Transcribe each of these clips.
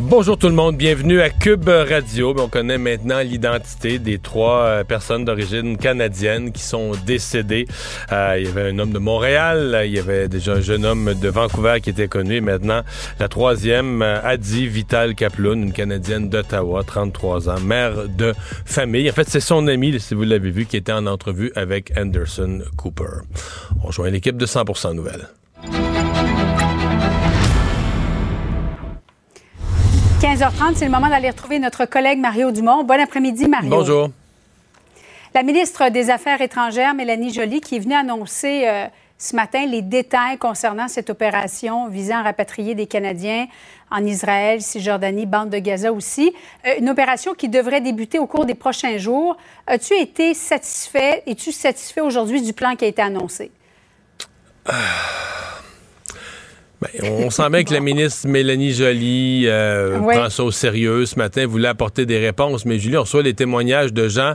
Bonjour tout le monde, bienvenue à QUB Radio. On connaît maintenant l'identité des trois personnes d'origine canadienne qui sont décédées. Il y avait un homme de Montréal, il y avait déjà un jeune homme de Vancouver qui était connu. Et maintenant, la troisième, Adi Vital Kaploun, une Canadienne d'Ottawa, 33 ans, mère de famille. En fait, c'est son ami, si vous l'avez vu, qui était en entrevue avec Anderson Cooper. On rejoint l'équipe de 100% Nouvelles. À 15h30, c'est le moment d'aller retrouver notre collègue Mario Dumont. Bon après-midi, Mario. Bonjour. La ministre des Affaires étrangères, Mélanie Joly, qui est venue annoncer ce matin les détails concernant cette opération visant à rapatrier des Canadiens en Israël, Cisjordanie, Bande de Gaza aussi. Une opération qui devrait débuter au cours des prochains jours. As-tu été satisfait, es-tu satisfait aujourd'hui du plan qui a été annoncé? Ben, on sent bien que la ministre Mélanie Joly prend ça au sérieux ce matin, voulait apporter des réponses. Mais Julie, on reçoit les témoignages de gens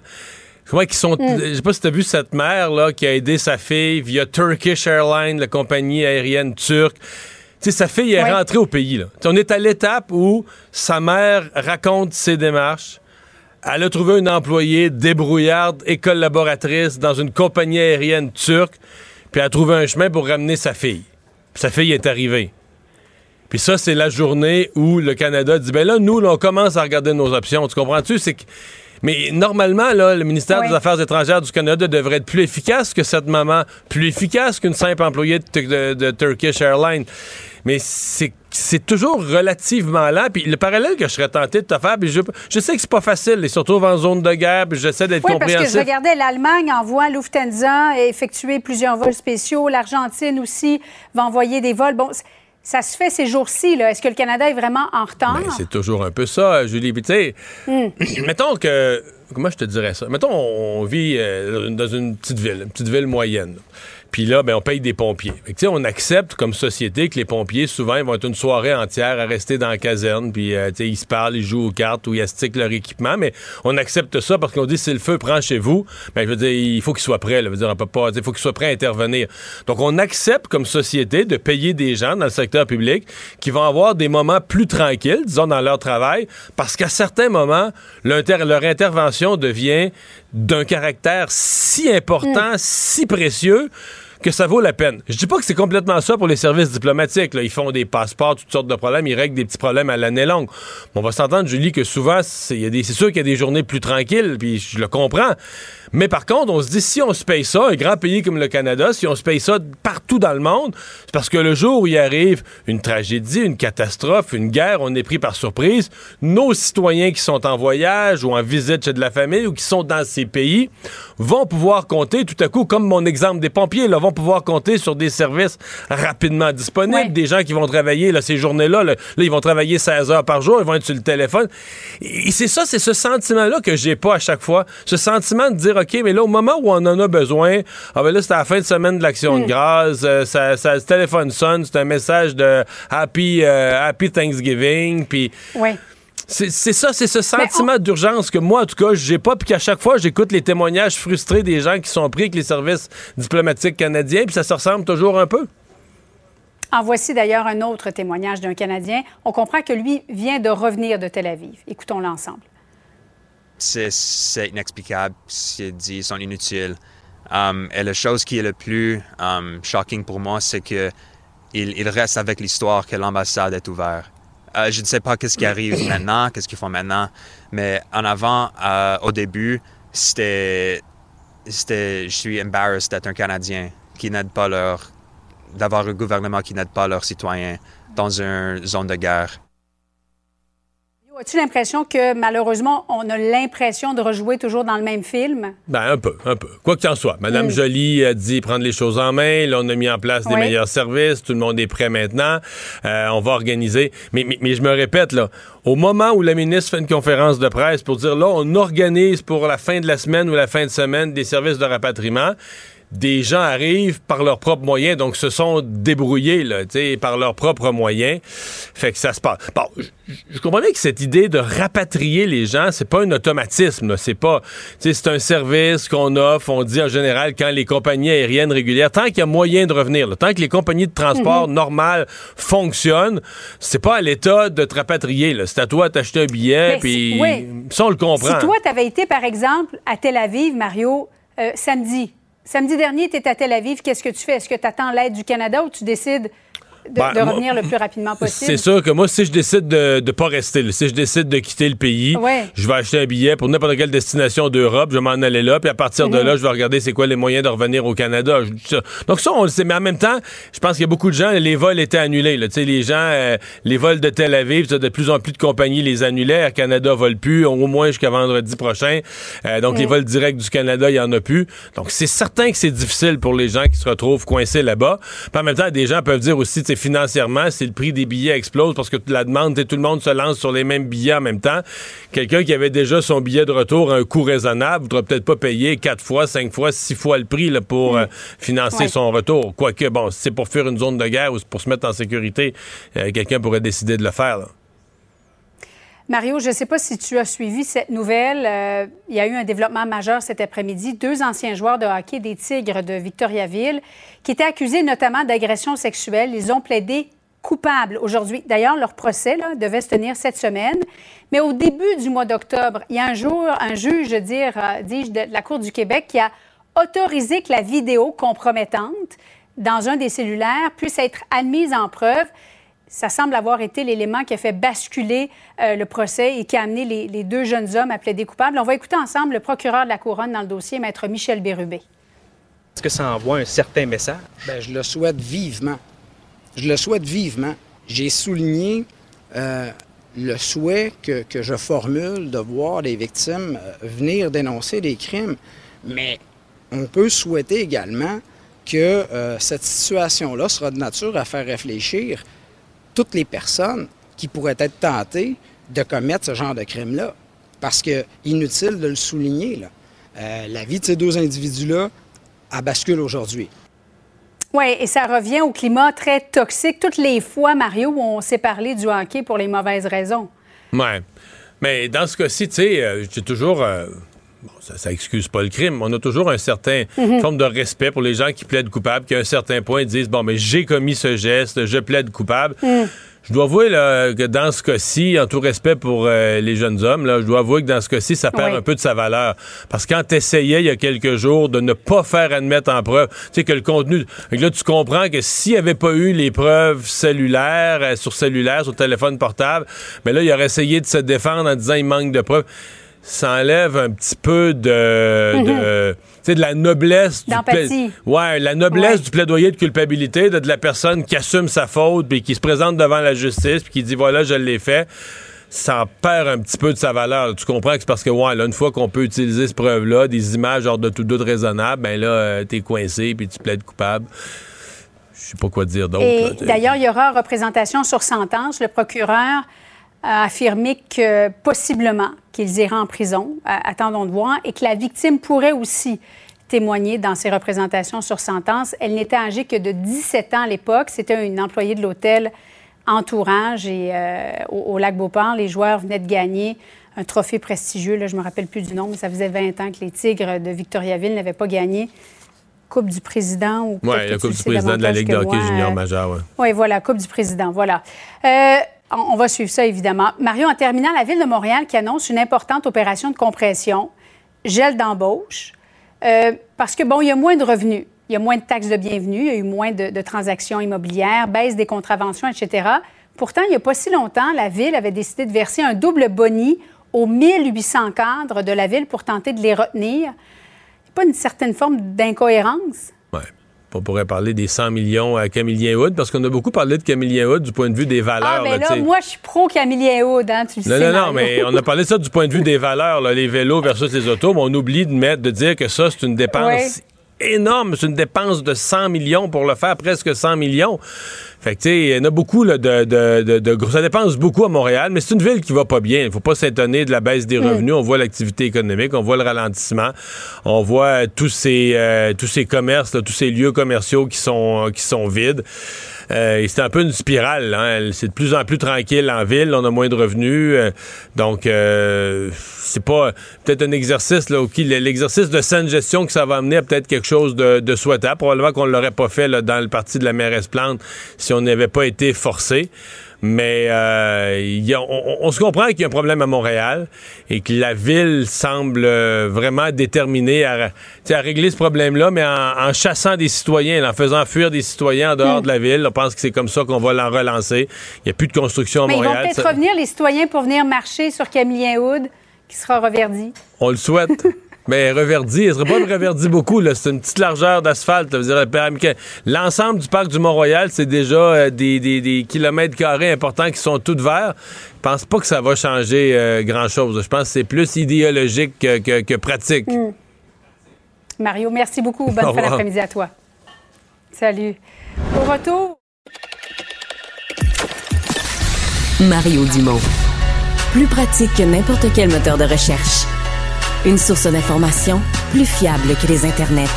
qui sont... Je sais pas si tu as vu cette mère là, qui a aidé sa fille via Turkish Airlines, la compagnie aérienne turque. Tu sais, sa fille est rentrée au pays. Là. On est à l'étape où sa mère raconte ses démarches. Elle a trouvé une employée débrouillarde et collaboratrice dans une compagnie aérienne turque. Puis elle a trouvé un chemin pour ramener sa fille. Sa fille est arrivée. Puis ça, c'est la journée où le Canada dit, ben là, nous, là, on commence à regarder nos options. Tu comprends-tu? C'est que... Mais normalement, là, le ministère des Affaires étrangères du Canada devrait être plus efficace que cette maman, plus efficace qu'une simple employée de Turkish Airlines. Mais c'est toujours relativement lent. Puis le parallèle que je serais tenté de te faire, puis je sais que c'est pas facile, et surtout en zone de guerre, puis j'essaie d'être compréhensif. Oui, parce que je regardais, l'Allemagne envoie Lufthansa effectuer plusieurs vols spéciaux. L'Argentine aussi va envoyer des vols. Bon, ça se fait ces jours-ci, là. Est-ce que le Canada est vraiment en retard? Ben, c'est toujours un peu ça, Julie. Puis tu sais, mettons que... Comment je te dirais ça? Mettons, on vit dans une petite ville moyenne. Puis là, ben, on paye des pompiers. Fait que, on accepte comme société que les pompiers, souvent, vont être une soirée entière à rester dans la caserne, puis ils se parlent, ils jouent aux cartes ou ils astiquent leur équipement, mais on accepte ça parce qu'on dit, si le feu prend chez vous, ben, je veux dire, il faut qu'ils soient prêts. Là. Je veux dire, on peut pas, il faut qu'ils soient prêts à intervenir. Donc, on accepte comme société de payer des gens dans le secteur public qui vont avoir des moments plus tranquilles, disons, dans leur travail, parce qu'à certains moments, leur intervention devient d'un caractère si important, si précieux, que ça vaut la peine. Je dis pas que c'est complètement ça pour les services diplomatiques. Là. Ils font des passeports, toutes sortes de problèmes, ils règlent des petits problèmes à l'année longue. Mais on va s'entendre, Julie, que souvent, c'est sûr qu'il y a des journées plus tranquilles, puis je le comprends. Mais par contre, on se dit, si on se paye ça, un grand pays comme le Canada, si on se paye ça partout dans le monde, c'est parce que le jour où il arrive une tragédie, une catastrophe, une guerre, on est pris par surprise, nos citoyens qui sont en voyage ou en visite chez de la famille ou qui sont dans ces pays vont pouvoir compter, tout à coup, comme mon exemple des pompiers, là, vont pouvoir compter sur des services rapidement disponibles, des gens qui vont travailler là, ces journées-là, là, ils vont travailler 16 heures par jour, ils vont être sur le téléphone. Et c'est ça, c'est ce sentiment-là que j'ai pas à chaque fois, ce sentiment de dire, OK, mais là, au moment où on en a besoin, ah ben là, c'est à la fin de semaine de l'Action de grâce, ça, le téléphone sonne, c'est un message de Happy Thanksgiving, puis... Oui. C'est ça, c'est ce sentiment d'urgence que moi, en tout cas, j'ai pas, puis qu'à chaque fois, j'écoute les témoignages frustrés des gens qui sont pris avec les services diplomatiques canadiens, puis ça se ressemble toujours un peu. En voici d'ailleurs un autre témoignage d'un Canadien. On comprend que lui vient de revenir de Tel Aviv. Écoutons-le ensemble. C'est inexplicable, c'est dit, ils sont inutiles. Et la chose qui est le plus shocking pour moi, c'est qu'il reste avec l'histoire que l'ambassade est ouverte. Je ne sais pas qu'est-ce qui arrive maintenant, qu'est-ce qu'ils font maintenant, mais en avant, au début, je suis embarrassed d'être un Canadien qui n'aide pas d'avoir un gouvernement qui n'aide pas leurs citoyens dans une zone de guerre. As-tu l'impression que, malheureusement, on a l'impression de rejouer toujours dans le même film? Bien, un peu. Quoi qu'il en soit. Madame Joly a dit prendre les choses en main. Là, on a mis en place des meilleurs services. Tout le monde est prêt maintenant. On va organiser. Mais je me répète, là, au moment où la ministre fait une conférence de presse pour dire, là, on organise pour la fin de la semaine ou la fin de semaine des services de rapatriement, des gens arrivent par leurs propres moyens, donc se sont débrouillés là, par leurs propres moyens. Fait que ça se passe. Bon, je comprends bien que cette idée de rapatrier les gens, c'est pas un automatisme. Là. C'est pas, c'est un service qu'on offre. On dit en général quand les compagnies aériennes régulières, tant qu'il y a moyen de revenir, là, tant que les compagnies de transport normales fonctionnent, c'est pas à l'État de te rapatrier. Là. C'est à toi de t'acheter un billet. Puis ça, on le comprend. Si toi, t'avais été, par exemple, à Tel Aviv, Mario, samedi dernier, tu es à Tel Aviv. Qu'est-ce que tu fais? Est-ce que tu attends l'aide du Canada ou tu décides de revenir le plus rapidement possible? C'est sûr que moi, si je décide de ne pas rester, si je décide de quitter le pays, je vais acheter un billet pour n'importe quelle destination d'Europe, je vais m'en aller là, puis à partir de là, je vais regarder c'est quoi les moyens de revenir au Canada. Donc ça, on le sait, mais en même temps, je pense qu'il y a beaucoup de gens, les vols étaient annulés. Là. Les gens, les vols de Tel Aviv, de plus en plus de compagnies les annulaient. Air Canada ne vole plus, au moins jusqu'à vendredi prochain. Donc les vols directs du Canada, il n'y en a plus. Donc c'est certain que c'est difficile pour les gens qui se retrouvent coincés là-bas. Puis en même temps, des gens peuvent dire aussi, financièrement, si le prix des billets explose parce que la demande, tout le monde se lance sur les mêmes billets en même temps. Quelqu'un qui avait déjà son billet de retour à un coût raisonnable voudra peut-être pas payer 4 fois, 5 fois, 6 fois le prix là, pour financer son retour. Quoique, bon, si c'est pour fuir une zone de guerre ou pour se mettre en sécurité, quelqu'un pourrait décider de le faire. Là. Mario, je ne sais pas si tu as suivi cette nouvelle. Il y a eu un développement majeur cet après-midi. 2 anciens joueurs de hockey des Tigres de Victoriaville qui étaient accusés notamment d'agression sexuelle. Ils ont plaidé coupables aujourd'hui. D'ailleurs, leur procès là, devait se tenir cette semaine. Mais au début du mois d'octobre, il y a un jour un juge de la Cour du Québec qui a autorisé que la vidéo compromettante dans un des cellulaires puisse être admise en preuve. Ça semble avoir été l'élément qui a fait basculer le procès et qui a amené les 2 jeunes hommes à plaider coupables. On va écouter ensemble le procureur de la Couronne dans le dossier, Maître Michel Bérubé. Est-ce que ça envoie un certain message? Bien, je le souhaite vivement. J'ai souligné le souhait que je formule de voir des victimes venir dénoncer des crimes. Mais on peut souhaiter également que cette situation-là sera de nature à faire réfléchir toutes les personnes qui pourraient être tentées de commettre ce genre de crime-là. Parce que, inutile de le souligner, là, la vie de ces 2 individus-là, elle bascule aujourd'hui. Oui, et ça revient au climat très toxique. Toutes les fois, Mario, où on s'est parlé du hockey pour les mauvaises raisons. Oui. Mais dans ce cas-ci, tu sais, j'ai toujours... Bon, ça excuse pas le crime, mais on a toujours un certain forme de respect pour les gens qui plaident coupable, qui à un certain point disent bon, mais j'ai commis ce geste, je plaide coupable. Je dois avouer là, que dans ce cas-ci, en tout respect pour les jeunes hommes, là, je dois avouer que dans ce cas-ci, ça perd un peu de sa valeur. Parce que quand t'essayais il y a quelques jours de ne pas faire admettre en preuve, tu sais que le contenu... Là, tu comprends que s'il n'y avait pas eu les preuves cellulaires, sur téléphone portable, mais là, il aurait essayé de se défendre en disant il manque de preuves. Ça enlève un petit peu de la noblesse du plaidoyer de culpabilité de la personne qui assume sa faute puis qui se présente devant la justice puis qui dit voilà je l'ai fait. Ça en perd un petit peu de sa valeur. Tu comprends que c'est parce que là, une fois qu'on peut utiliser cette preuve là, des images hors de tout doute raisonnable, ben là t'es coincé puis tu plaides coupable. Je sais pas quoi dire d'autre. Et, d'ailleurs, il y aura représentation sur sentence. Le procureur a affirmé que possiblement qu'ils iraient en prison, attendons de voir, et que la victime pourrait aussi témoigner dans ses représentations sur sentence. Elle n'était âgée que de 17 ans à l'époque. C'était une employée de l'hôtel Entourage et au lac Beauport. Les joueurs venaient de gagner un trophée prestigieux. Là, je ne me rappelle plus du nom, mais ça faisait 20 ans que les Tigres de Victoriaville n'avaient pas gagné Coupe du Président. Oui, la Coupe du Président de la Ligue de hockey junior majeure. Oui, voilà, Coupe du Président, voilà. On va suivre ça, évidemment. Mario, en terminant, la Ville de Montréal qui annonce une importante opération de compression, gel d'embauche, parce que, bon, il y a moins de revenus, il y a moins de taxes de bienvenue, il y a eu moins de transactions immobilières, baisse des contraventions, etc. Pourtant, il n'y a pas si longtemps, la Ville avait décidé de verser un double boni aux 1800 cadres de la Ville pour tenter de les retenir. Il n'y a pas une certaine forme d'incohérence? Oui. On pourrait parler des 100 millions à Camillien Hood, parce qu'on a beaucoup parlé de Camillien Hood du point de vue des valeurs. Ah, mais là, moi, je suis pro-Camillien Hood, hein, tu le sais. Non, mais on a parlé de ça du point de vue des valeurs, là, les vélos versus les autos, mais on oublie de dire que ça, c'est une dépense énorme. C'est une dépense de 100 millions pour le faire, presque 100 millions. Fait que, tu sais, il y en a beaucoup là, de ça dépense beaucoup à Montréal, mais c'est une ville qui va pas bien. Il faut pas s'étonner de la baisse des revenus. On voit l'activité économique, on voit le ralentissement, on voit tous ces commerces, là, tous ces lieux commerciaux qui sont vides. Et c'est un peu une spirale. Hein. C'est de plus en plus tranquille en ville. On a moins de revenus. Donc, c'est pas peut-être un exercice là, l'exercice de saine gestion que ça va amener à peut-être quelque chose de souhaitable. Probablement qu'on l'aurait pas fait là, dans le parti de la mairesse Plante si on n'avait pas été forcé. Mais on se comprend qu'il y a un problème à Montréal et que la ville semble vraiment déterminée à régler ce problème-là, mais en chassant des citoyens, en faisant fuir des citoyens en dehors de la ville. On pense que c'est comme ça qu'on va l'en relancer. Il n'y a plus de construction à Montréal. Mais ils vont peut-être revenir, les citoyens, pour venir marcher sur Camillien-Hood, qui sera reverdi. On le souhaite. Mais reverdi, elle serait pas reverdi beaucoup. Là. C'est une petite largeur d'asphalte. L'ensemble du parc du Mont-Royal, c'est déjà des kilomètres carrés importants qui sont tous verts. Je pense pas que ça va changer grand-chose. Je pense que c'est plus idéologique que pratique. Mm. Mario, merci beaucoup. Bonne fin d'après-midi à toi. Salut. Au retour. Mario Dumont. Plus pratique que n'importe quel moteur de recherche. Une source d'information plus fiable que les internets.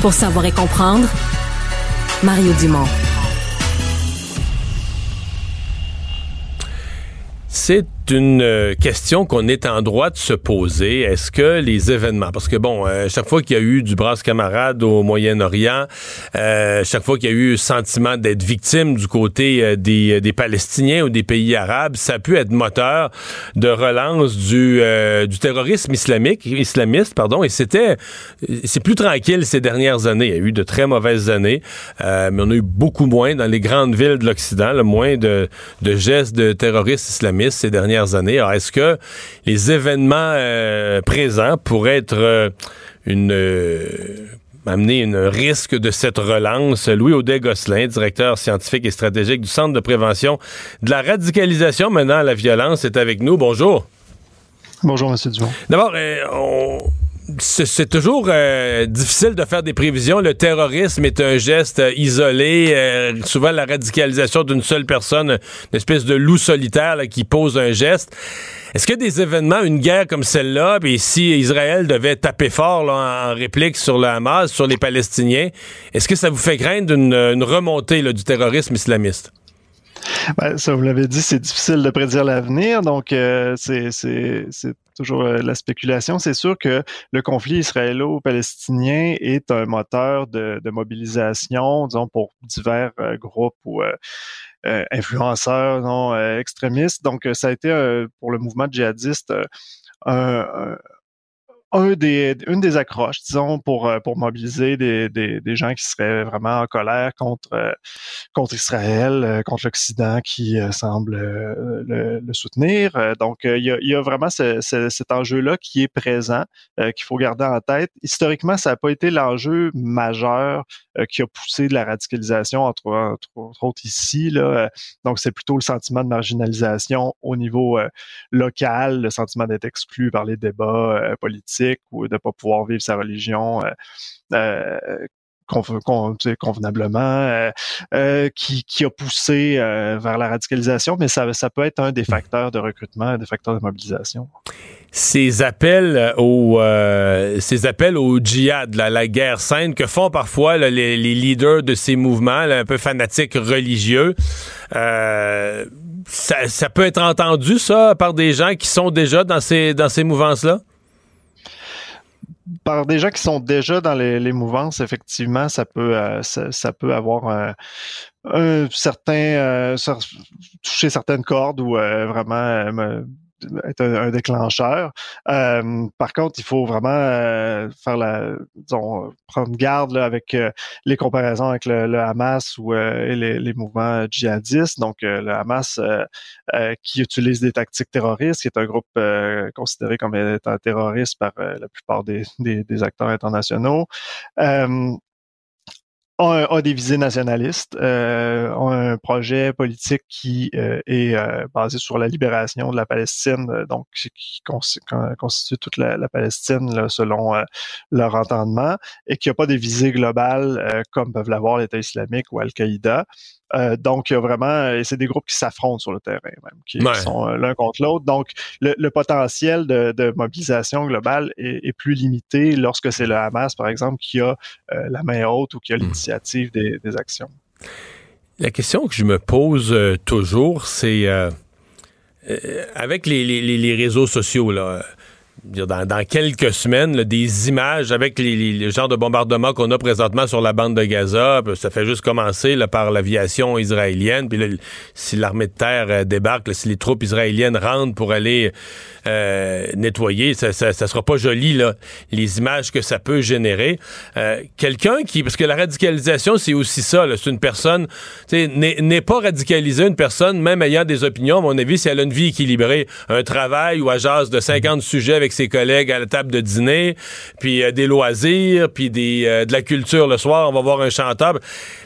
Pour savoir et comprendre, Mario Dumont. C'est une question qu'on est en droit de se poser. Est-ce que les événements... Parce que, chaque fois qu'il y a eu du brasse camarade au Moyen-Orient, chaque fois qu'il y a eu le sentiment d'être victime du côté des Palestiniens ou des pays arabes, ça a pu être moteur de relance du terrorisme islamiste. Et c'est plus tranquille ces dernières années. Il y a eu de très mauvaises années, mais on a eu beaucoup moins dans les grandes villes de l'Occident, le moins de gestes de terroristes islamistes ces dernières années. Alors, est-ce que les événements présents pourraient être amener un risque de cette relance? Louis Audet Gosselin, directeur scientifique et stratégique du Centre de prévention de la radicalisation menant à la violence, est avec nous. Bonjour. Bonjour, M. Dumont. D'abord, c'est toujours difficile de faire des prévisions. Le terrorisme est un geste isolé. Souvent, la radicalisation d'une seule personne, une espèce de loup solitaire là, qui pose un geste. Est-ce que des événements, une guerre comme celle-là, puis si Israël devait taper fort là, en réplique sur le Hamas, sur les Palestiniens, est-ce que ça vous fait craindre une remontée là, du terrorisme islamiste? Ça, vous l'avez dit, c'est difficile de prédire l'avenir, donc c'est toujours la spéculation. C'est sûr que le conflit israélo-palestinien est un moteur de mobilisation, disons, pour divers groupes ou influenceurs extrémistes. Donc, ça a été, pour le mouvement djihadiste, une des accroches, disons, pour mobiliser des gens qui seraient vraiment en colère contre Israël, contre l'Occident qui semble le soutenir. Donc, il y a vraiment cet enjeu-là qui est présent, qu'il faut garder en tête. Historiquement, ça n'a pas été l'enjeu majeur qui a poussé de la radicalisation, entre autres ici, là. Donc, c'est plutôt le sentiment de marginalisation au niveau local, le sentiment d'être exclu par les débats politiques, ou de ne pas pouvoir vivre sa religion convenablement, qui a poussé vers la radicalisation, mais ça peut être un des facteurs de recrutement, un des facteurs de mobilisation. Ces appels au djihad, là, la guerre sainte, que font parfois là, les leaders de ces mouvements là, un peu fanatiques religieux, ça peut être entendu, ça, par des gens qui sont déjà dans ces mouvances-là? Par des gens qui sont déjà dans les mouvances, effectivement, ça peut avoir un certain toucher certaines cordes ou vraiment être un déclencheur. Par contre, il faut vraiment prendre garde là, avec les comparaisons avec le Hamas ou et les mouvements djihadistes. Donc, le Hamas qui utilise des tactiques terroristes, qui est un groupe considéré comme étant terroriste par la plupart des acteurs internationaux. a des visées nationalistes, ont un projet politique qui est basé sur la libération de la Palestine, donc qui constitue toute la Palestine là, selon leur entendement, et qui n'a pas des visées globales comme peuvent l'avoir l'État islamique ou Al-Qaïda. Donc, il y a vraiment, et c'est des groupes qui s'affrontent sur le terrain même, qui sont l'un contre l'autre. Donc, le potentiel de mobilisation globale est plus limité lorsque c'est le Hamas, par exemple, qui a la main haute ou qui a l'initiative des actions. La question que je me pose toujours, c'est avec les réseaux sociaux, là, dans quelques semaines, là, des images avec les genres de bombardements qu'on a présentement sur la bande de Gaza. Ça fait juste commencer là, par l'aviation israélienne. Puis là, si l'armée de terre débarque, là, si les troupes israéliennes rentrent pour aller nettoyer, ça sera pas joli, là, les images que ça peut générer. Quelqu'un qui... Parce que la radicalisation, c'est aussi ça. Là, c'est une personne... N'est pas radicalisée, une personne, même ayant des opinions, à mon avis, si elle a une vie équilibrée, un travail où elle jase de 50 sujets avec ses collègues à la table de dîner, puis des loisirs, puis de la culture le soir, on va voir un chanteur.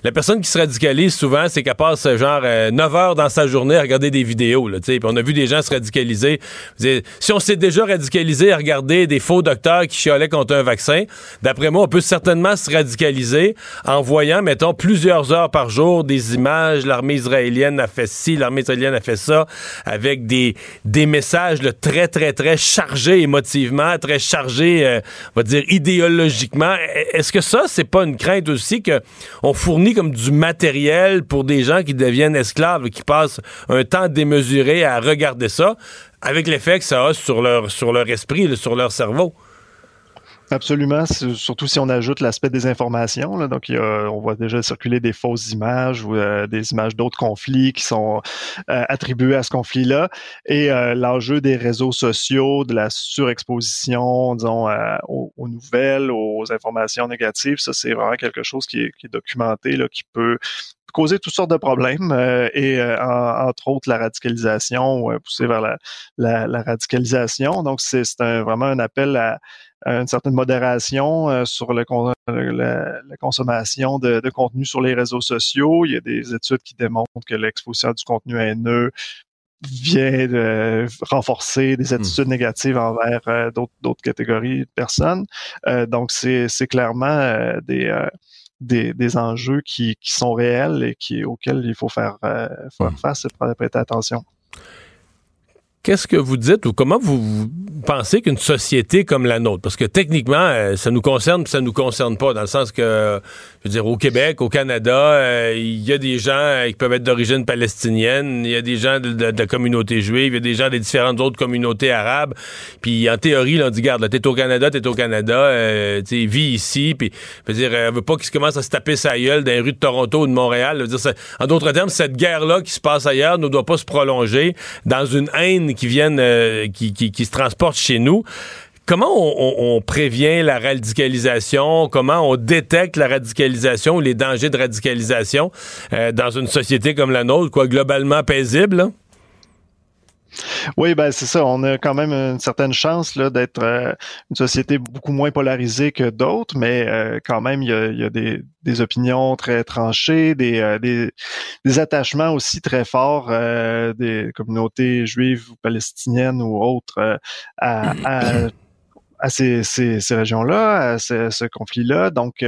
La personne qui se radicalise souvent, c'est qu'elle passe genre 9 heures dans sa journée à regarder des vidéos, là, puis on a vu des gens se radicaliser. Si on s'est déjà radicalisé à regarder des faux docteurs qui chialaient contre un vaccin, d'après moi, on peut certainement se radicaliser en voyant, mettons, plusieurs heures par jour des images, l'armée israélienne a fait ci, l'armée israélienne a fait ça, avec des messages là, très, très, très chargés émotivement, très chargé, on va dire idéologiquement. Est-ce que ça, c'est pas une crainte aussi qu'on fournit comme du matériel pour des gens qui deviennent esclaves, qui passent un temps démesuré à regarder ça, avec l'effet que ça a sur leur esprit, sur leur cerveau? Absolument, surtout si on ajoute l'aspect des informations. Là. Donc, on voit déjà circuler des fausses images ou des images d'autres conflits qui sont attribuées à ce conflit-là. Et l'enjeu des réseaux sociaux, de la surexposition, disons, aux nouvelles, aux informations négatives, ça, c'est vraiment quelque chose qui est documenté, là, qui peut causer toutes sortes de problèmes et entre autres la radicalisation, pousser vers la radicalisation. Donc, c'est vraiment un appel à une certaine modération sur la consommation de contenu sur les réseaux sociaux. Il y a des études qui démontrent que l'exposition du contenu haineux vient renforcer des attitudes négatives envers d'autres catégories de personnes. Donc, c'est clairement des enjeux qui sont réels et auxquels il faut faire face et prêter attention. Qu'est-ce que vous dites ou comment vous pensez qu'une société comme la nôtre, parce que techniquement, ça nous concerne et ça nous concerne pas, dans le sens que, je veux dire, au Québec, au Canada, il y a des gens qui peuvent être d'origine palestinienne, il y a des gens de la communauté juive, il y a des gens des différentes autres communautés arabes, puis en théorie, là, on dit, regarde, là, t'es au Canada, tu vis ici, puis, je veux dire, on veut pas qu'ils commencent à se taper sa gueule dans les rues de Toronto ou de Montréal, là, je veux dire, en d'autres termes, cette guerre-là qui se passe ailleurs ne doit pas se prolonger dans une haine qui viennent, qui se transportent chez nous. Comment on prévient la radicalisation? Comment on détecte la radicalisation ou les dangers de radicalisation dans une société comme la nôtre, quoi, globalement paisible, là? Oui, ben c'est ça. On a quand même une certaine chance là d'être une société beaucoup moins polarisée que d'autres, mais quand même il y a des opinions très tranchées, des attachements aussi très forts des communautés juives ou palestiniennes ou autres à ces régions-là, à ce conflit-là. Donc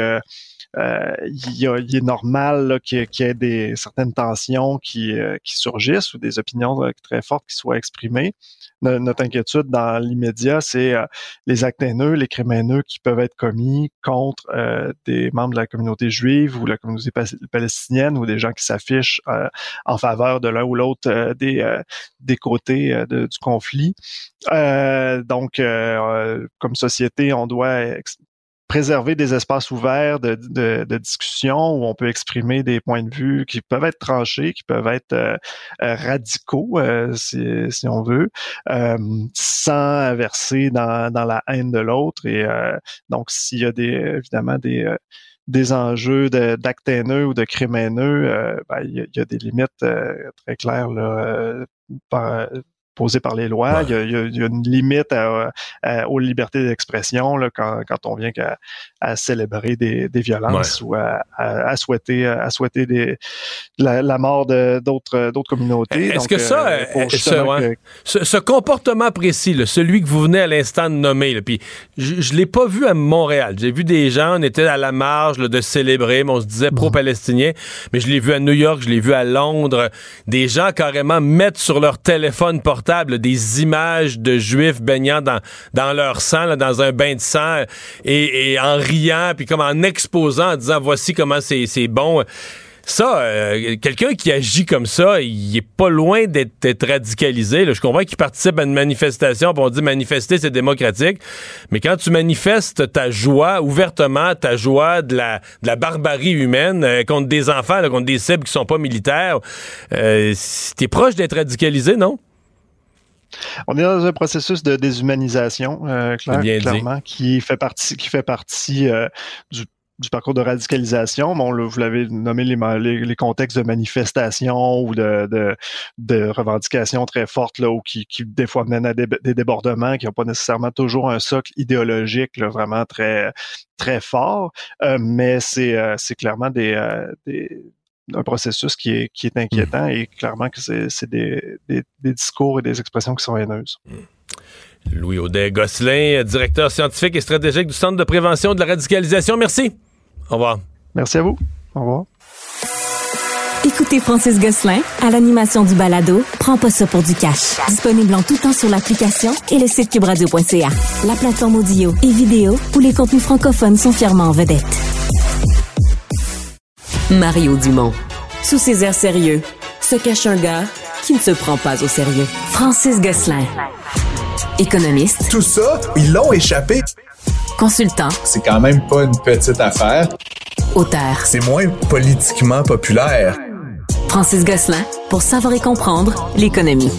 il est normal là, qu'il y ait certaines tensions qui surgissent ou des opinions très fortes qui soient exprimées. Notre inquiétude dans l'immédiat, c'est les actes haineux, les crimes haineux qui peuvent être commis contre des membres de la communauté juive ou la communauté palestinienne ou des gens qui s'affichent en faveur de l'un ou l'autre des côtés du conflit. Donc, comme société, on doit préserver des espaces ouverts de discussion où on peut exprimer des points de vue qui peuvent être tranchés, qui peuvent être radicaux, si on veut, sans verser dans la haine de l'autre. Et donc, s'il y a des enjeux d'actes haineux ou de crimes haineux, il y a des limites très claires là, posées par les lois. Ouais. Il y a une limite aux libertés d'expression là, quand on vient à célébrer des violences ouais. ou à souhaiter la mort d'autres communautés. Est-ce donc, que ça, ce comportement précis, là, celui que vous venez à l'instant de nommer, là, puis je l'ai pas vu à Montréal. J'ai vu des gens, on était à la marge là, de célébrer, mais on se disait pro-palestinien, mais je l'ai vu à New York, je l'ai vu à Londres, des gens carrément mettent sur leur téléphone portable là, des images de Juifs baignant dans leur sang, là, dans un bain de sang, et en riant, puis comme en exposant, en disant voici comment c'est bon. Ça, quelqu'un qui agit comme ça, il est pas loin d'être radicalisé. Là. Je comprends qu'il participe à une manifestation, puis on dit manifester, c'est démocratique. Mais quand tu manifestes ta joie, ouvertement, ta joie de la barbarie humaine contre des enfants, là, contre des cibles qui sont pas militaires, t'es proche d'être radicalisé, non? On est dans un processus de déshumanisation, clairement, qui fait partie du parcours de radicalisation. Bon, là, vous l'avez nommé les contextes de manifestation ou de revendications très fortes là, ou qui des fois mènent à des débordements qui n'ont pas nécessairement toujours un socle idéologique là, vraiment très très fort. Mais c'est clairement un processus qui est inquiétant et clairement que c'est des discours et des expressions qui sont haineuses. Louis Audet Gosselin, directeur scientifique et stratégique du Centre de prévention de la radicalisation. Merci. Au revoir. Merci à vous. Au revoir. Écoutez Francis Gosselin à l'animation du balado Prends pas ça pour du cash. Disponible en tout temps sur l'application et le site QUBradio.ca. La plateforme audio et vidéo où les contenus francophones sont fièrement en vedette. Mario Dumont. Sous ses airs sérieux, se cache un gars qui ne se prend pas au sérieux. Francis Gosselin. Économiste. Tout ça, ils l'ont échappé. Consultant. C'est quand même pas une petite affaire. Auteur. C'est moins politiquement populaire. Francis Gosselin, pour savoir et comprendre l'économie.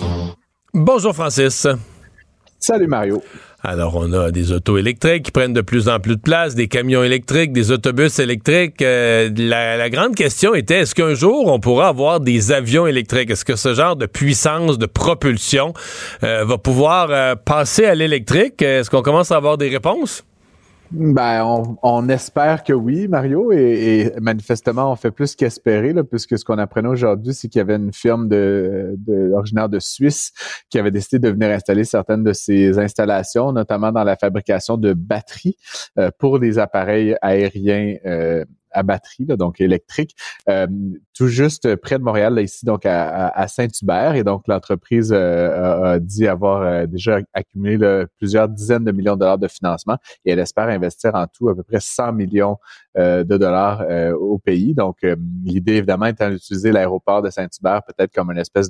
Bonjour Francis. Salut Mario. Alors, on a des autos électriques qui prennent de plus en plus de place, des camions électriques, des autobus électriques. La grande question était, est-ce qu'un jour, on pourra avoir des avions électriques? Est-ce que ce genre de puissance, de propulsion va pouvoir passer à l'électrique? Est-ce qu'on commence à avoir des réponses? Ben, on espère que oui, Mario, et manifestement, on fait plus qu'espérer, là, puisque ce qu'on apprenait aujourd'hui, c'est qu'il y avait une firme originaire de Suisse qui avait décidé de venir installer certaines de ses installations, notamment dans la fabrication de batteries pour des appareils aériens à batterie, là, donc électrique, tout juste près de Montréal, là, ici, donc à Saint-Hubert. Et donc, l'entreprise a dit avoir déjà accumulé là, plusieurs dizaines de millions de dollars de financement et elle espère investir en tout à peu près 100 millions de dollars au pays. Donc, l'idée, évidemment, étant d'utiliser l'aéroport de Saint-Hubert peut-être comme une espèce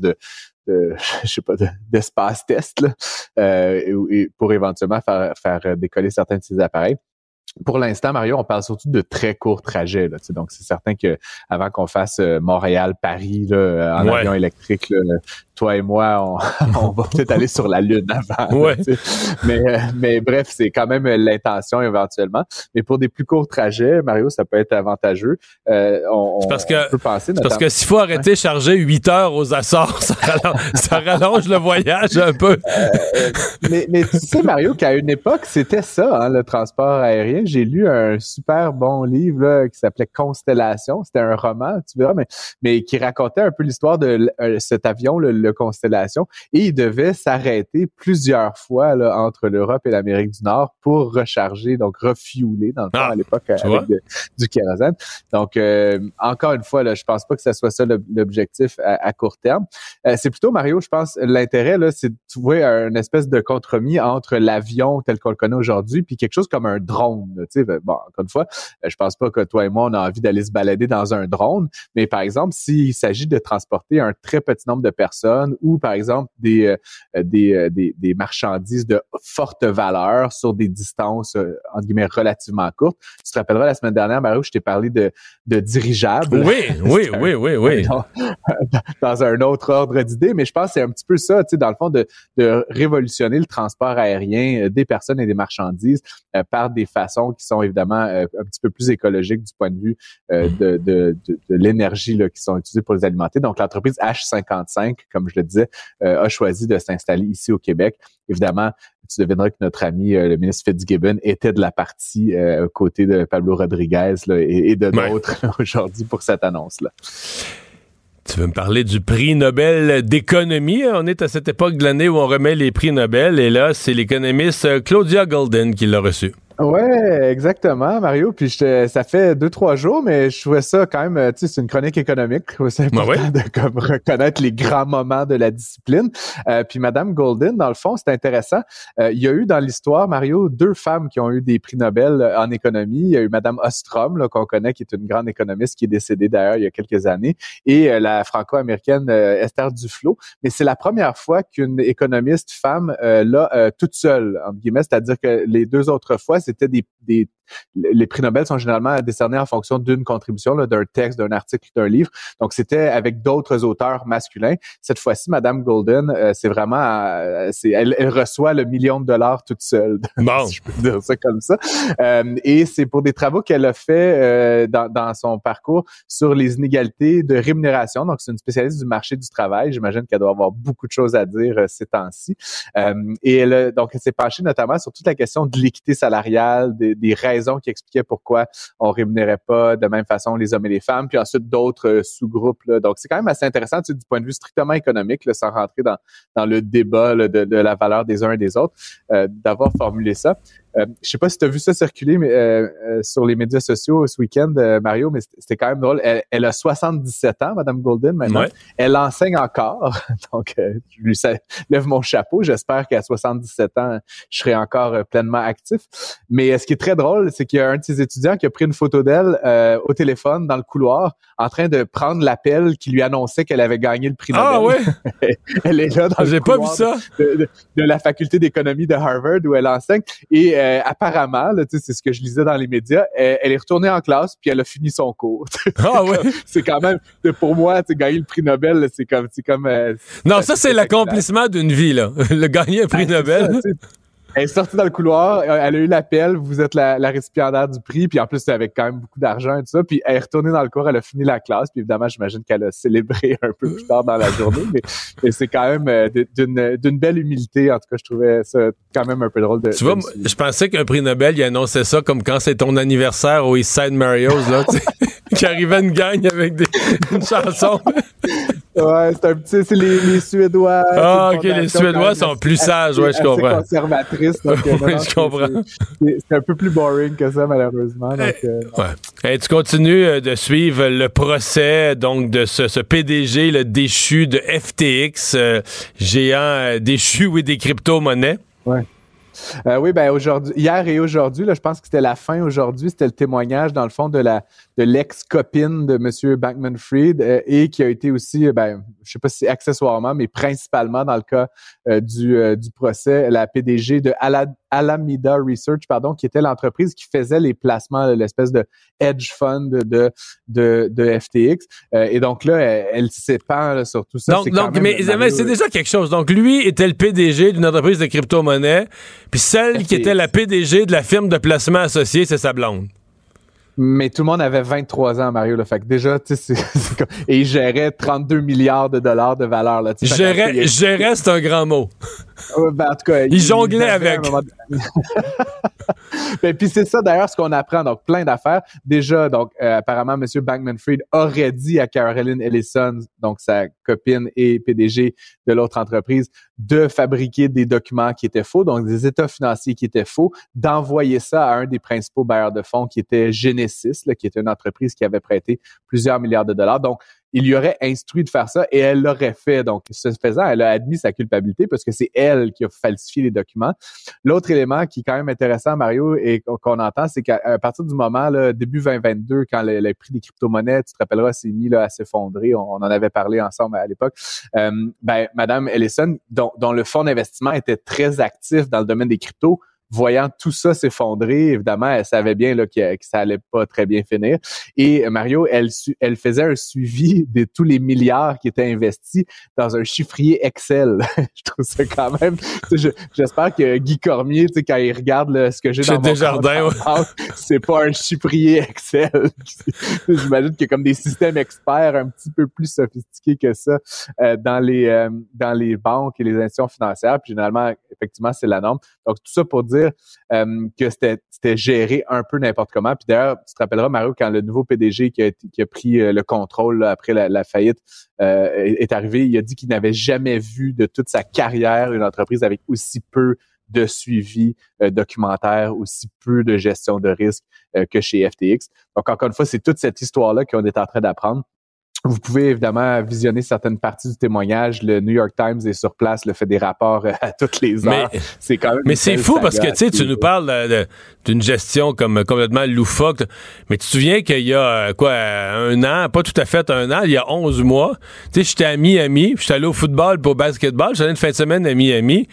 d'espace test là, et pour éventuellement faire décoller certains de ces appareils. Pour l'instant, Mario, on parle surtout de très courts trajets. Là, donc, c'est certain que avant qu'on fasse Montréal-Paris là, en avion électrique, là, toi et moi, on va peut-être aller sur la Lune avant. Ouais. Là, mais bref, c'est quand même l'intention éventuellement. Mais pour des plus courts trajets, Mario, ça peut être avantageux. On peut penser notamment... Parce que s'il faut arrêter de charger 8 heures aux Açores, ça rallonge le voyage un peu. Mais tu sais, Mario, qu'à une époque, c'était ça, hein, le transport aérien. J'ai lu un super bon livre là, qui s'appelait Constellation. C'était un roman, tu verras, mais qui racontait un peu l'histoire de cet avion, le Constellation, et il devait s'arrêter plusieurs fois là, entre l'Europe et l'Amérique du Nord pour recharger, donc refueler dans le temps à l'époque avec du kérosène. Donc, encore une fois, là, je pense pas que ça soit ça l'objectif à court terme. C'est plutôt, Mario, je pense, l'intérêt, là, c'est de trouver une espèce de compromis entre l'avion tel qu'on le connaît aujourd'hui puis quelque chose comme un drone. Là, tu sais, bon, encore une fois, je pense pas que toi et moi, on a envie d'aller se balader dans un drone, mais par exemple, s'il s'agit de transporter un très petit nombre de personnes ou, par exemple, des marchandises de forte valeur sur des distances, entre guillemets, relativement courtes. Tu te rappelleras la semaine dernière, Mario, je t'ai parlé de dirigeables. Oui. Dans un autre ordre d'idée, mais je pense que c'est un petit peu ça, tu sais, dans le fond, de révolutionner le transport aérien des personnes et des marchandises par des façons qui sont évidemment un petit peu plus écologiques du point de vue de l'énergie là, qui sont utilisées pour les alimenter. Donc, l'entreprise H55, comme comme je le disais, a choisi de s'installer ici au Québec. Évidemment, tu devineras que notre ami, le ministre Fitzgibbon, était de la partie côté de Pablo Rodriguez là, et de d'autres là, aujourd'hui pour cette annonce-là. Tu veux me parler du prix Nobel d'économie? On est à cette époque de l'année où on remet les prix Nobel et là, c'est l'économiste Claudia Goldin qui l'a reçu. Ouais, exactement, Mario. Puis ça fait 2-3 jours, mais je trouvais ça quand même, tu sais, c'est une chronique économique. C'est important de comme, reconnaître les grands moments de la discipline. Puis Madame Goldin, dans le fond, c'est intéressant. Il y a eu dans l'histoire, Mario, 2 femmes qui ont eu des prix Nobel en économie. Il y a eu Madame Ostrom, là, qu'on connaît, qui est une grande économiste, qui est décédée d'ailleurs il y a quelques années, et la franco-américaine Esther Duflo. Mais c'est la première fois qu'une économiste femme l'a toute seule, entre guillemets, c'est-à-dire que les 2 autres fois, c'était les prix Nobel sont généralement décernés en fonction d'une contribution, là, d'un texte, d'un article, d'un livre. Donc, c'était avec d'autres auteurs masculins. Cette fois-ci, Madame Goldin, c'est vraiment, elle reçoit le $1 million toute seule. Bon. Si je peux dire ça comme ça. Et c'est pour des travaux qu'elle a fait dans son parcours sur les inégalités de rémunération. Donc, c'est une spécialiste du marché du travail. J'imagine qu'elle doit avoir beaucoup de choses à dire ces temps-ci. Et elle s'est penchée notamment sur toute la question de l'équité salariale, des raisons qui expliquaient pourquoi on rémunérait pas de même façon les hommes et les femmes, puis ensuite d'autres sous-groupes. Là. Donc, c'est quand même assez intéressant du point de vue strictement économique, là, sans rentrer dans le débat là, de la valeur des uns et des autres, d'avoir formulé ça. Je sais pas si tu as vu ça circuler mais, sur les médias sociaux ce week-end, Mario, mais c'était quand même drôle. Elle a 77 ans, Madame Goldin, maintenant. Ouais. Elle enseigne encore. Donc, je lui lève mon chapeau. J'espère qu'à 77 ans, je serai encore pleinement actif. Mais ce qui est très drôle, c'est qu'il y a un de ses étudiants qui a pris une photo d'elle au téléphone, dans le couloir, en train de prendre l'appel qui lui annonçait qu'elle avait gagné le prix Nobel. Ah ouais? Elle est là dans le couloir de la faculté d'économie de Harvard où elle enseigne. Et apparemment, là, c'est ce que je lisais dans les médias, elle est retournée en classe puis elle a fini son cours. Ah ouais. C'est quand même, pour moi, gagner le prix Nobel, là, c'est comme. Non, ça c'est l'accomplissement d'une vie, là. Le gagner un prix Nobel. Ça, elle est sortie dans le couloir, elle a eu l'appel, vous êtes la récipiendaire du prix, puis en plus, c'est avec quand même beaucoup d'argent et tout ça, puis elle est retournée dans le cours, elle a fini la classe, puis évidemment, j'imagine qu'elle a célébré un peu plus tard dans la journée, mais c'est quand même d'une belle humilité, en tout cas, je trouvais ça quand même un peu drôle. Tu vois, je pensais qu'un prix Nobel, il annonçait ça comme quand c'est ton anniversaire au East Side Mario's, là, tu sais, qui arrivait une gang avec une chanson. Ouais, c'est un petit, c'est les Suédois. Ah, OK, les Suédois sont plus sages, ouais, je comprends. Conservatrices, donc, oui, non, je comprends. C'est un peu plus boring que ça, malheureusement. Donc, ouais. Et tu continues de suivre le procès, donc, de ce PDG, le déchu de FTX, géant déchu, oui, des crypto-monnaies. Ouais. Oui, ben aujourd'hui, hier et aujourd'hui, là, je pense que c'était la fin aujourd'hui, c'était le témoignage dans le fond de l'ex-copine de M. Bankman-Fried et qui a été aussi, ben, je sais pas si accessoirement, mais principalement dans le cas du procès, la PDG de Alameda Research, pardon, qui était l'entreprise qui faisait les placements, l'espèce de hedge fund de FTX. Et donc là, elle s'épand là, sur tout ça. Donc, c'est déjà quelque chose. Donc, lui était le PDG d'une entreprise de crypto-monnaie, puis celle FTX, qui était la PDG de la firme de placement associée, c'est sa blonde. Mais tout le monde avait 23 ans, Mario, là. Fait que déjà, tu sais, et il gérait $32 milliards de valeur, là. Gérait, c'est un grand mot. Ben, en tout cas, il jonglait avec. Ben, puis c'est ça, d'ailleurs, ce qu'on apprend. Donc, plein d'affaires. Déjà, donc, apparemment, M. Bankman-Fried aurait dit à Caroline Ellison, donc sa copine et PDG de l'autre entreprise, de fabriquer des documents qui étaient faux, donc des états financiers qui étaient faux, d'envoyer ça à un des principaux bailleurs de fonds qui était Genesis, là, qui était une entreprise qui avait prêté plusieurs milliards de dollars. Donc, il lui aurait instruit de faire ça et elle l'aurait fait. Donc, ce faisant, elle a admis sa culpabilité parce que c'est elle qui a falsifié les documents. L'autre élément qui est quand même intéressant, Mario, et qu'on entend, c'est qu'à partir du moment, là, début 2022, quand le prix des crypto-monnaies, tu te rappelleras, s'est mis là, à s'effondrer, on en avait parlé ensemble à l'époque, ben, Madame Ellison, dont le fonds d'investissement était très actif dans le domaine des cryptos, voyant tout ça s'effondrer, évidemment, elle savait bien là que ça allait pas très bien finir. Et Mario, elle faisait un suivi de tous les milliards qui étaient investis dans un chiffrier Excel. Je trouve ça quand même... J'espère que Guy Cormier, tu sais, quand il regarde là, ce que j'ai dans mon Desjardins, compte, c'est pas un chiffrier Excel. J'imagine qu'il y a comme des systèmes experts un petit peu plus sophistiqués que ça dans les banques et les institutions financières. Puis généralement, effectivement, c'est la norme. Donc, tout ça pour dire que c'était géré un peu n'importe comment. Puis d'ailleurs, tu te rappelleras, Mario, quand le nouveau PDG qui a pris le contrôle là, après la faillite est arrivé, il a dit qu'il n'avait jamais vu de toute sa carrière une entreprise avec aussi peu de suivi documentaire, aussi peu de gestion de risque que chez FTX. Donc, encore une fois, c'est toute cette histoire-là qu'on est en train d'apprendre. Vous pouvez évidemment visionner certaines parties du témoignage. Le New York Times est sur place, le fait des rapports à toutes les heures. Mais c'est fou parce que tu nous parles d'une gestion comme complètement loufoque. Mais tu te souviens qu'il y a un an, pas tout à fait un an, il y a 11 mois, tu sais, j'étais à Miami, j'étais allé au football pour au basketball, j'étais allé une fin de semaine à Miami.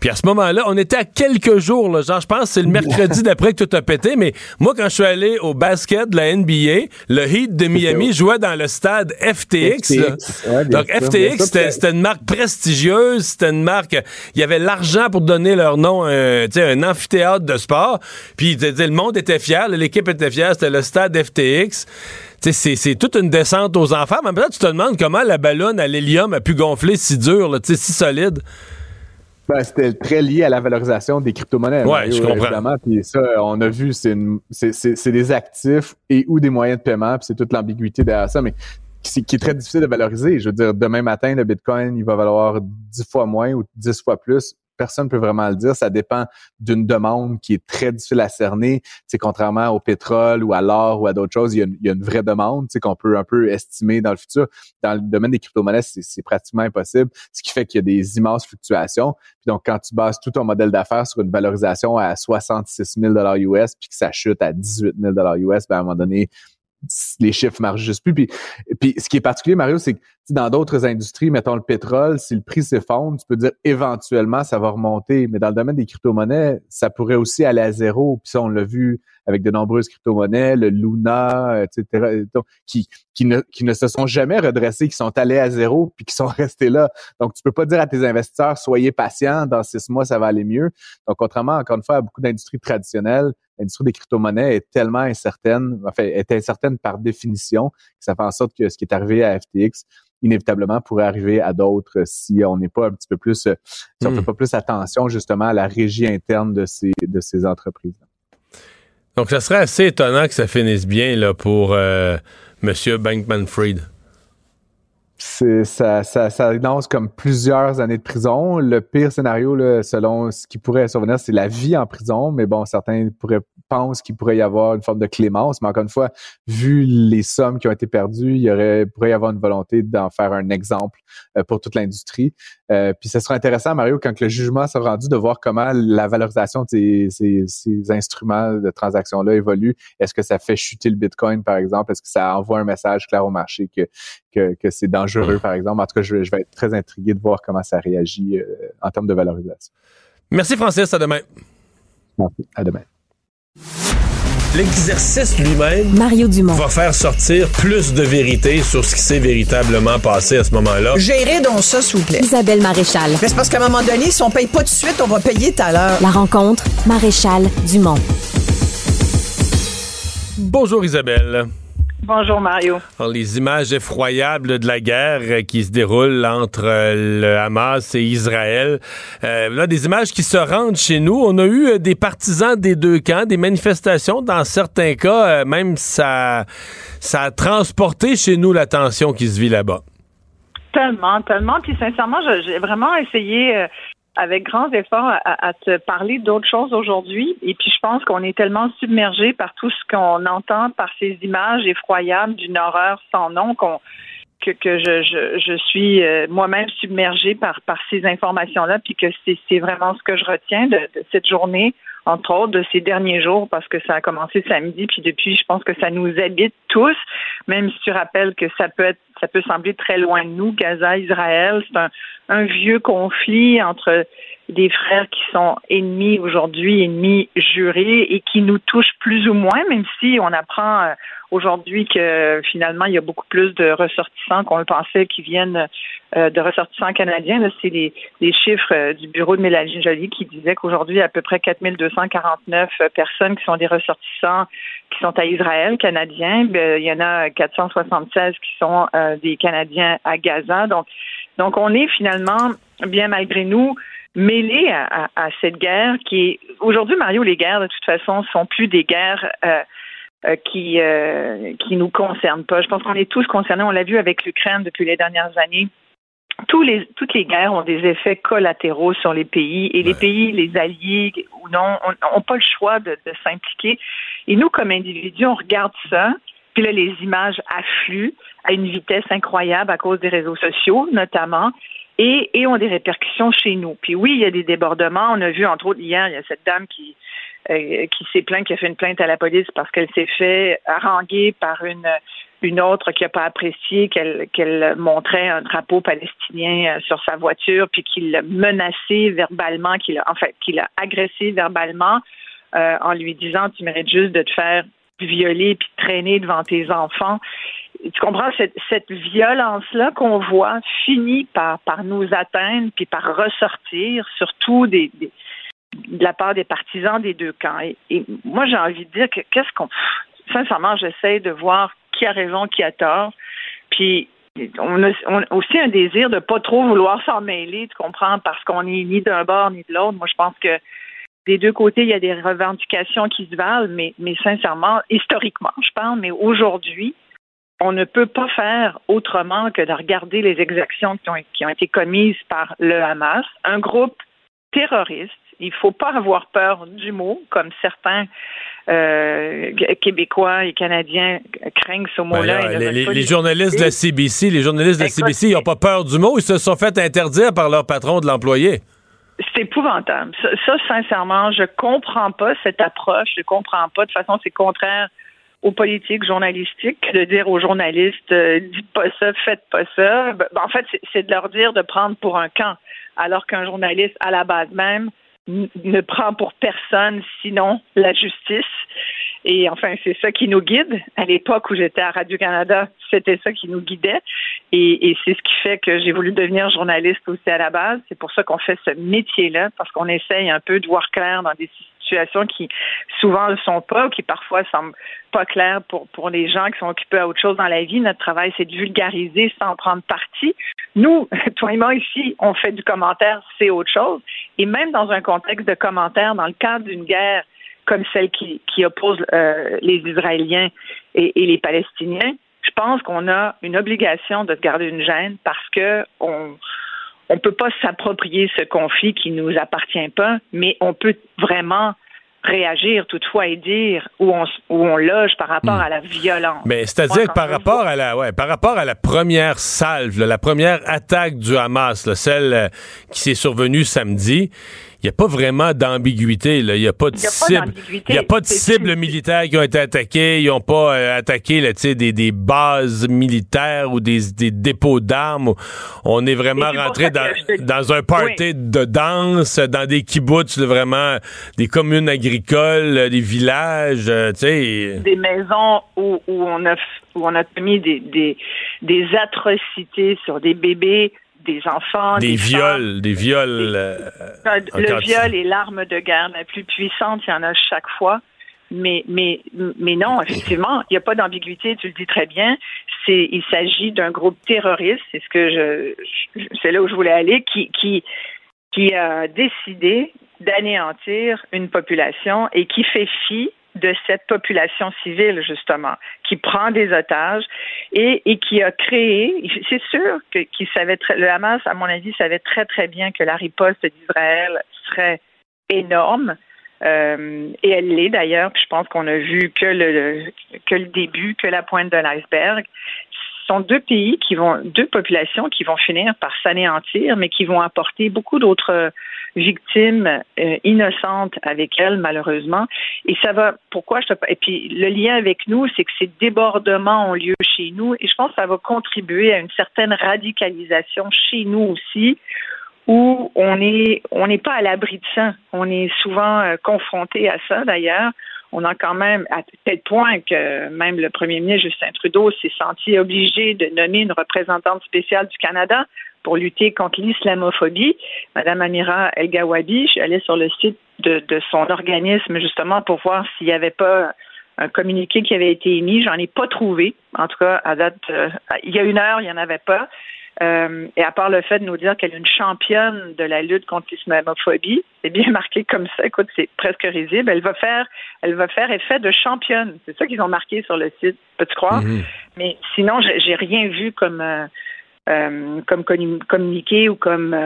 Puis à ce moment-là, on était à quelques jours, là, genre je pense que c'est le mercredi d'après que tout a pété, mais moi quand je suis allé au basket de la NBA, le Heat de Miami jouait dans le stade FTX. Ouais, donc sûr. FTX, c'était une marque prestigieuse, c'était une marque, il y avait l'argent pour donner leur nom, un amphithéâtre de sport, puis le monde était fier, l'équipe était fière, c'était le stade FTX. C'est toute une descente aux enfers, mais peut-être tu te demandes comment la ballonne à l'hélium a pu gonfler si dur, là, si solide. Ben, c'était très lié à la valorisation des crypto-monnaies. Oui, je comprends. Évidemment. Puis ça, on a vu, c'est des actifs et ou des moyens de paiement, puis c'est toute l'ambiguïté derrière ça, mais qui est très difficile de valoriser. Je veux dire, demain matin, le Bitcoin, il va valoir 10 fois moins ou 10 fois plus. Personne ne peut vraiment le dire. Ça dépend d'une demande qui est très difficile à cerner. T'sais, contrairement au pétrole ou à l'or ou à d'autres choses, il y a une vraie demande qu'on peut un peu estimer dans le futur. Dans le domaine des crypto-monnaies, c'est pratiquement impossible, ce qui fait qu'il y a des immenses fluctuations. Puis donc, quand tu bases tout ton modèle d'affaires sur une valorisation à 66 000 $ US puis que ça chute à 18 000 $ US, ben à un moment donné, les chiffres marchent juste plus. Puis ce qui est particulier, Mario, c'est que dans d'autres industries, mettons le pétrole, si le prix s'effondre, tu peux dire éventuellement ça va remonter. Mais dans le domaine des crypto-monnaies, ça pourrait aussi aller à zéro. Puis ça, on l'a vu avec de nombreuses crypto-monnaies, le Luna, etc., qui ne se sont jamais redressés, qui sont allés à zéro puis qui sont restés là. Donc, tu peux pas dire à tes investisseurs, soyez patients, dans 6 mois, ça va aller mieux. Donc, contrairement, encore une fois, à beaucoup d'industries traditionnelles, l'industrie des crypto-monnaies est tellement incertaine, enfin, est incertaine par définition, que ça fait en sorte que ce qui est arrivé à FTX, inévitablement, pourrait arriver à d'autres si on n'est pas un petit peu plus, si on ne fait pas plus attention, justement, à la régie interne de ces entreprises. Donc, ça serait assez étonnant que ça finisse bien, là, pour M. Bankman-Fried. Ça annonce comme plusieurs années de prison. Le pire scénario, là, selon ce qui pourrait survenir, c'est la vie en prison. Mais bon, certains pensent qu'il pourrait y avoir une forme de clémence. Mais encore une fois, vu les sommes qui ont été perdues, pourrait y avoir une volonté d'en faire un exemple pour toute l'industrie. Puis ce sera intéressant, Mario, quand le jugement sera rendu, de voir comment la valorisation de ces instruments de transaction-là évolue. Est-ce que ça fait chuter le Bitcoin, par exemple? Est-ce que ça envoie un message clair au marché que c'est dangereux, par exemple? En tout cas, je vais être très intrigué de voir comment ça réagit en termes de valorisation. Merci, Francis. À demain. Merci. À demain. L'exercice lui-même, Mario Dumont, va faire sortir plus de vérité sur ce qui s'est véritablement passé à ce moment-là. Gérez donc ça, s'il vous plaît. Isabelle Maréchal. Mais c'est parce qu'à un moment donné, si on paye pas tout de suite, on va payer tout à l'heure. La rencontre, Maréchal Dumont. Bonjour, Isabelle. Bonjour, Mario. Alors, les images effroyables de la guerre qui se déroule entre le Hamas et Israël. Là, des images qui se rendent chez nous. On a eu des partisans des deux camps, des manifestations. Dans certains cas, même ça a transporté chez nous la tension qui se vit là-bas. Tellement, tellement. Puis sincèrement, j'ai vraiment essayé... avec grands efforts à te parler d'autres choses aujourd'hui. Et puis, je pense qu'on est tellement submergé par tout ce qu'on entend, par ces images effroyables d'une horreur sans nom que je suis moi-même submergée par ces informations-là, puis que c'est vraiment ce que je retiens de cette journée, entre autres de ces derniers jours, parce que ça a commencé samedi, puis depuis, je pense que ça nous habite tous, même si tu rappelles que ça peut être ça peut sembler très loin de nous, Gaza, Israël, c'est un vieux conflit entre des frères qui sont ennemis aujourd'hui, ennemis jurés, et qui nous touchent plus ou moins, même si on apprend aujourd'hui que finalement il y a beaucoup plus de ressortissants qu'on le pensait qui viennent de ressortissants canadiens. Là, c'est les chiffres du bureau de Mélanie Joly qui disaient qu'aujourd'hui, il y a à peu près 4249 personnes qui sont des ressortissants qui sont à Israël, canadiens. Bien, il y en a 476 qui sont des Canadiens à Gaza. Donc on est finalement, bien malgré nous, mêlés à cette guerre qui est... Aujourd'hui, Mario, les guerres, de toute façon, ne sont plus des guerres qui nous concernent pas. Je pense qu'on est tous concernés. On l'a vu avec l'Ukraine depuis les dernières années. Toutes les guerres ont des effets collatéraux sur les pays, et les pays, les alliés ou non, n'ont pas le choix de s'impliquer. Et nous, comme individus, on regarde ça, puis là, les images affluent à une vitesse incroyable à cause des réseaux sociaux, notamment, et ont des répercussions chez nous. Puis oui, il y a des débordements. On a vu, entre autres, hier, il y a cette dame qui s'est plainte, qui a fait une plainte à la police parce qu'elle s'est fait haranguer par une autre qui n'a pas apprécié qu'elle montrait un drapeau palestinien sur sa voiture, puis qu'il l'a menacée verbalement, qu'il l'a agressée verbalement en lui disant « tu mérites juste de te faire violer puis de traîner devant tes enfants ». Tu comprends, cette violence-là qu'on voit finit par nous atteindre puis par ressortir, surtout de la part des partisans des deux camps. Et moi, j'ai envie de dire que qu'est-ce qu'on... Sincèrement, j'essaie de voir qui a raison, qui a tort. Puis on a aussi un désir de pas trop vouloir s'en mêler, tu comprends, parce qu'on n'est ni d'un bord ni de l'autre. Moi, je pense que des deux côtés, il y a des revendications qui se valent, mais sincèrement, historiquement, je parle, mais aujourd'hui, on ne peut pas faire autrement que de regarder les exactions qui ont été commises par le Hamas, un groupe terroriste. Il ne faut pas avoir peur du mot, comme certains Québécois et Canadiens craignent ce mot-là. Ben là, les journalistes de la CBC, ils n'ont pas peur du mot. Ils se sont fait interdire par leur patron de l'employer. C'est épouvantable. Ça, sincèrement, je ne comprends pas cette approche. Je ne comprends pas. De toute façon, c'est contraire aux politiques journalistiques, de dire aux journalistes dites pas ça, faites pas ça. Ben, en fait, c'est de leur dire de prendre pour un camp, alors qu'un journaliste, à la base même, ne prend pour personne, sinon la justice. Et enfin, c'est ça qui nous guide. À l'époque où j'étais à Radio-Canada, c'était ça qui nous guidait. Et c'est ce qui fait que j'ai voulu devenir journaliste aussi à la base. C'est pour ça qu'on fait ce métier-là, parce qu'on essaye un peu de voir clair dans des situations qui souvent ne le sont pas, ou qui parfois semblent pas claires pour les gens qui sont occupés à autre chose dans la vie. Notre travail, c'est de vulgariser sans prendre parti. Nous, toi et moi ici, on fait du commentaire, c'est autre chose. Et même dans un contexte de commentaire, dans le cadre d'une guerre comme celle qui oppose les Israéliens et les Palestiniens, je pense qu'on a une obligation de se garder une gêne parce que on peut pas s'approprier ce conflit qui nous appartient pas, mais on peut vraiment réagir toutefois et dire où on loge par rapport à la violence. Mais c'est-à-dire que par rapport à la première salve, la première attaque du Hamas, celle qui s'est survenue samedi, il n'y a pas vraiment d'ambiguïté. Il n'y a pas de cible. Il n'y a pas de cible militaire qui ont été attaquées. Ils n'ont pas attaqué des bases militaires ou des dépôts d'armes. On est vraiment rentré dans un party de danse, dans des kibboutz, vraiment des communes agricoles, des villages, tu sais. Des maisons où on a commis des atrocités sur des bébés, des enfants, des viols. Le viol est l'arme de guerre la plus puissante, il y en a chaque fois. Mais non, effectivement, il n'y a pas d'ambiguïté, tu le dis très bien. Il s'agit d'un groupe terroriste, c'est ce que c'est là où je voulais aller, qui a décidé d'anéantir une population et qui fait fi de cette population civile, justement, qui prend des otages et qui a créé... C'est sûr qu'il savait... Le Hamas, à mon avis, savait très, très bien que la riposte d'Israël serait énorme. Et elle l'est, d'ailleurs. Puis je pense qu'on a vu que le début, que la pointe de l'iceberg. Ce sont deux populations qui vont finir par s'anéantir, mais qui vont apporter beaucoup d'autres victimes innocentes avec elles, malheureusement. Et ça va. Pourquoi je te. Et puis, le lien avec nous, c'est que ces débordements ont lieu chez nous. Et je pense que ça va contribuer à une certaine radicalisation chez nous aussi, où on n'est pas à l'abri de ça. On est souvent confronté à ça, d'ailleurs. On a quand même, à tel point que même le premier ministre Justin Trudeau s'est senti obligé de nommer une représentante spéciale du Canada pour lutter contre l'islamophobie. Madame Amira Elghawaby, je suis allée sur le site de son organisme justement pour voir s'il n'y avait pas un communiqué qui avait été émis. J'en ai pas trouvé. En tout cas, à date, il y a une heure, il n'y en avait pas. Et à part le fait de nous dire qu'elle est une championne de la lutte contre l'islamophobie, c'est bien marqué comme ça, écoute, c'est presque risible. Elle va faire effet de championne. C'est ça qu'ils ont marqué sur le site, peux-tu croire? Mmh. Mais sinon, j'ai rien vu comme communiqué ou comme...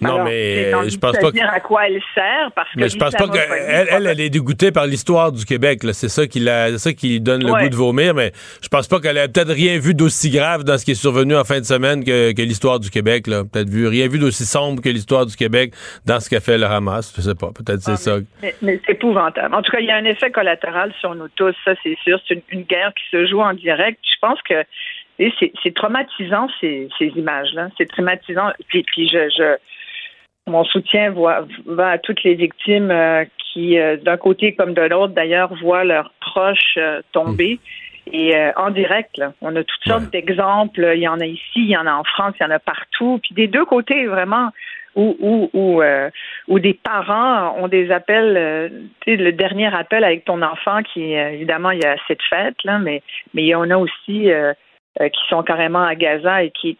Non, alors, mais je pense pas que... à quoi elle sert, parce que... Mais je pense pas qu'elle est dégoûtée par l'histoire du Québec, là. C'est ça qui lui donne le goût de vomir, mais je pense pas qu'elle a peut-être rien vu d'aussi grave dans ce qui est survenu en fin de semaine que l'histoire du Québec, là. Peut-être rien vu d'aussi sombre que l'histoire du Québec dans ce qu'a fait le Hamas. Je sais pas, peut-être c'est ça. Mais c'est épouvantable. En tout cas, il y a un effet collatéral sur nous tous, ça c'est sûr. C'est une guerre qui se joue en direct. Je pense que c'est traumatisant, ces images-là. C'est traumatisant. Puis mon soutien va à toutes les victimes qui, d'un côté comme de l'autre, d'ailleurs, voient leurs proches tomber. Et en direct, là, on a toutes sortes d'exemples. Il y en a ici, il y en a en France, il y en a partout. Puis des deux côtés, vraiment, où des parents ont des appels, tu sais, le dernier appel avec ton enfant qui, évidemment, il y a cette fête, là, mais il y en a aussi... qui sont carrément à Gaza et qui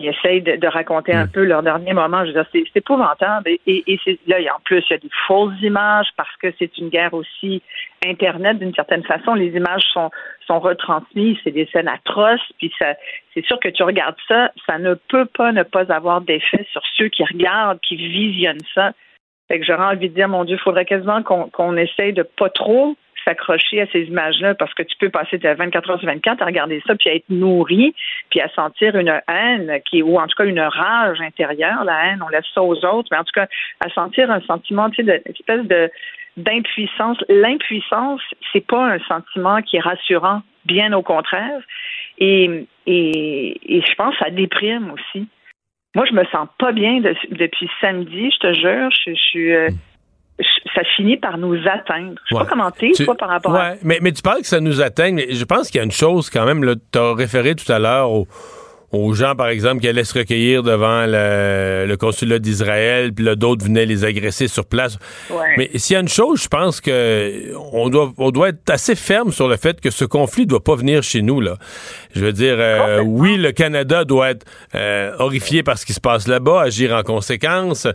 essayent de raconter un peu leur dernier moment. Je veux dire, c'est épouvantable. Et c'est, là, en plus, il y a des fausses images parce que c'est une guerre aussi Internet. D'une certaine façon, les images sont retransmises. C'est des scènes atroces. Puis ça, c'est sûr que tu regardes ça, ça ne peut pas ne pas avoir d'effet sur ceux qui regardent, qui visionnent ça. Fait que j'aurais envie de dire, mon Dieu, il faudrait quasiment qu'on essaye de pas trop s'accrocher à ces images-là, parce que tu peux passer de 24 heures sur 24 à regarder ça, puis à être nourri, puis à sentir une haine, ou en tout cas une rage intérieure. La haine, on laisse ça aux autres, mais en tout cas, à sentir un sentiment, tu sais, espèce d'impuissance. L'impuissance, c'est pas un sentiment qui est rassurant, bien au contraire. Et je pense que ça déprime aussi. Moi, je me sens pas bien depuis samedi, je te jure. Je suis... ça finit par nous atteindre. Je sais pas comment t'es, toi, par rapport à... Mais tu parles que ça nous atteigne. Je pense qu'il y a une chose, quand même, tu as référé tout à l'heure aux gens, par exemple, qui allaient se recueillir devant le consulat d'Israël, puis là, d'autres venaient les agresser sur place. Ouais. Mais s'il y a une chose, je pense que on doit être assez ferme sur le fait que ce conflit doit pas venir chez nous, là. Je veux dire, oui, le Canada doit être horrifié par ce qui se passe là-bas, agir en conséquence,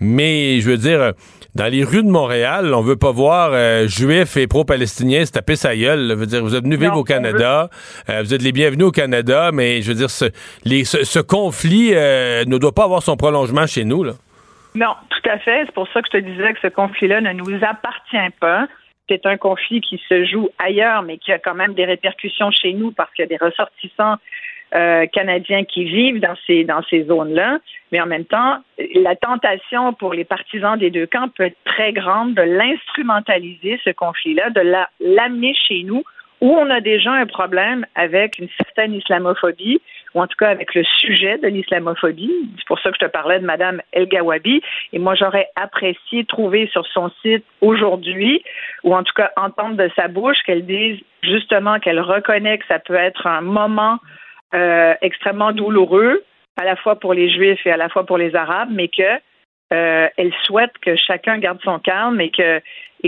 mais je veux dire... Dans les rues de Montréal, on veut pas voir juifs et pro-palestiniens se taper sa gueule. Là. Je veux dire, vous êtes venus vivre au Canada, vous êtes les bienvenus au Canada, mais je veux dire, ce conflit ne doit pas avoir son prolongement chez nous. Là. Non, tout à fait. C'est pour ça que je te disais que ce conflit-là ne nous appartient pas. C'est un conflit qui se joue ailleurs, mais qui a quand même des répercussions chez nous parce qu'il y a des ressortissants canadiens qui vivent dans ces zones-là, mais en même temps, la tentation pour les partisans des deux camps peut être très grande de l'instrumentaliser, ce conflit-là, de l'amener chez nous, où on a déjà un problème avec une certaine islamophobie, ou en tout cas avec le sujet de l'islamophobie. C'est pour ça que je te parlais de Mme Elghawaby. Et moi, j'aurais apprécié trouver sur son site aujourd'hui, ou en tout cas entendre de sa bouche qu'elle dise justement qu'elle reconnaît que ça peut être un moment extrêmement douloureux, à la fois pour les Juifs et à la fois pour les Arabes, mais que elle souhaite que chacun garde son calme et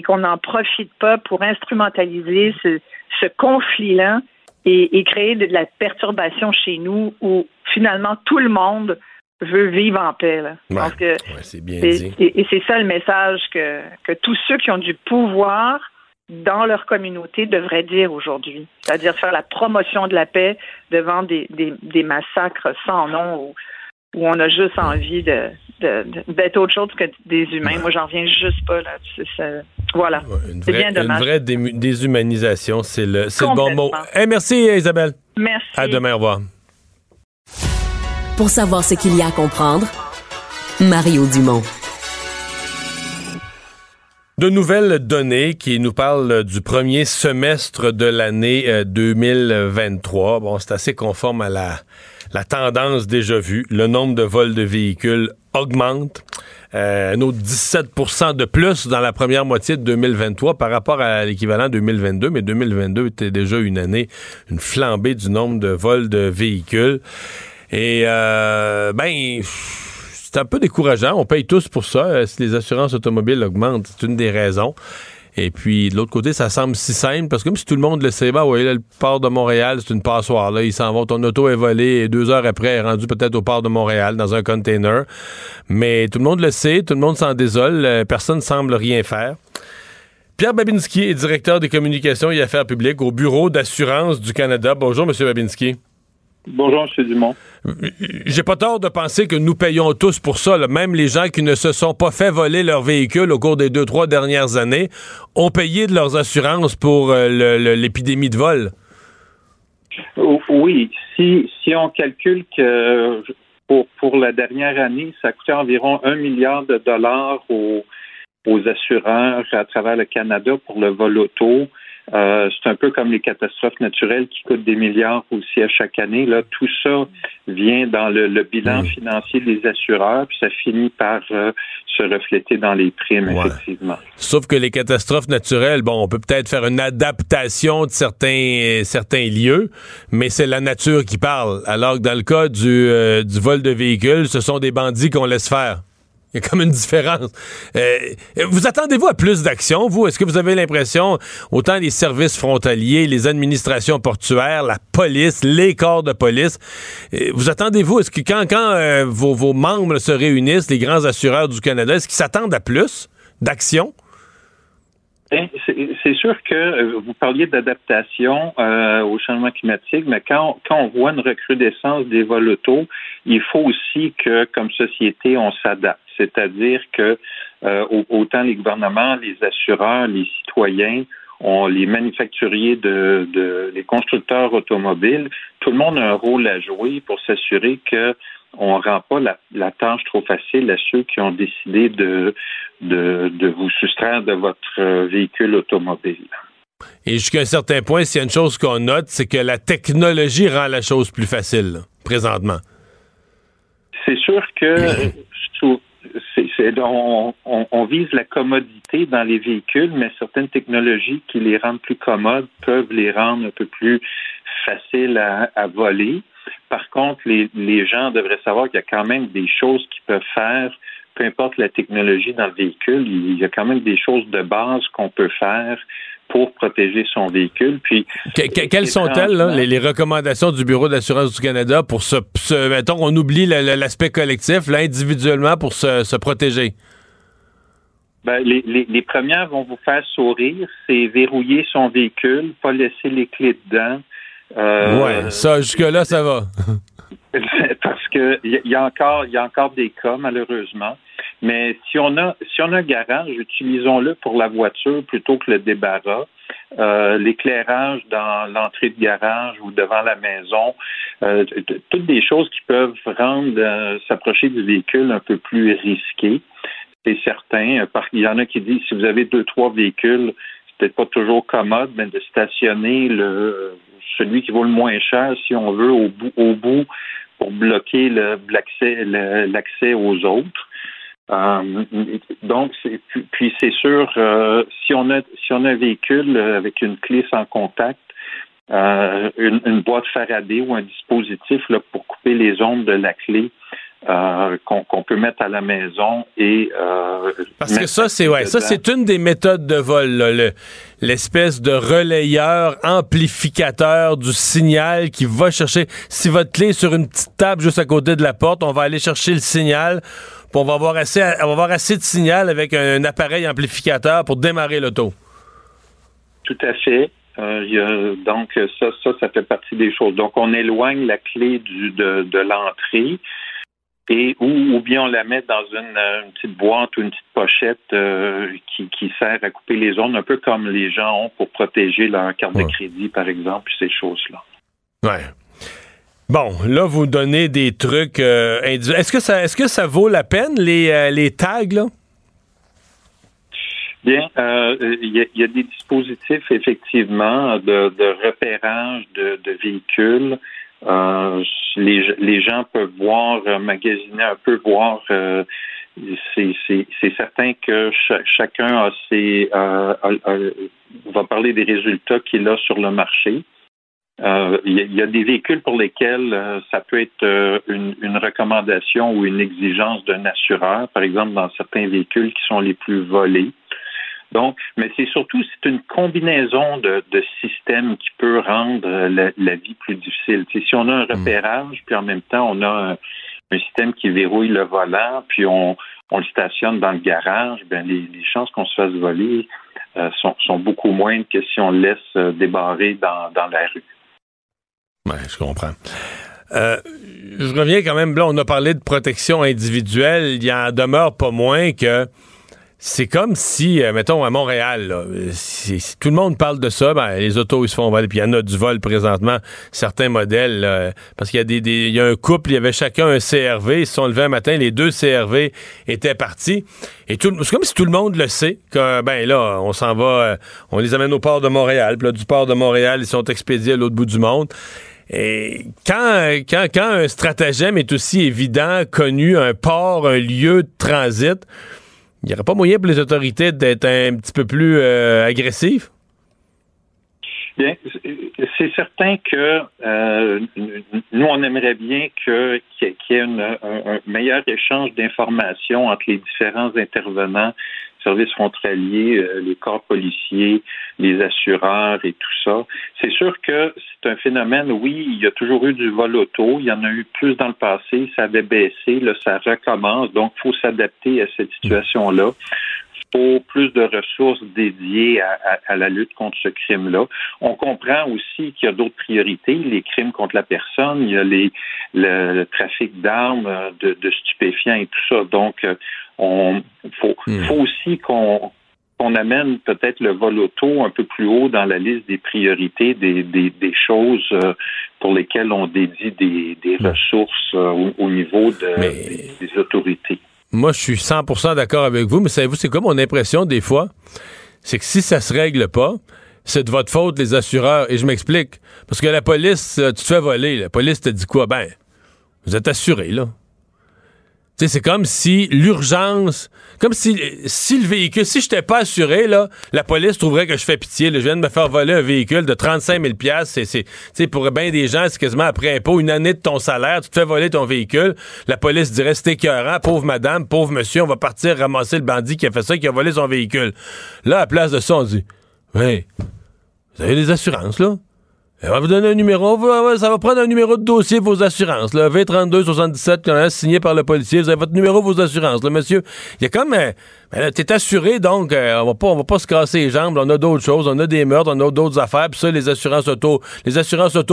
qu'on n'en profite pas pour instrumentaliser ce conflit-là et créer de la perturbation chez nous où finalement tout le monde veut vivre en paix. Là. Ouais. Parce que c'est bien dit. Et c'est ça le message que tous ceux qui ont du pouvoir dans leur communauté devrait dire aujourd'hui, c'est-à-dire faire la promotion de la paix devant des massacres sans nom où on a juste envie d'être autre chose que des humains. Moi, j'en reviens juste pas là. Voilà. C'est bien dommage. Une vraie déshumanisation, c'est le bon mot. Hey, merci Isabelle. Merci. À demain, au revoir. Pour savoir ce qu'il y a à comprendre, Mario Dumont. De nouvelles données qui nous parlent du premier semestre de l'année 2023. Bon, c'est assez conforme à la tendance déjà vue. Le nombre de vols de véhicules augmente. Un autre 17% de plus dans la première moitié de 2023 par rapport à l'équivalent 2022, mais 2022 était déjà une flambée du nombre de vols de véhicules. Et, c'est un peu décourageant. On paye tous pour ça. Si les assurances automobiles augmentent, c'est une des raisons. Et puis, de l'autre côté, ça semble si simple, parce que comme si tout le monde le sait, bah oui, le port de Montréal, c'est une passoire. Là, ils s'en vont, ton auto est volée, et 2 heures après, elle est rendue peut-être au port de Montréal, dans un container. Mais tout le monde le sait, tout le monde s'en désole, personne ne semble rien faire. Pierre Babinski est directeur des communications et affaires publiques au Bureau d'assurance du Canada. Bonjour, M. Babinski. Bonjour, M. Dumont. J'ai pas tort de penser que nous payons tous pour ça. Là. Même les gens qui ne se sont pas fait voler leur véhicule au cours des 2-3 dernières années ont payé de leurs assurances pour l'épidémie de vol. Oui. Si on calcule que pour la dernière année, ça coûtait environ $1 milliard aux assureurs à travers le Canada pour le vol auto. C'est un peu comme les catastrophes naturelles qui coûtent des milliards aussi à chaque année. Là, tout ça vient dans le bilan financier des assureurs, puis ça finit par se refléter dans les primes, effectivement. Sauf que les catastrophes naturelles, on peut peut-être faire une adaptation de certains lieux, mais c'est la nature qui parle. Alors que dans le cas du vol de véhicules, ce sont des bandits qu'on laisse faire. Il y a comme une différence. Vous attendez-vous à plus d'action, vous? Est-ce que vous avez l'impression, autant les services frontaliers, les administrations portuaires, la police, les corps de police, vous attendez-vous, est-ce que quand vos membres se réunissent, les grands assureurs du Canada, est-ce qu'ils s'attendent à plus d'action? Bien, c'est sûr que vous parliez d'adaptation au changement climatique, mais quand on voit une recrudescence des vols auto, il faut aussi que, comme société, on s'adapte. C'est-à-dire que autant les gouvernements, les assureurs, les citoyens, les manufacturiers, les constructeurs automobiles, tout le monde a un rôle à jouer pour s'assurer que on ne rend pas la tâche trop facile à ceux qui ont décidé de vous soustraire de votre véhicule automobile. Et jusqu'à un certain point, s'il y a une chose qu'on note, c'est que la technologie rend la chose plus facile, là, présentement. C'est sûr que on vise la commodité dans les véhicules, mais certaines technologies qui les rendent plus commodes peuvent les rendre un peu plus faciles à voler. Par contre, les gens devraient savoir qu'il y a quand même des choses qu'ils peuvent faire, peu importe la technologie dans le véhicule, il y a quand même des choses de base qu'on peut faire pour protéger son véhicule. Puis, quelles sont-elles, là, les recommandations du Bureau d'assurance du Canada pour mettons, on oublie l'aspect collectif, là, individuellement, pour se protéger? Les premières vont vous faire sourire, c'est verrouiller son véhicule, pas laisser les clés dedans. Oui, ça, jusque-là, ça va. Parce que il y a encore des cas, malheureusement. Mais si on a un garage, utilisons-le pour la voiture plutôt que le débarras. L'éclairage dans l'entrée de garage ou devant la maison, toutes des choses qui peuvent rendre s'approcher du véhicule un peu plus risqué. C'est certain. Il y en a qui disent si vous avez 2-3 véhicules, c'est peut-être pas toujours commode, mais de stationner celui qui vaut le moins cher, si on veut, au bout pour bloquer l'accès aux autres. Donc, c'est sûr, si on a un véhicule avec une clé sans contact, une boîte Faraday ou un dispositif là, pour couper les ondes de la clé, qu'on peut mettre à la maison et... parce que ça, c'est une des méthodes de vol, là, l'espèce de relayeur, amplificateur du signal qui va chercher... Si votre clé est sur une petite table juste à côté de la porte, on va aller chercher le signal, puis on va avoir assez de signal avec un appareil amplificateur pour démarrer l'auto. Tout à fait. Donc, ça fait partie des choses. Donc, on éloigne la clé de l'entrée. et ou bien on la met dans une petite boîte ou une petite pochette qui sert à couper les ondes, un peu comme les gens ont pour protéger leur carte de crédit, par exemple, ces choses-là. Ouais. Bon, là, vous donnez des trucs individuels. Est-ce que ça vaut la peine, les tags, là? Bien, il y a des dispositifs, effectivement, de repérage de véhicules. Les gens peuvent voir, magasiner un peu, voir. C'est certain que chacun a ses... va parler des résultats qu'il a sur le marché. Il y a des véhicules pour lesquels ça peut être une recommandation ou une exigence d'un assureur, par exemple dans certains véhicules qui sont les plus volés. Donc, mais c'est surtout une combinaison de systèmes qui peut rendre la vie plus difficile. T'sais, si on a un repérage, puis en même temps on a un système qui verrouille le volant, puis on le stationne dans le garage, ben les chances qu'on se fasse voler sont beaucoup moindres que si on le laisse débarrer dans la rue. Oui, je comprends. Je reviens quand même, là, on a parlé de protection individuelle, il en demeure pas moins que c'est comme si, mettons, à Montréal, là, si tout le monde parle de ça, ben, les autos, ils se font voler, puis il y en a du vol présentement, certains modèles, là, parce qu'il y a il y a un couple, il y avait chacun un CRV, ils se sont levés un matin, les deux CRV étaient partis, et c'est comme si tout le monde le sait, que, ben là, on s'en va, on les amène au port de Montréal, puis là, du port de Montréal, ils sont expédiés à l'autre bout du monde. Et quand un stratagème est aussi évident, connu, un port, un lieu de transit, il n'y aurait pas moyen pour les autorités d'être un petit peu plus agressives? Bien, c'est certain que nous, on aimerait bien qu'il y ait un meilleur échange d'informations entre les différents intervenants, services frontaliers, les corps policiers, les assureurs et tout ça. C'est sûr que c'est un phénomène, oui, il y a toujours eu du vol auto, il y en a eu plus dans le passé, ça avait baissé, là, ça recommence, donc il faut s'adapter à cette situation-là. Il faut plus de ressources dédiées à la lutte contre ce crime-là. On comprend aussi qu'il y a d'autres priorités, les crimes contre la personne, il y a le trafic d'armes, de stupéfiants et tout ça, donc faut aussi qu'on amène peut-être le vol auto un peu plus haut dans la liste des priorités, des choses pour lesquelles on dédie des ressources au niveau des autorités. Moi, je suis 100% d'accord avec vous, mais savez-vous, c'est quoi mon impression des fois? C'est que si ça se règle pas, c'est de votre faute, les assureurs, et je m'explique. Parce que la police, tu te fais voler, la police te dit quoi? Ben, vous êtes assuré, là. T'sais, c'est comme si l'urgence... Comme si le véhicule... Si je n'étais pas assuré, là, la police trouverait que je fais pitié. Là, je viens de me faire voler un véhicule de 35 000 $. Pour bien des gens, c'est quasiment après impôt, une année de ton salaire, tu te fais voler ton véhicule. La police dirait, c'est écœurant, pauvre madame, pauvre monsieur, on va partir ramasser le bandit qui a fait ça, qui a volé son véhicule. Là, à place de ça, on dit, oui, vous avez des assurances, là? On va vous donner un numéro, ça va prendre un numéro de dossier vos assurances, là, V3277, signé par le policier, vous avez votre numéro, vos assurances, là, monsieur. Il y a comme, t'es assuré, donc on va pas se casser les jambes, on a d'autres choses, on a des meurtres, on a d'autres affaires, puis ça, les assurances auto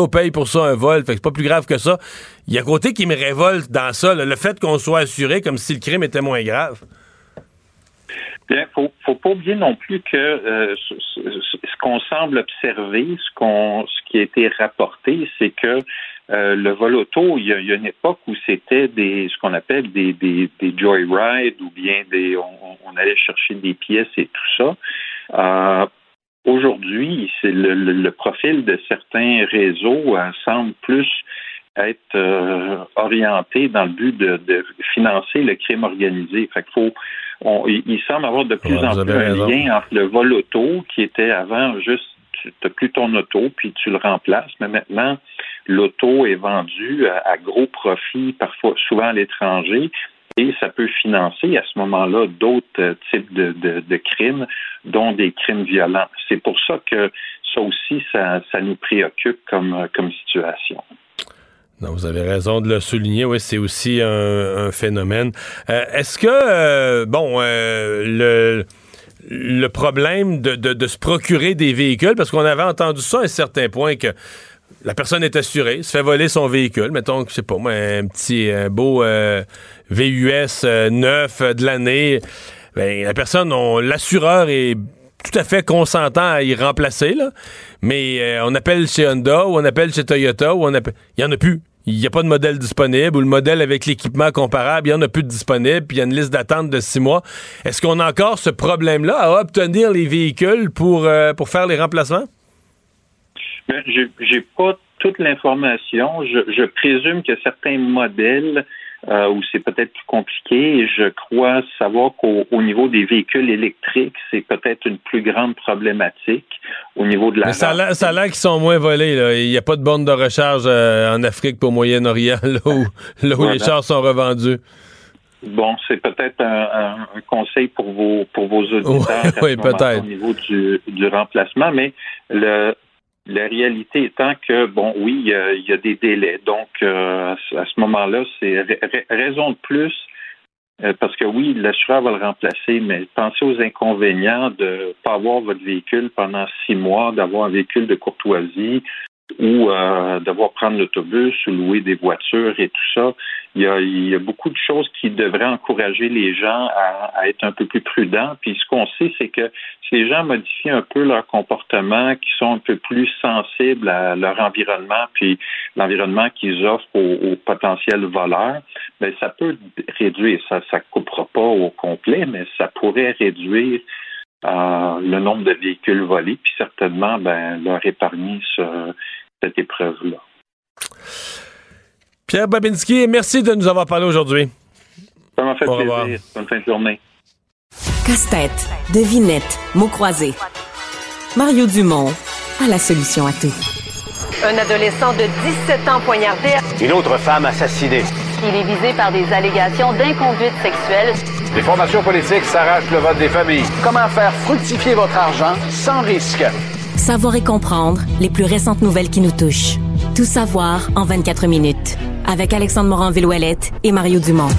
payent pour ça un vol, fait que c'est pas plus grave que ça. Il y a un côté qui me révolte dans ça, là, le fait qu'on soit assuré comme si le crime était moins grave. Bien, faut pas oublier non plus que ce qu'on semble observer, ce qui a été rapporté, c'est que le vol auto, il y a une époque où c'était ce qu'on appelle des joyrides ou bien on allait chercher des pièces et tout ça. Aujourd'hui, c'est le profil de certains réseaux semble plus être orienté dans le but de financer le crime organisé. Fait qu'il faut il semble avoir de plus en plus un lien entre le vol auto qui était avant juste tu n'as plus ton auto puis tu le remplaces, mais maintenant l'auto est vendue à gros profit, parfois souvent à l'étranger, et ça peut financer à ce moment-là d'autres types de crimes, dont des crimes violents. C'est pour ça que ça aussi ça nous préoccupe comme situation. Non, vous avez raison de le souligner. Oui, c'est aussi un phénomène. Est-ce que, le problème de se procurer des véhicules, parce qu'on avait entendu ça à un certain point que La personne est assurée, se fait voler son véhicule, mettons, je sais pas moi, un petit beau VUS neuf de l'année. Ben, la personne, l'assureur est tout à fait consentant à y remplacer, là. Mais on appelle chez Honda ou on appelle chez Toyota ou on appelle. Il n'y en a plus. Il n'y a pas de modèle disponible ou le modèle avec l'équipement comparable, il n'y en a plus de disponible, puis il y a une liste d'attente de 6 mois. Est-ce qu'on a encore ce problème-là à obtenir les véhicules pour faire les remplacements? Mais j'ai pas toute l'information. Je présume que certains modèles où c'est peut-être plus compliqué. Je crois savoir qu'au niveau des véhicules électriques, c'est peut-être une plus grande problématique au niveau de la... Mais ça a l'air qu'ils sont moins volés, là. Il n'y a pas de borne de recharge en Afrique pour Moyen-Orient, là où les chars sont revendus. Bon, c'est peut-être un conseil pour vos auditeurs au niveau du remplacement, mais la réalité étant que, bon, oui, il y a des délais. Donc, à ce moment-là, c'est raison de plus, parce que oui, l'assureur va le remplacer, mais pensez aux inconvénients de pas avoir votre véhicule pendant 6 mois, d'avoir un véhicule de courtoisie ou devoir prendre l'autobus ou louer des voitures et tout ça. Il y a beaucoup de choses qui devraient encourager les gens à être un peu plus prudents. Puis ce qu'on sait, c'est que si les gens modifient un peu leur comportement, qu'ils sont un peu plus sensibles à leur environnement, puis l'environnement qu'ils offrent aux potentiels voleurs, bien, ça peut réduire. Ça ne coupera pas au complet, mais ça pourrait réduire le nombre de véhicules volés, puis certainement leur épargner cette épreuve-là. Pierre Babinski, merci de nous avoir parlé aujourd'hui. Ça m'a fait plaisir. Bonne fin de journée. Casse-tête, devinette, mots croisés. Mario Dumont a la solution à tout. Un adolescent de 17 ans poignardé. Une autre femme assassinée. Il est visé par des allégations d'inconduite sexuelle. Les formations politiques s'arrachent le vote des familles. Comment faire fructifier votre argent sans risque? Savoir et comprendre les plus récentes nouvelles qui nous touchent. Tout savoir en 24 minutes. Avec Alexandre Morin-Villouellette et Mario Dumont.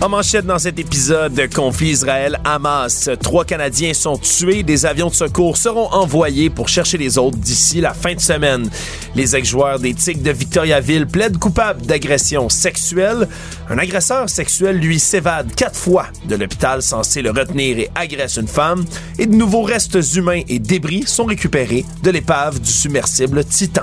En manchette dans cet épisode, conflit Israël-Hamas. 3 Canadiens sont tués. Des avions de secours seront envoyés pour chercher les autres d'ici la fin de semaine. Les ex-joueurs des Tigres de Victoriaville plaident coupables d'agression sexuelle. Un agresseur sexuel, lui, s'évade 4 fois de l'hôpital censé le retenir et agresse une femme. Et de nouveaux restes humains et débris sont récupérés de l'épave du submersible Titan.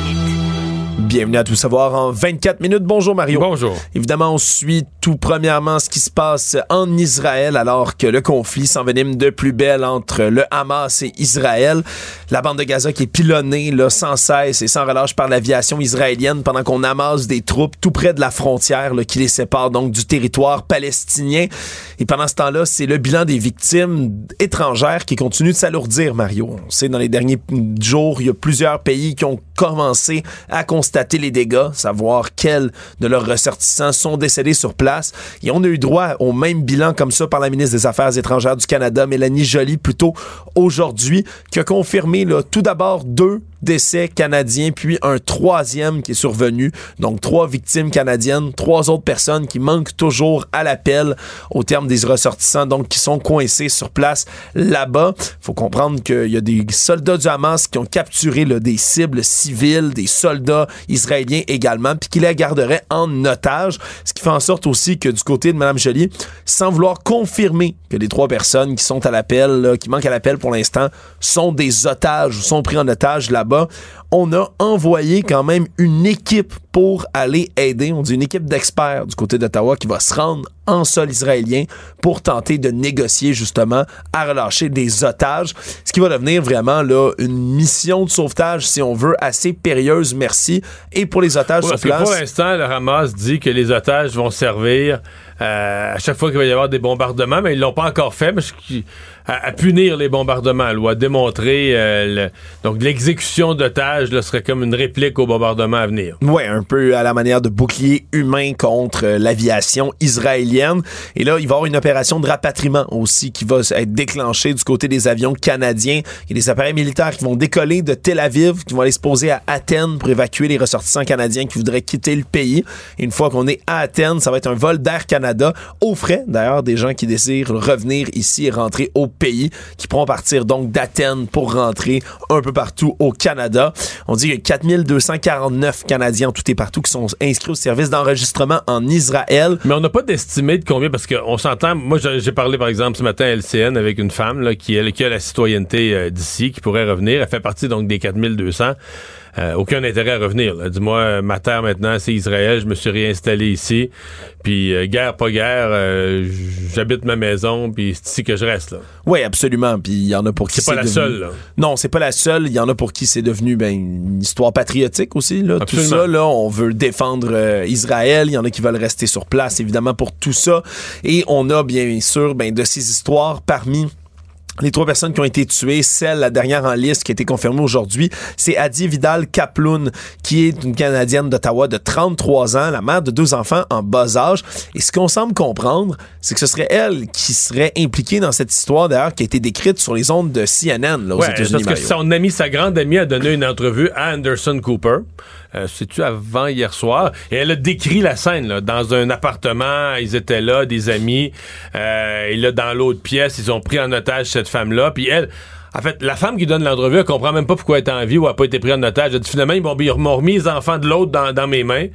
Bienvenue à Tout savoir en 24 minutes. Bonjour Mario. Bonjour. Évidemment, on suit tout premièrement ce qui se passe en Israël alors que le conflit s'envenime de plus belle entre le Hamas et Israël. La bande de Gaza qui est pilonnée là, sans cesse et sans relâche par l'aviation israélienne pendant qu'on amasse des troupes tout près de la frontière là, qui les sépare donc du territoire palestinien. Et pendant ce temps-là, c'est le bilan des victimes étrangères qui continue de s'alourdir, Mario. On sait, dans les derniers jours, il y a plusieurs pays qui ont commencé à constater les dégâts, savoir quels de leurs ressortissants sont décédés sur place. Et on a eu droit au même bilan comme ça par la ministre des Affaires étrangères du Canada, Mélanie Joly, plus tôt aujourd'hui, qui a confirmé là, tout d'abord 2 décès canadiens, puis un 3e qui est survenu. Donc 3 victimes canadiennes, 3 autres personnes qui manquent toujours à l'appel au terme des ressortissants, donc qui sont coincés sur place là-bas. Faut comprendre qu'il y a des soldats du Hamas qui ont capturé là, des cibles civiles, des soldats israéliens également, puis qui les garderaient en otage. Ce qui fait en sorte aussi que du côté de Mme Joly, sans vouloir confirmer que les 3 personnes qui sont à l'appel, là, qui manquent à l'appel pour l'instant, sont des otages ou sont pris en otage là-bas, on a envoyé quand même une équipe pour aller aider. On dit une équipe d'experts du côté d'Ottawa qui va se rendre en sol israélien pour tenter de négocier justement à relâcher des otages. Ce qui va devenir vraiment là, une mission de sauvetage, si on veut, assez périlleuse, merci. Et pour les otages sur place... Pour l'instant, le Hamas dit que les otages vont servir à chaque fois qu'il va y avoir des bombardements, mais ils l'ont pas encore fait, mais à punir les bombardements, ou à démontrer donc l'exécution d'otages là, serait comme une réplique aux bombardements à venir. Oui, un peu à la manière de bouclier humain contre l'aviation israélienne. Et là, il va y avoir une opération de rapatriement aussi qui va être déclenchée du côté des avions canadiens. Il y a des appareils militaires qui vont décoller de Tel Aviv, qui vont aller se poser à Athènes pour évacuer les ressortissants canadiens qui voudraient quitter le pays. Et une fois qu'on est à Athènes, ça va être un vol d'Air Canada, aux frais d'ailleurs des gens qui désirent revenir ici et rentrer au d'autres pays qui pourront partir donc d'Athènes pour rentrer un peu partout au Canada. On dit qu'il y a 4249 Canadiens en tout et partout qui sont inscrits au service d'enregistrement en Israël. Mais on n'a pas d'estimé de combien, parce qu'on s'entend, moi j'ai parlé par exemple ce matin à LCN avec une femme là, qui a la citoyenneté d'ici, qui pourrait revenir. Elle fait partie donc des 4200. Aucun intérêt à revenir. Là. Dis-moi, ma terre maintenant, c'est Israël, je me suis réinstallé ici, puis guerre, pas guerre, j'habite ma maison, puis c'est ici que je reste. Là. Oui, absolument, puis il y en a pour qui c'est pas la seule, là. Non, c'est pas la seule, il y en a pour qui c'est devenu une histoire patriotique aussi. Là. Tout ça, là, on veut défendre Israël, il y en a qui veulent rester sur place, évidemment, pour tout ça, et on a bien sûr de ces histoires parmi... Les trois personnes qui ont été tuées, la dernière en liste qui a été confirmée aujourd'hui, c'est Adi Vidal Kaploun, qui est une Canadienne d'Ottawa de 33 ans, la mère de deux enfants en bas âge. Et ce qu'on semble comprendre, c'est que ce serait elle qui serait impliquée dans cette histoire, d'ailleurs, qui a été décrite sur les ondes de CNN, là, aux États-Unis. Parce que sa grande amie a donné une entrevue à Anderson Cooper. C'est-tu avant hier soir? Et elle a décrit la scène, là, dans un appartement, ils étaient là, des amis, et là, dans l'autre pièce, ils ont pris en otage cette femme-là, puis elle... En fait, la femme qui donne l'entrevue, elle comprend même pas pourquoi elle est en vie ou elle a pas été prise en otage. Elle dit, finalement, ils m'ont remis les enfants de l'autre dans mes mains.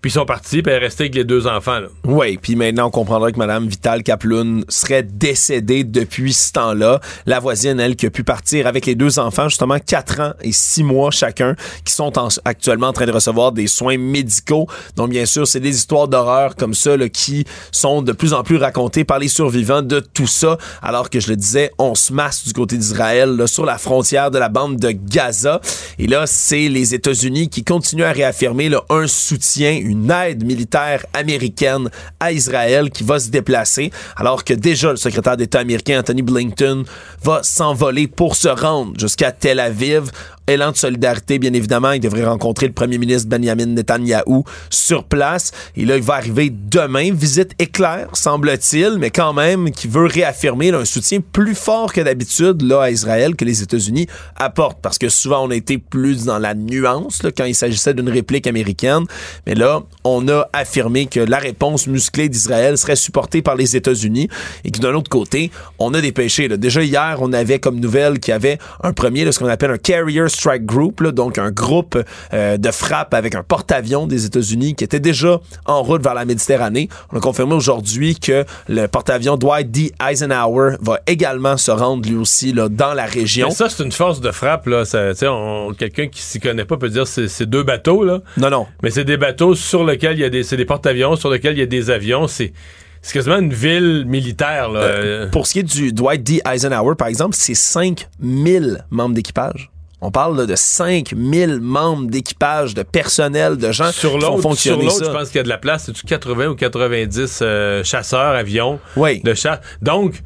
Puis ils sont partis, puis elle est restée avec les deux enfants. Oui, puis maintenant, on comprendra que Mme Vidal Kaploun serait décédée depuis ce temps-là. La voisine, elle, qui a pu partir avec les deux enfants, justement, 4 ans et 6 mois chacun, qui sont actuellement en train de recevoir des soins médicaux. Donc, bien sûr, c'est des histoires d'horreur comme ça là, qui sont de plus en plus racontées par les survivants de tout ça. Alors que, je le disais, on se masse du côté d'Israël, là, sur la frontière de la bande de Gaza. Et là, c'est les États-Unis qui continuent à réaffirmer là, un soutien, une aide militaire américaine à Israël qui va se déplacer, alors que déjà le secrétaire d'État américain Anthony Blinken va s'envoler pour se rendre jusqu'à Tel Aviv. Élan de solidarité, bien évidemment, il devrait rencontrer le premier ministre Benjamin Netanyahou sur place. Et là, il va arriver demain. Visite éclair, semble-t-il, mais quand même, qui veut réaffirmer là, un soutien plus fort que d'habitude là, à Israël que les États-Unis apportent. Parce que souvent, on a été plus dans la nuance là, quand il s'agissait d'une réplique américaine. Mais là, on a affirmé que la réponse musclée d'Israël serait supportée par les États-Unis et que d'un autre côté, on a des péchés. Là. Déjà hier, on avait comme nouvelle qu'il y avait un premier, là, ce qu'on appelle un carrier strike group, là, donc un groupe de frappe avec un porte-avions des États-Unis qui était déjà en route vers la Méditerranée. On a confirmé aujourd'hui que le porte-avions Dwight D. Eisenhower va également se rendre lui aussi là, dans la région. Mais ça, c'est une force de frappe. Là. Ça, quelqu'un qui s'y connaît pas peut dire que c'est deux bateaux. Là. Non. Mais c'est des bateaux sur lesquels il y a c'est des porte-avions, sur lesquels il y a des avions. C'est quasiment une ville militaire. Là. Pour ce qui est du Dwight D. Eisenhower, par exemple, c'est 5000 membres d'équipage. On parle là, de 5000 membres d'équipage, de personnel, de gens qui font fonctionner ça. Sur l'autre, je pense qu'il y a de la place. C'est-tu 80 ou 90 chasseurs, avions de chasse? Donc,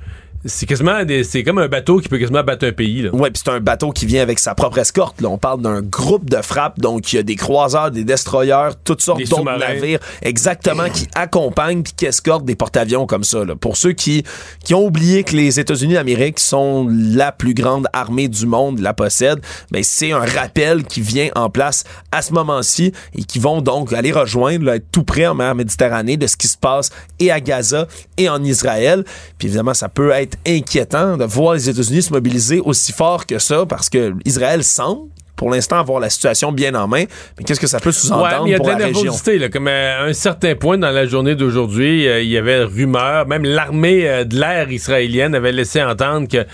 c'est quasiment c'est comme un bateau qui peut quasiment battre un pays. Oui, puis c'est un bateau qui vient avec sa propre escorte. Là. On parle d'un groupe de frappe. Donc, il y a des croiseurs, des destroyers, toutes sortes d'autres navires exactement qui accompagnent puis qui escortent des porte-avions comme ça. Là. Pour ceux qui ont oublié que les États-Unis d'Amérique sont la plus grande armée du monde, la possèdent, c'est un rappel qui vient en place à ce moment-ci et qui vont donc aller rejoindre, là, être tout près en mer Méditerranée de ce qui se passe et à Gaza et en Israël. Puis évidemment, ça peut être inquiétant de voir les États-Unis se mobiliser aussi fort que ça, parce que Israël semble, pour l'instant, avoir la situation bien en main. Mais qu'est-ce que ça peut sous-entendre pour la région? Il y a de la nervosité, là, comme à un certain point dans la journée d'aujourd'hui, il y avait rumeur, même l'armée de l'air israélienne avait laissé entendre que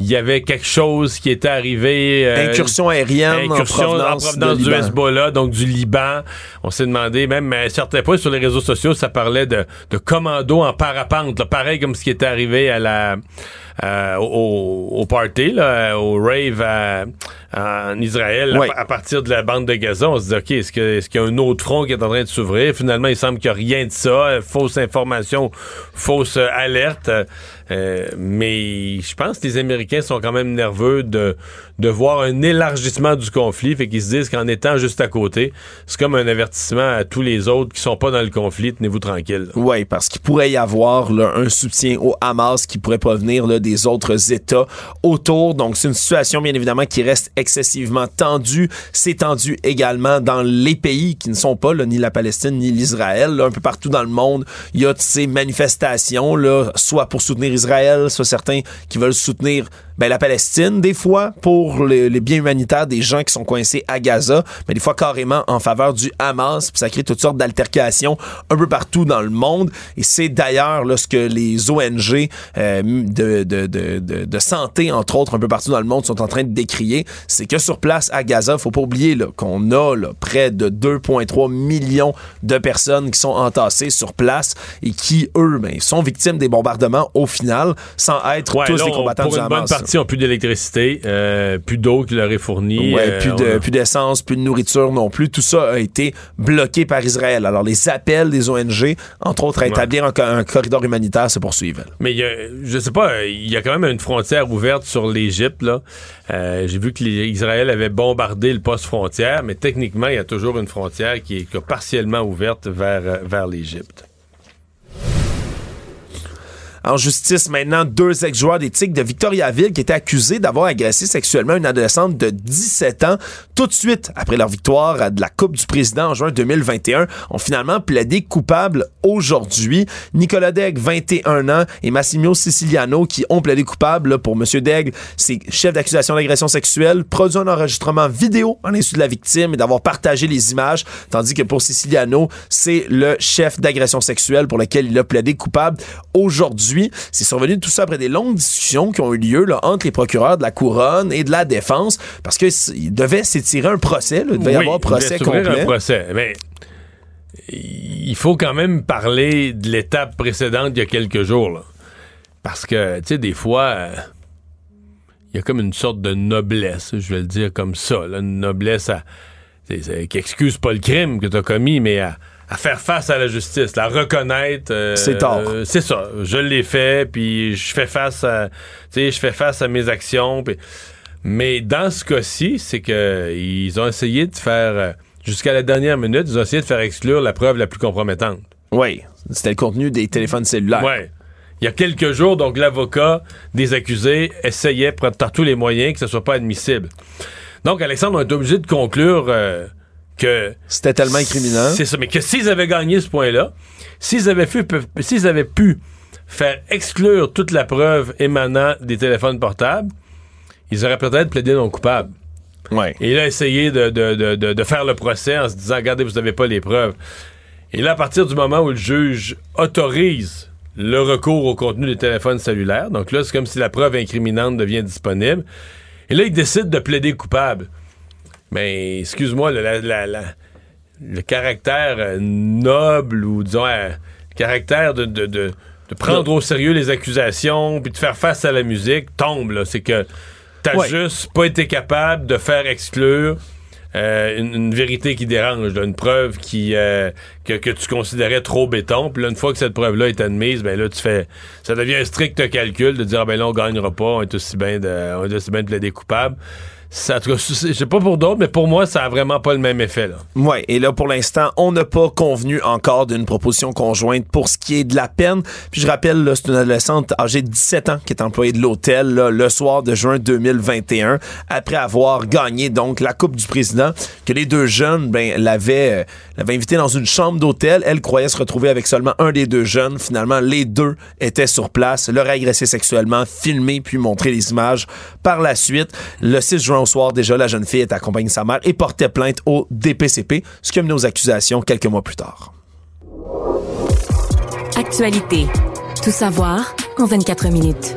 il y avait quelque chose qui était arrivé. Incursion aérienne en provenance du Hezbollah, donc du Liban. On s'est demandé, même à certains points sur les réseaux sociaux, ça parlait de commandos en parapente, là, pareil comme ce qui était arrivé à au party, là, au rave en Israël, à partir de la bande de Gaza. On se dit, OK, est-ce qu'il y a un autre front qui est en train de s'ouvrir? Finalement, il semble qu'il n'y a rien de ça. Fausse information, fausse alerte. Mais je pense que les Américains sont quand même nerveux de voir un élargissement du conflit, fait qu'ils se disent qu'en étant juste à côté, c'est comme un avertissement à tous les autres qui sont pas dans le conflit, tenez-vous tranquille. Oui, parce qu'il pourrait y avoir là, un soutien au Hamas qui pourrait provenir là, des autres États autour. Donc, c'est une situation, bien évidemment, qui reste excessivement tendue. C'est tendu également dans les pays qui ne sont pas, là, ni la Palestine, ni l'Israël. Là, un peu partout dans le monde, il y a ces manifestations, là, soit pour soutenir Israël, soit certains qui veulent soutenir la Palestine, des fois, pour les biens humanitaires des gens qui sont coincés à Gaza, mais des fois carrément en faveur du Hamas, puis ça crée toutes sortes d'altercations un peu partout dans le monde. Et c'est d'ailleurs là, ce que les ONG de santé, entre autres, un peu partout dans le monde, sont en train de décrier. C'est que sur place, à Gaza, faut pas oublier là, qu'on a là, près de 2,3 millions de personnes qui sont entassées sur place et qui, eux, sont victimes des bombardements au final, sans être tous des combattants du Hamas. Ils n'ont plus d'électricité, plus d'eau qui leur est fournie. Plus d'essence, plus de nourriture non plus. Tout ça a été bloqué par Israël. Alors, les appels des ONG, entre autres, à établir un corridor humanitaire se poursuivent. Mais je sais pas, il y a quand même une frontière ouverte sur l'Égypte, là. J'ai vu que Israël avait bombardé le poste frontière, mais techniquement, il y a toujours une frontière qui est partiellement ouverte vers l'Égypte. En justice, maintenant, deux ex-joueurs des Tigres de Victoriaville qui étaient accusés d'avoir agressé sexuellement une adolescente de 17 ans tout de suite après leur victoire de la Coupe du Président en juin 2021 ont finalement plaidé coupable aujourd'hui. Nicolas Daigle, 21 ans, et Massimo Siciliano qui ont plaidé coupable là, pour M. Daigle. C'est chef d'accusation d'agression sexuelle, produit un enregistrement vidéo en insu de la victime et d'avoir partagé les images, tandis que pour Siciliano, c'est le chef d'agression sexuelle pour lequel il a plaidé coupable aujourd'hui. C'est survenu tout ça après des longues discussions qui ont eu lieu là, entre les procureurs de la Couronne et de la Défense, parce qu'il devait s'étirer un procès, là. Il devait y avoir un procès complet. Un procès, mais il faut quand même parler de l'étape précédente il y a quelques jours, là. Parce que, tu sais, des fois, il y a comme une sorte de noblesse, je vais le dire comme ça, là, une noblesse qui excuse pas le crime que t'as commis, mais à faire face à la justice, à reconnaître... c'est tort. C'est ça. Je l'ai fait, puis je fais face à mes actions. Puis... Mais dans ce cas-ci, c'est qu'ils ont essayé de faire... Jusqu'à la dernière minute, ils ont essayé de faire exclure la preuve la plus compromettante. Oui. C'était le contenu des téléphones cellulaires. Oui. Il y a quelques jours, donc, l'avocat des accusés essayait par tous les moyens que ce soit pas admissible. Donc, Alexandre, on est obligé de conclure... que c'était tellement incriminant. C'est ça, mais que s'ils avaient gagné ce point-là, s'ils avaient pu faire exclure toute la preuve émanant des téléphones portables, ils auraient peut-être plaidé non coupable. Ouais. Et là, essayer de faire le procès en se disant, regardez, vous n'avez pas les preuves. Et là, à partir du moment où le juge autorise le recours au contenu des téléphones cellulaires, donc là, c'est comme si la preuve incriminante devient disponible, et là, ils décident de plaider coupable. Mais, excuse-moi, le caractère noble ou, disons, le caractère de prendre au sérieux les accusations puis de faire face à la musique tombe, là. C'est que t'as juste pas été capable de faire exclure une vérité qui dérange, là, une preuve que tu considérais trop béton. Puis là, une fois que cette preuve-là est admise, là, ça devient un strict calcul de dire, là, on gagnera pas, on est aussi bien de plaider coupable. Ça, en tout cas, je sais pas pour d'autres, mais pour moi, ça a vraiment pas le même effet, là. Oui, et là, pour l'instant, on n'a pas convenu encore d'une proposition conjointe pour ce qui est de la peine. Puis je rappelle, là, c'est une adolescente âgée de 17 ans qui est employée de l'hôtel, là, le soir de juin 2021, après avoir gagné, donc, la Coupe du Président, que les deux jeunes, l'avaient invitée dans une chambre d'hôtel. Elle croyait se retrouver avec seulement un des deux jeunes. Finalement, les deux étaient sur place, l'auraient agressé sexuellement, filmé, puis montré les images. Par la suite, le 6 juin au soir, déjà, la jeune fille est accompagnée de sa mère et portait plainte au DPCP, ce qui a mené aux accusations quelques mois plus tard. Actualité. Tout savoir en 24 minutes.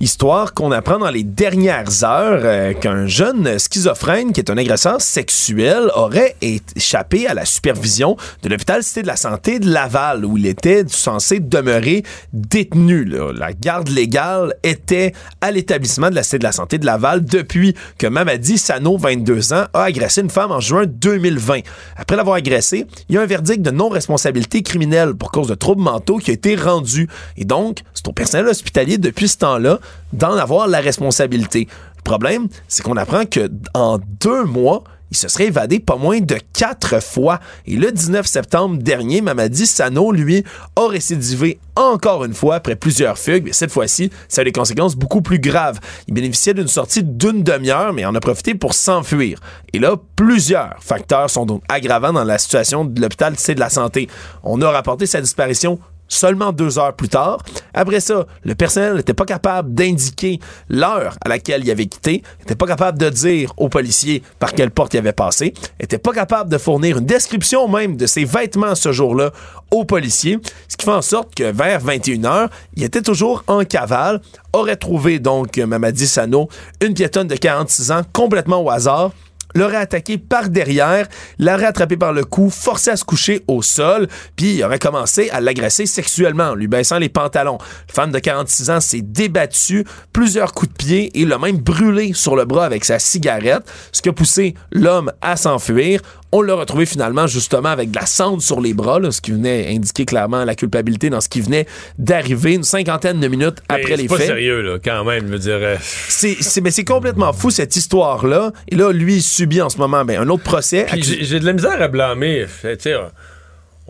Histoire qu'on apprend dans les dernières heures qu'un jeune schizophrène qui est un agresseur sexuel aurait échappé à la supervision de l'hôpital Cité de la Santé de Laval où il était censé demeurer détenu. Là. La garde légale était à l'établissement de la Cité de la Santé de Laval depuis que Mamadi Sano, 22 ans, a agressé une femme en juin 2020. Après l'avoir agressé, il y a un verdict de non-responsabilité criminelle pour cause de troubles mentaux qui a été rendu. Et donc, c'est au personnel hospitalier depuis ce temps-là d'en avoir la responsabilité. Le problème, c'est qu'on apprend que en 2 mois, il se serait évadé pas moins de 4 fois. Et le 19 septembre dernier, Mamadi Sano, lui, a récidivé encore une fois après plusieurs fugues. Mais cette fois-ci, ça a eu des conséquences beaucoup plus graves. Il bénéficiait d'une sortie d'une demi-heure, mais en a profité pour s'enfuir. Et là, plusieurs facteurs sont donc aggravants dans la situation de l'hôpital Cité de la Santé. On a rapporté sa disparition seulement 2 heures plus tard. Après ça, le personnel n'était pas capable d'indiquer l'heure à laquelle il avait quitté, n'était pas capable de dire aux policiers par quelle porte il avait passé, n'était pas capable de fournir une description même de ses vêtements ce jour-là aux policiers, ce qui fait en sorte que vers 21h, il était toujours en cavale, aurait trouvé donc Mamadi Sano, une piétonne de 46 ans, complètement au hasard, l'aurait attaqué par derrière, l'aurait attrapé par le cou, forcé à se coucher au sol, puis il aurait commencé à l'agresser sexuellement, lui baissant les pantalons. La femme de 46 ans s'est débattue, plusieurs coups de pied, et l'a même brûlé sur le bras avec sa cigarette, ce qui a poussé l'homme à s'enfuir. On l'a retrouvé finalement justement avec de la cendre sur les bras, là, ce qui venait indiquer clairement la culpabilité dans ce qui venait d'arriver une 50aine de minutes après les faits. C'est pas sérieux, là, quand même, je veux dire. C'est complètement fou, cette histoire-là. Et là, lui, il subit en ce moment un autre procès. J'ai de la misère à blâmer.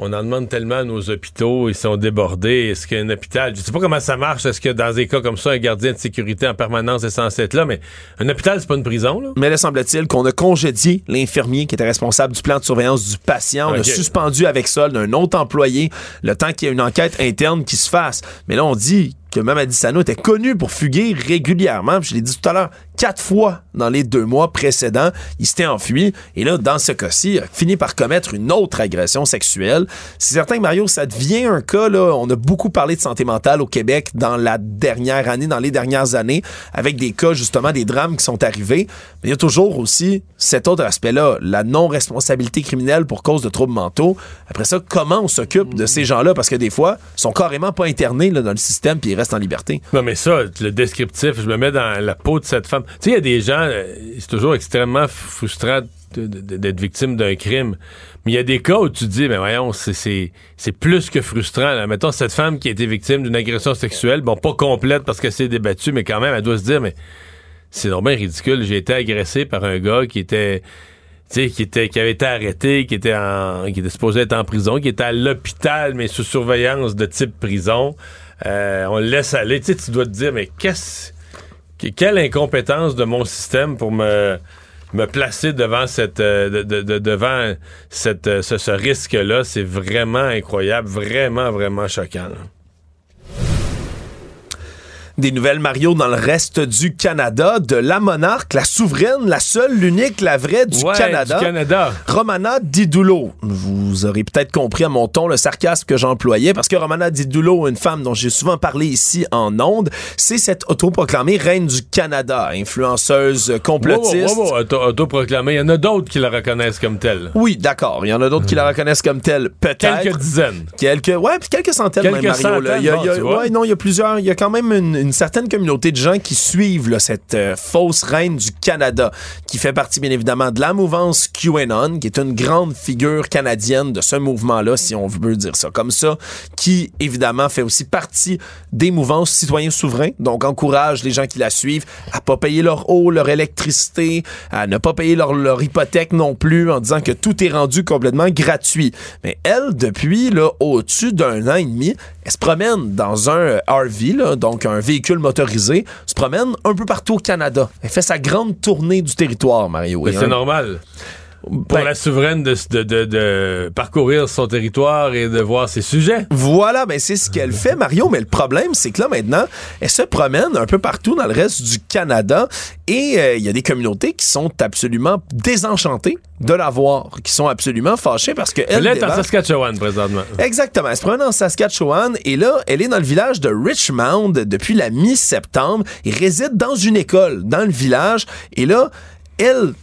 On en demande tellement à nos hôpitaux, ils sont débordés. Est-ce qu'un hôpital, je sais pas comment ça marche, est-ce que dans des cas comme ça, un gardien de sécurité en permanence est censé être là, mais un hôpital, c'est pas une prison, là? Mais là, semble-t-il qu'on a congédié l'infirmier qui était responsable du plan de surveillance du patient. Okay. On a suspendu avec solde un autre employé, le temps qu'il y ait une enquête interne qui se fasse. Mais là, on dit que Mamadi Sano était connu pour fuguer régulièrement. Je l'ai dit tout à l'heure, 4 fois dans les 2 mois précédents, il s'était enfui. Et là, dans ce cas-ci, il a fini par commettre une autre agression sexuelle. C'est certain que, Mario, ça devient un cas, là, on a beaucoup parlé de santé mentale au Québec dans les dernières années, avec des cas, justement, des drames qui sont arrivés. Mais il y a toujours aussi cet autre aspect-là, la non-responsabilité criminelle pour cause de troubles mentaux. Après ça, comment on s'occupe de ces gens-là? Parce que des fois, ils sont carrément pas internés là, dans le système, puis ils restent en liberté. Non, mais ça, le descriptif, je me mets dans la peau de cette femme. Tu sais, il y a des gens, c'est toujours extrêmement frustrant d'être victime d'un crime. Mais il y a des cas où tu te dis, ben voyons, c'est plus que frustrant. Là. Mettons, cette femme qui a été victime d'une agression sexuelle, bon, pas complète parce qu'elle s'est débattue, mais quand même, elle doit se dire, mais c'est normal ridicule. J'ai été agressé par un gars qui avait été arrêté, qui était supposé être en prison, qui était à l'hôpital, mais sous surveillance de type prison. On le laisse aller. Tu sais, tu dois te dire, mais quelle incompétence de mon système pour me placer devant ce risque-là. C'est vraiment incroyable, vraiment, vraiment choquant. Là. Des nouvelles, Mario, dans le reste du Canada, de la monarque, la souveraine, la seule, l'unique, la vraie du Canada. Romana Didulo. Vous aurez peut-être compris à mon ton le sarcasme que j'employais, parce que Romana Didulo, une femme dont j'ai souvent parlé ici en ondes, c'est cette autoproclamée reine du Canada, influenceuse complotiste. Autoproclamée, il y en a d'autres qui la reconnaissent comme telle. Oui, d'accord, il y en a d'autres qui la reconnaissent comme telle, peut-être. Quelques dizaines. Quelques centaines même, Mario. Il y a plusieurs, il y a quand même une certaine communauté de gens qui suivent là, cette fausse reine du Canada, qui fait partie bien évidemment de la mouvance QAnon, qui est une grande figure canadienne de ce mouvement-là, si on veut dire ça comme ça, qui évidemment fait aussi partie des mouvances citoyens souverains, donc encourage les gens qui la suivent à pas payer leur eau, leur électricité, à ne pas payer leur hypothèque non plus, en disant que tout est rendu complètement gratuit. Mais elle, depuis là, au-dessus d'un an et demi, elle se promène dans un RV, là, donc un véhicule motorisé, se promène un peu partout au Canada. Elle fait sa grande tournée du territoire, Mario. Mais c'est normal. Pour la souveraine de parcourir son territoire et de voir ses sujets. Voilà, c'est ce qu'elle fait, Mario. Mais le problème, c'est que là, maintenant, elle se promène un peu partout dans le reste du Canada et il y a des communautés qui sont absolument désenchantées de la voir, qui sont absolument fâchées parce qu'elle est en Saskatchewan, présentement. Exactement. Elle se promène en Saskatchewan et là, elle est dans le village de Richmond depuis la mi-septembre et réside dans une école, dans le village. Et là, elle...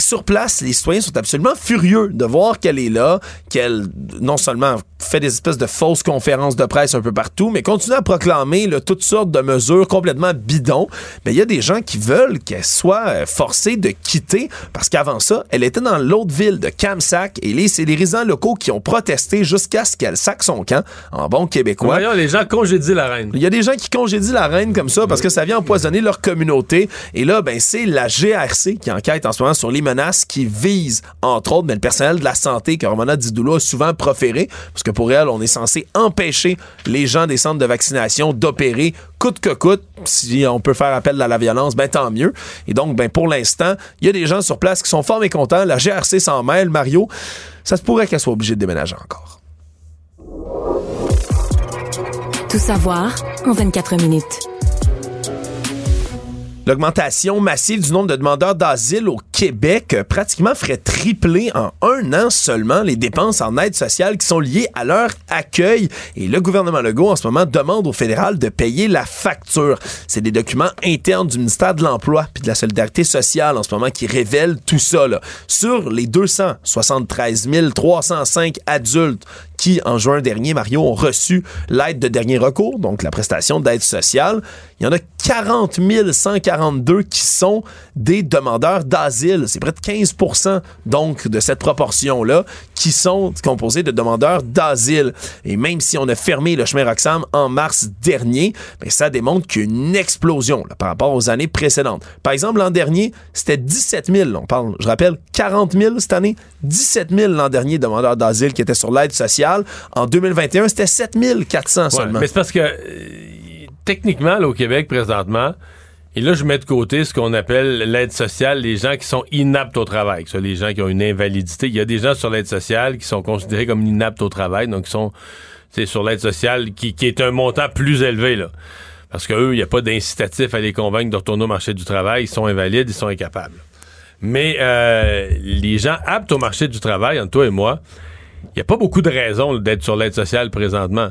Sur place, les citoyens sont absolument furieux de voir qu'elle est là, qu'elle, non seulement fait des espèces de fausses conférences de presse un peu partout, mais continue à proclamer là, toutes sortes de mesures complètement bidons. Mais il y a des gens qui veulent qu'elle soit forcée de quitter, parce qu'avant ça, elle était dans l'autre ville de Kamsack, et c'est les résidents locaux qui ont protesté jusqu'à ce qu'elle saque son camp, en bon québécois. Voyons, les gens congédient la reine. Il y a des gens qui congédient la reine comme ça, parce que ça vient empoisonner leur communauté. Et là, ben, c'est la GRC qui enquête en ce moment sur les menaces qui visent, entre autres, ben, le personnel de la santé que Romana Didulo a souvent proféré, parce que pour elle, on est censé empêcher les gens des centres de vaccination d'opérer coûte que coûte. Si on peut faire appel à la violence, ben tant mieux. Et donc, ben pour l'instant, il y a des gens sur place qui sont fort mécontents. La GRC s'en mêle, Mario. Ça se pourrait qu'elle soit obligée de déménager encore. Tout savoir en 24 minutes. L'augmentation massive du nombre de demandeurs d'asile au Québec pratiquement ferait tripler en un an seulement les dépenses en aide sociale qui sont liées à leur accueil. Et le gouvernement Legault, en ce moment, demande au fédéral de payer la facture. C'est des documents internes du ministère de l'Emploi puis de la Solidarité sociale, en ce moment, qui révèlent tout ça, là. Sur les 273 305 adultes qui, en juin dernier, Mario, ont reçu l'aide de dernier recours, donc la prestation d'aide sociale, il y en a 40 142 qui sont des demandeurs d'asile. C'est près de 15% donc de cette proportion-là qui sont composés de demandeurs d'asile. Et même si on a fermé le chemin Roxham en mars dernier, ben ça démontre qu'il y a une explosion là, par rapport aux années précédentes. Par exemple, l'an dernier, c'était 17 000. On parle, je rappelle, 40 000 cette année, 17 000 l'an dernier demandeurs d'asile qui étaient sur l'aide sociale. En 2021, c'était 7 400 seulement. Mais c'est parce que techniquement, là, au Québec, présentement, et là, je mets de côté ce qu'on appelle l'aide sociale, les gens qui sont inaptes au travail, que ce soit les gens qui ont une invalidité. Il y a des gens sur l'aide sociale qui sont considérés comme inaptes au travail, donc qui sont sur l'aide sociale qui est un montant plus élevé, là. Parce qu'eux, il n'y a pas d'incitatif à les convaincre de retourner au marché du travail. Ils sont invalides, ils sont incapables. Mais les gens aptes au marché du travail, entre toi et moi, il n'y a pas beaucoup de raisons là, d'être sur l'aide sociale présentement.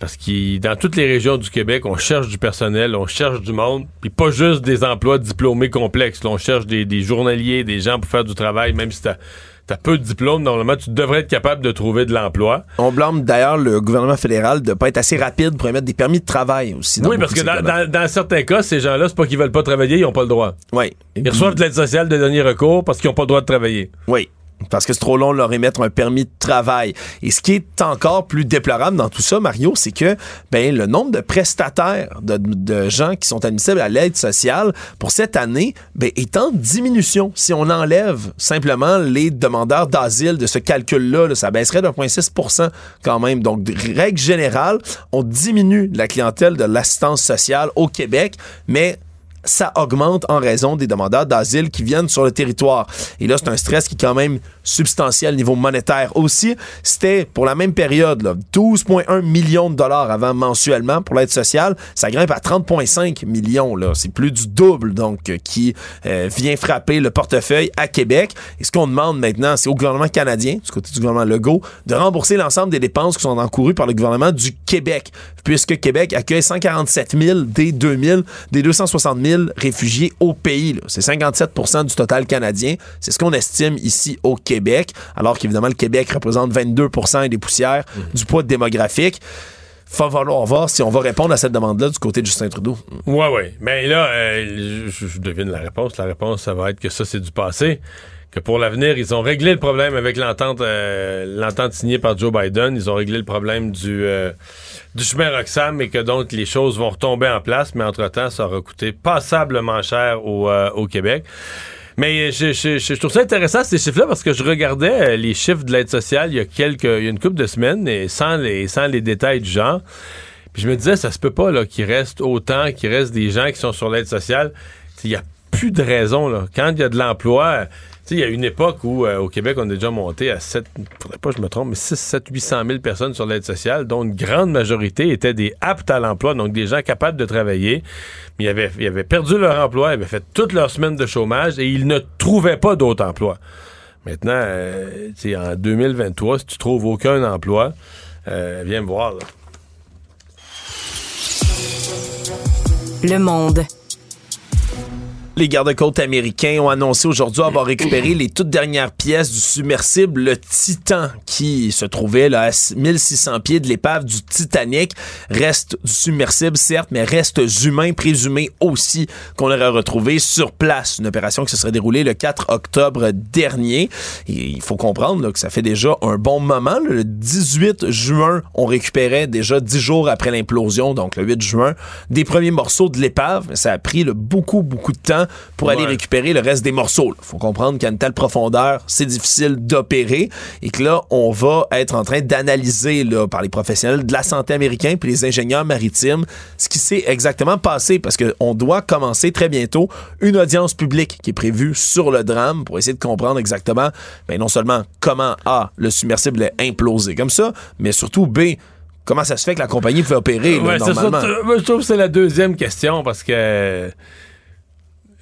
Parce que dans toutes les régions du Québec, on cherche du personnel, on cherche du monde, puis pas juste des emplois diplômés complexes. Là, on cherche des journaliers, des gens pour faire du travail, même si t'as peu de diplômes, normalement, tu devrais être capable de trouver de l'emploi. On blâme d'ailleurs le gouvernement fédéral de pas être assez rapide pour émettre des permis de travail aussi. Oui, parce que dans certains cas, ces gens-là, c'est pas qu'ils veulent pas travailler, ils ont pas le droit. Oui. Ils reçoivent de l'aide sociale de dernier recours parce qu'ils ont pas le droit de travailler. Oui. Parce que c'est trop long de leur émettre un permis de travail. Et ce qui est encore plus déplorable dans tout ça, Mario, c'est que ben, le nombre de prestataires, de gens qui sont admissibles à l'aide sociale pour cette année ben, est en diminution. Si on enlève simplement les demandeurs d'asile de ce calcul-là, là, ça baisserait de 1,6% quand même. Donc, règle générale, on diminue la clientèle de l'assistance sociale au Québec, mais ça augmente en raison des demandeurs d'asile qui viennent sur le territoire. Et là, c'est un stress qui est quand même substantiel au niveau monétaire aussi. C'était, pour la même période, là, 12,1 millions de dollars avant mensuellement pour l'aide sociale. Ça grimpe à 30,5 millions. Là. C'est plus du double donc qui vient frapper le portefeuille à Québec. Et ce qu'on demande maintenant, c'est au gouvernement canadien, du côté du gouvernement Legault, de rembourser l'ensemble des dépenses qui sont encourues par le gouvernement du Québec, puisque Québec accueille 147 000 des 260 000 réfugiés au pays. Là. C'est 57% du total canadien. C'est ce qu'on estime ici au Québec, alors qu'évidemment, le Québec représente 22% des poussières du poids démographique. Faut falloir voir si on va répondre à cette demande-là du côté de Justin Trudeau. Oui, oui. Mais là, je devine la réponse. La réponse, ça va être que ça, c'est du passé, que pour l'avenir, ils ont réglé le problème avec l'entente signée par Joe Biden. Ils ont réglé le problème du chemin Roxham et que donc les choses vont retomber en place, mais entre-temps, ça aura coûté passablement cher au Québec. Mais je trouve ça intéressant, ces chiffres-là, parce que je regardais les chiffres de l'aide sociale il y a une couple de semaines, et sans les détails du genre. Puis je me disais, ça se peut pas là qu'il reste des gens qui sont sur l'aide sociale. Il n'y a plus de raison. Là. Quand il y a de l'emploi... Il y a une époque où, au Québec, on est déjà monté à 600 000 personnes sur l'aide sociale, dont une grande majorité étaient des aptes à l'emploi, donc des gens capables de travailler. Mais ils avaient perdu leur emploi, ils avaient fait toute leur semaine de chômage et ils ne trouvaient pas d'autres emplois. Maintenant, en 2023, si tu trouves aucun emploi, viens me voir. Là. Le Monde. Les gardes-côtes américains ont annoncé aujourd'hui avoir récupéré les toutes dernières pièces du submersible, le Titan, qui se trouvait là, à 1600 pieds de l'épave du Titanic. Restes du submersible, certes, mais restes humains présumés aussi qu'on aurait retrouvés sur place. Une opération qui se serait déroulée le 4 octobre dernier. Et il faut comprendre là, que ça fait déjà un bon moment. Le 18 juin, on récupérait déjà 10 jours après l'implosion, donc le 8 juin, des premiers morceaux de l'épave. Ça a pris là, beaucoup de temps pour aller récupérer le reste des morceaux. Il faut comprendre qu'à une telle profondeur, c'est difficile d'opérer et que là, on va être en train d'analyser là, par les professionnels de la santé américains puis les ingénieurs maritimes ce qui s'est exactement passé parce qu'on doit commencer très bientôt une audience publique qui est prévue sur le drame pour essayer de comprendre exactement non seulement comment A, le submersible est implosé comme ça, mais surtout B, comment ça se fait que la compagnie peut opérer là, normalement. Moi, je trouve que c'est la deuxième question parce que...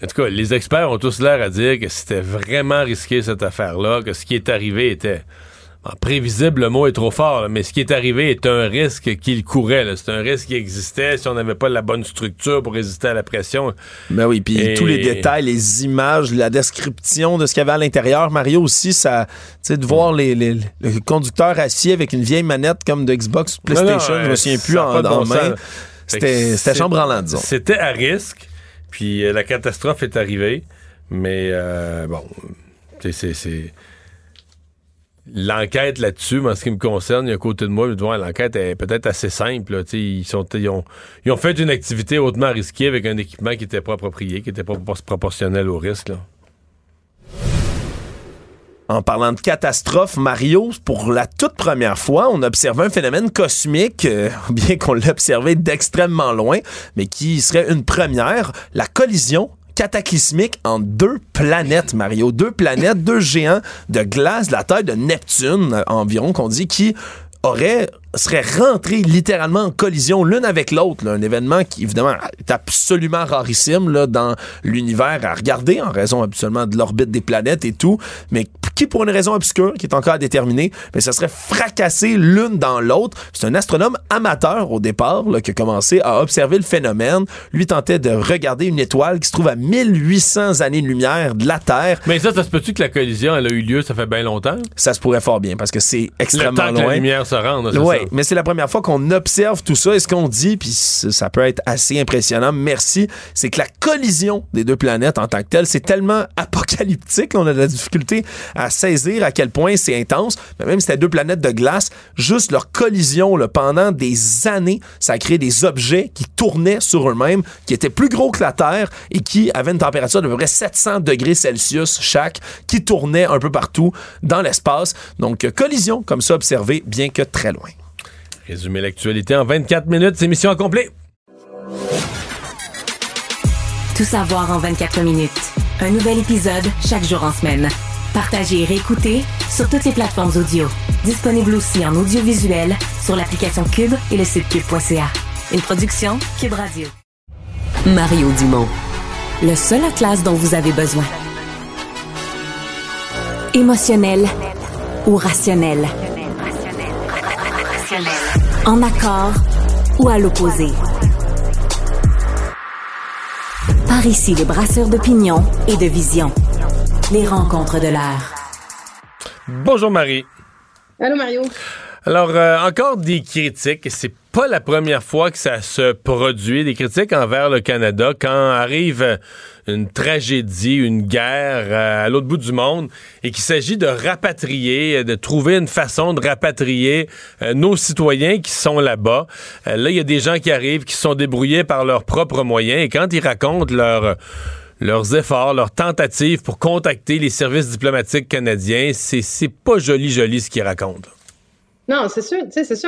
En tout cas, les experts ont tous l'air à dire que c'était vraiment risqué cette affaire-là, que ce qui est arrivé était... prévisible, le mot est trop fort, là, mais ce qui est arrivé est un risque qu'il courait. Là. C'est un risque qui existait si on n'avait pas la bonne structure pour résister à la pression. Ben oui, puis tous les détails, les images, la description de ce qu'il y avait à l'intérieur. Mario aussi, ça, de voir le conducteur assis avec une vieille manette comme de Xbox ou PlayStation, je me souviens plus en main. C'était chambranlant, disons. C'était à risque. Puis la catastrophe est arrivée, mais c'est l'enquête là-dessus, moi, en ce qui me concerne, il y a un côté de moi, l'enquête est peut-être assez simple. Là, ils ont fait une activité hautement risquée avec un équipement qui n'était pas approprié, qui n'était pas proportionnel au risque. Là. En parlant de catastrophe, Mario, pour la toute première fois, on observe un phénomène cosmique, bien qu'on l'observait d'extrêmement loin, mais qui serait une première, la collision cataclysmique entre deux planètes, Mario. Deux planètes, deux géants de glace de la taille de Neptune, environ, qu'on dit, qui serait rentré littéralement en collision l'une avec l'autre. Là. Un événement qui, évidemment, est absolument rarissime là, dans l'univers à regarder, en raison habituellement de l'orbite des planètes et tout, mais qui, pour une raison obscure, qui est encore à déterminer, mais ça serait fracassé l'une dans l'autre. C'est un astronome amateur, au départ, là, qui a commencé à observer le phénomène. Lui tentait de regarder une étoile qui se trouve à 1800 années-lumière de la Terre. Mais ça se peut-tu que la collision, elle a eu lieu, ça fait bien longtemps? Ça se pourrait fort bien, parce que c'est extrêmement loin. Le temps que la lumière se rende, c'est ça. Mais c'est la première fois qu'on observe tout ça. Et ce qu'on dit, puis ça peut être assez impressionnant, merci, c'est que la collision des deux planètes en tant que telle, c'est tellement apocalyptique, là, on a de la difficulté à saisir à quel point c'est intense. Mais même si c'était deux planètes de glace, juste leur collision là, pendant des années, ça a créé des objets qui tournaient sur eux-mêmes, qui étaient plus gros que la Terre et qui avaient une température d'à peu près 700 degrés Celsius chaque, qui tournaient un peu partout dans l'espace. Donc, collision comme ça observée, bien que très loin. Résumer l'actualité en 24 minutes, c'est mission accomplie. Tout savoir en 24 minutes. Un nouvel épisode chaque jour en semaine. Partagez et réécoutez sur toutes les plateformes audio. Disponible aussi en audiovisuel sur l'application QUB et le site QUB.ca. Une production QUB Radio. Mario Dumont, le seul atlas dont vous avez besoin. Émotionnel ou rationnel? En accord ou à l'opposé. Par ici, les brasseurs d'opinion et de vision. Les rencontres de l'air. Bonjour Marie. Allô Mario. Alors, encore des critiques. C'est pas la première fois que ça se produit. Des critiques envers le Canada quand arrive une tragédie, une guerre à l'autre bout du monde et qu'il s'agit de rapatrier, de trouver une façon de rapatrier nos citoyens qui sont là-bas. Là, il y a des gens qui arrivent, qui sont débrouillés par leurs propres moyens et quand ils racontent leurs efforts, leurs tentatives pour contacter les services diplomatiques canadiens, c'est pas joli ce qu'ils racontent. Non, c'est sûr,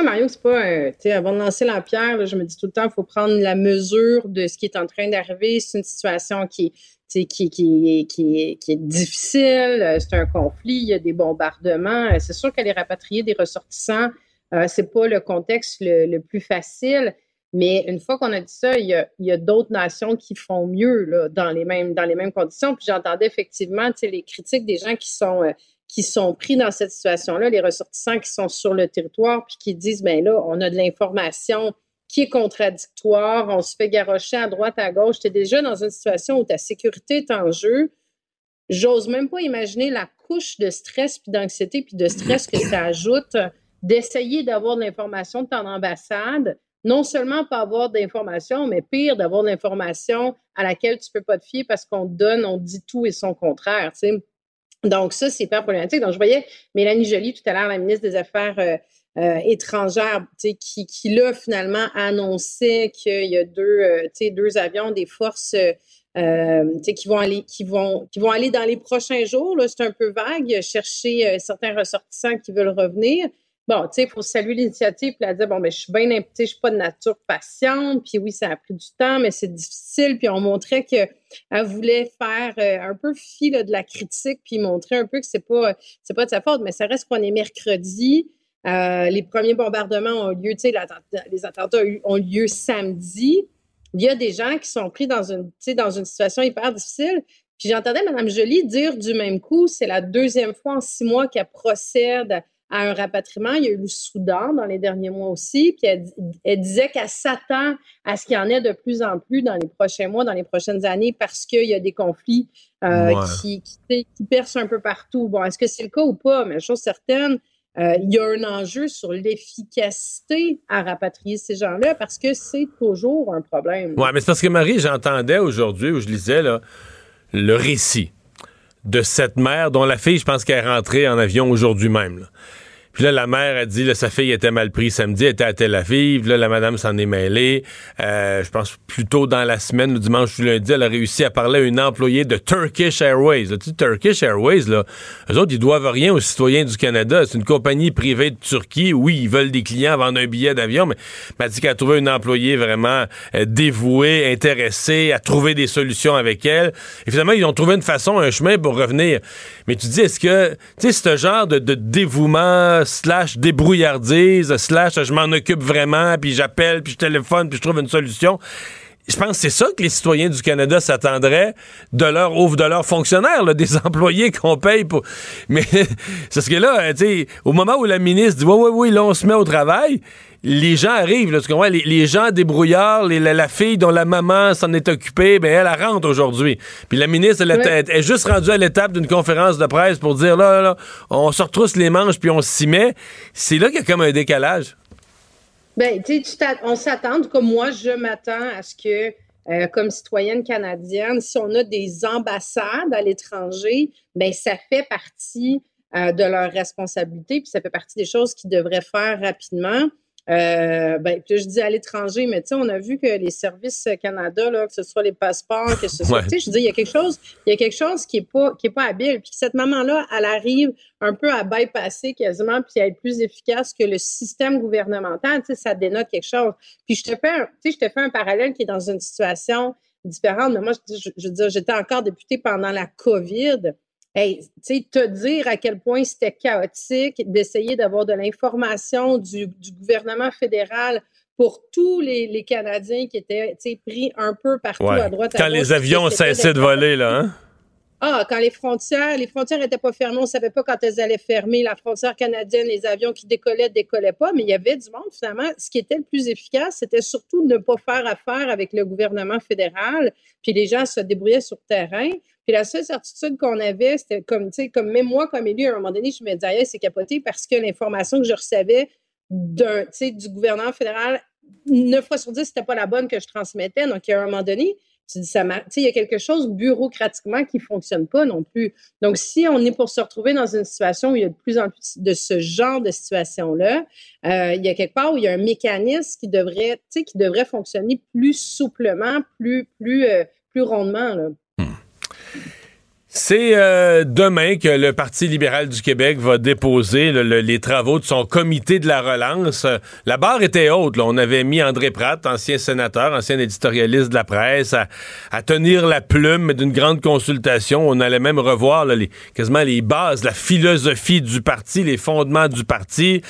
Mario, c'est pas... avant de lancer la pierre, là, je me dis tout le temps, il faut prendre la mesure de ce qui est en train d'arriver. C'est une situation qui est difficile, c'est un conflit, il y a des bombardements. C'est sûr qu'aller rapatrier des ressortissants, c'est pas le contexte le plus facile, mais une fois qu'on a dit ça, il y a d'autres nations qui font mieux là, dans les mêmes conditions. Puis j'entendais effectivement les critiques des gens qui sont pris dans cette situation-là, les ressortissants qui sont sur le territoire puis qui disent, ben là, on a de l'information qui est contradictoire, on se fait garrocher à droite, à gauche. Tu es déjà dans une situation où ta sécurité est en jeu. J'ose même pas imaginer la couche de stress, puis d'anxiété, puis de stress que ça ajoute d'essayer d'avoir de l'information de ton ambassade. Non seulement pas avoir d'informations, mais pire, d'avoir de l'information à laquelle tu ne peux pas te fier parce qu'on te donne, on te dit tout et son contraire. Tu sais. Donc ça, c'est hyper problématique. Donc je voyais Mélanie Joly tout à l'heure, la ministre des Affaires étrangères, qui là finalement annonçait qu'il y a deux avions des forces qui vont aller dans les prochains jours. Là, c'est un peu vague, chercher certains ressortissants qui veulent revenir. Bon, tu sais, il faut saluer l'initiative, puis elle dit, bon, mais je suis bien, tu sais, je suis pas de nature patiente, puis oui, ça a pris du temps, mais c'est difficile, puis on montrait qu'elle voulait faire un peu fi là, de la critique, puis montrer un peu que c'est pas de sa faute, mais ça reste qu'on est mercredi, les premiers bombardements ont lieu, tu sais, les attentats ont lieu samedi, il y a des gens qui sont pris dans une situation hyper difficile, puis j'entendais Mme Joly dire du même coup, c'est la deuxième fois en 6 mois qu'elle procède à un rapatriement. Il y a eu le Soudan dans les derniers mois aussi, puis elle disait qu'elle s'attend à ce qu'il y en ait de plus en plus dans les prochains mois, dans les prochaines années, parce qu'il y a des conflits qui percent un peu partout. Bon, est-ce que c'est le cas ou pas? Mais chose certaine, il y a un enjeu sur l'efficacité à rapatrier ces gens-là, parce que c'est toujours un problème. Oui, mais c'est parce que, Marie, j'entendais aujourd'hui, où je lisais là, le récit de cette mère dont la fille, je pense qu'elle est rentrée en avion aujourd'hui même. Là. Puis là, la mère a dit, là, sa fille était mal prise samedi, elle était à Tel Aviv, là, la madame s'en est mêlée. Je pense plus tôt dans la semaine, le dimanche ou lundi, elle a réussi à parler à une employée de Turkish Airlines. Là, tu sais, Turkish Airlines, là, eux autres, ils doivent rien aux citoyens du Canada. C'est une compagnie privée de Turquie. Oui, ils veulent des clients, vendre un billet d'avion, mais elle dit qu'elle a trouvé une employée vraiment dévouée, intéressée, à trouver des solutions avec elle. Et finalement, ils ont trouvé une façon, un chemin pour revenir. Mais tu dis, est-ce que, tu sais, ce genre de dévouement, / débrouillardise, / je m'en occupe vraiment, puis j'appelle, puis je téléphone, puis je trouve une solution. Je pense que c'est ça que les citoyens du Canada s'attendraient de leurs fonctionnaires, là, des employés qu'on paye pour. Mais c'est ce que là, tu sais, au moment où la ministre dit oui, là on se met au travail, les gens arrivent, là, tu comprends? Les gens débrouillards, la fille dont la maman s'en est occupée, ben elle rentre aujourd'hui. Puis la ministre, elle est juste rendue à l'étape d'une conférence de presse pour dire là, on se retrousse les manches puis on s'y met. C'est là qu'il y a comme un décalage. Ben, tu sais, on s'attend, comme moi, je m'attends à ce que, comme citoyenne canadienne, si on a des ambassades à l'étranger, ben ça fait partie de leurs responsabilités, puis ça fait partie des choses qu'ils devraient faire rapidement. Puis je dis à l'étranger, mais tu sais, on a vu que les services Canada, là, que ce soit les passeports, que ce soit, tu sais, je dis, il y a quelque chose qui est pas habile. Puis cette maman-là, elle arrive un peu à bypasser quasiment, puis à être plus efficace que le système gouvernemental. Tu sais, ça dénote quelque chose. Puis je te fais un parallèle qui est dans une situation différente. Mais moi, je veux dire, j'étais encore députée pendant la COVID. Hey, tu sais, te dire à quel point c'était chaotique d'essayer d'avoir de l'information du gouvernement fédéral pour tous les Canadiens qui étaient, tu sais, pris un peu partout à droite. Quand les avions cessaient de voler, là, hein? Ah, quand les frontières n'étaient pas fermées, on ne savait pas quand elles allaient fermer. La frontière canadienne, les avions qui décollaient pas, mais il y avait du monde, finalement. Ce qui était le plus efficace, c'était surtout de ne pas faire affaire avec le gouvernement fédéral, puis les gens se débrouillaient sur le terrain. Puis la seule certitude qu'on avait, c'était comme même moi, comme élu, à un moment donné, je me disais, c'est capoté parce que l'information que je recevais du gouvernement fédéral, 9 fois sur 10, c'était pas la bonne que je transmettais. Donc, à un moment donné, tu dis, il y a quelque chose bureaucratiquement qui fonctionne pas non plus. Donc, si on est pour se retrouver dans une situation où il y a de plus en plus de ce genre de situation-là, il y a quelque part où il y a un mécanisme qui devrait fonctionner plus souplement, plus rondement, là. C'est demain que le Parti libéral du Québec va déposer les travaux de son comité de la relance. La barre était haute, là. On avait mis André Pratt, ancien sénateur, ancien éditorialiste de la presse, à tenir la plume d'une grande consultation. On allait même revoir là, quasiment les bases, la philosophie du parti, les fondements du parti,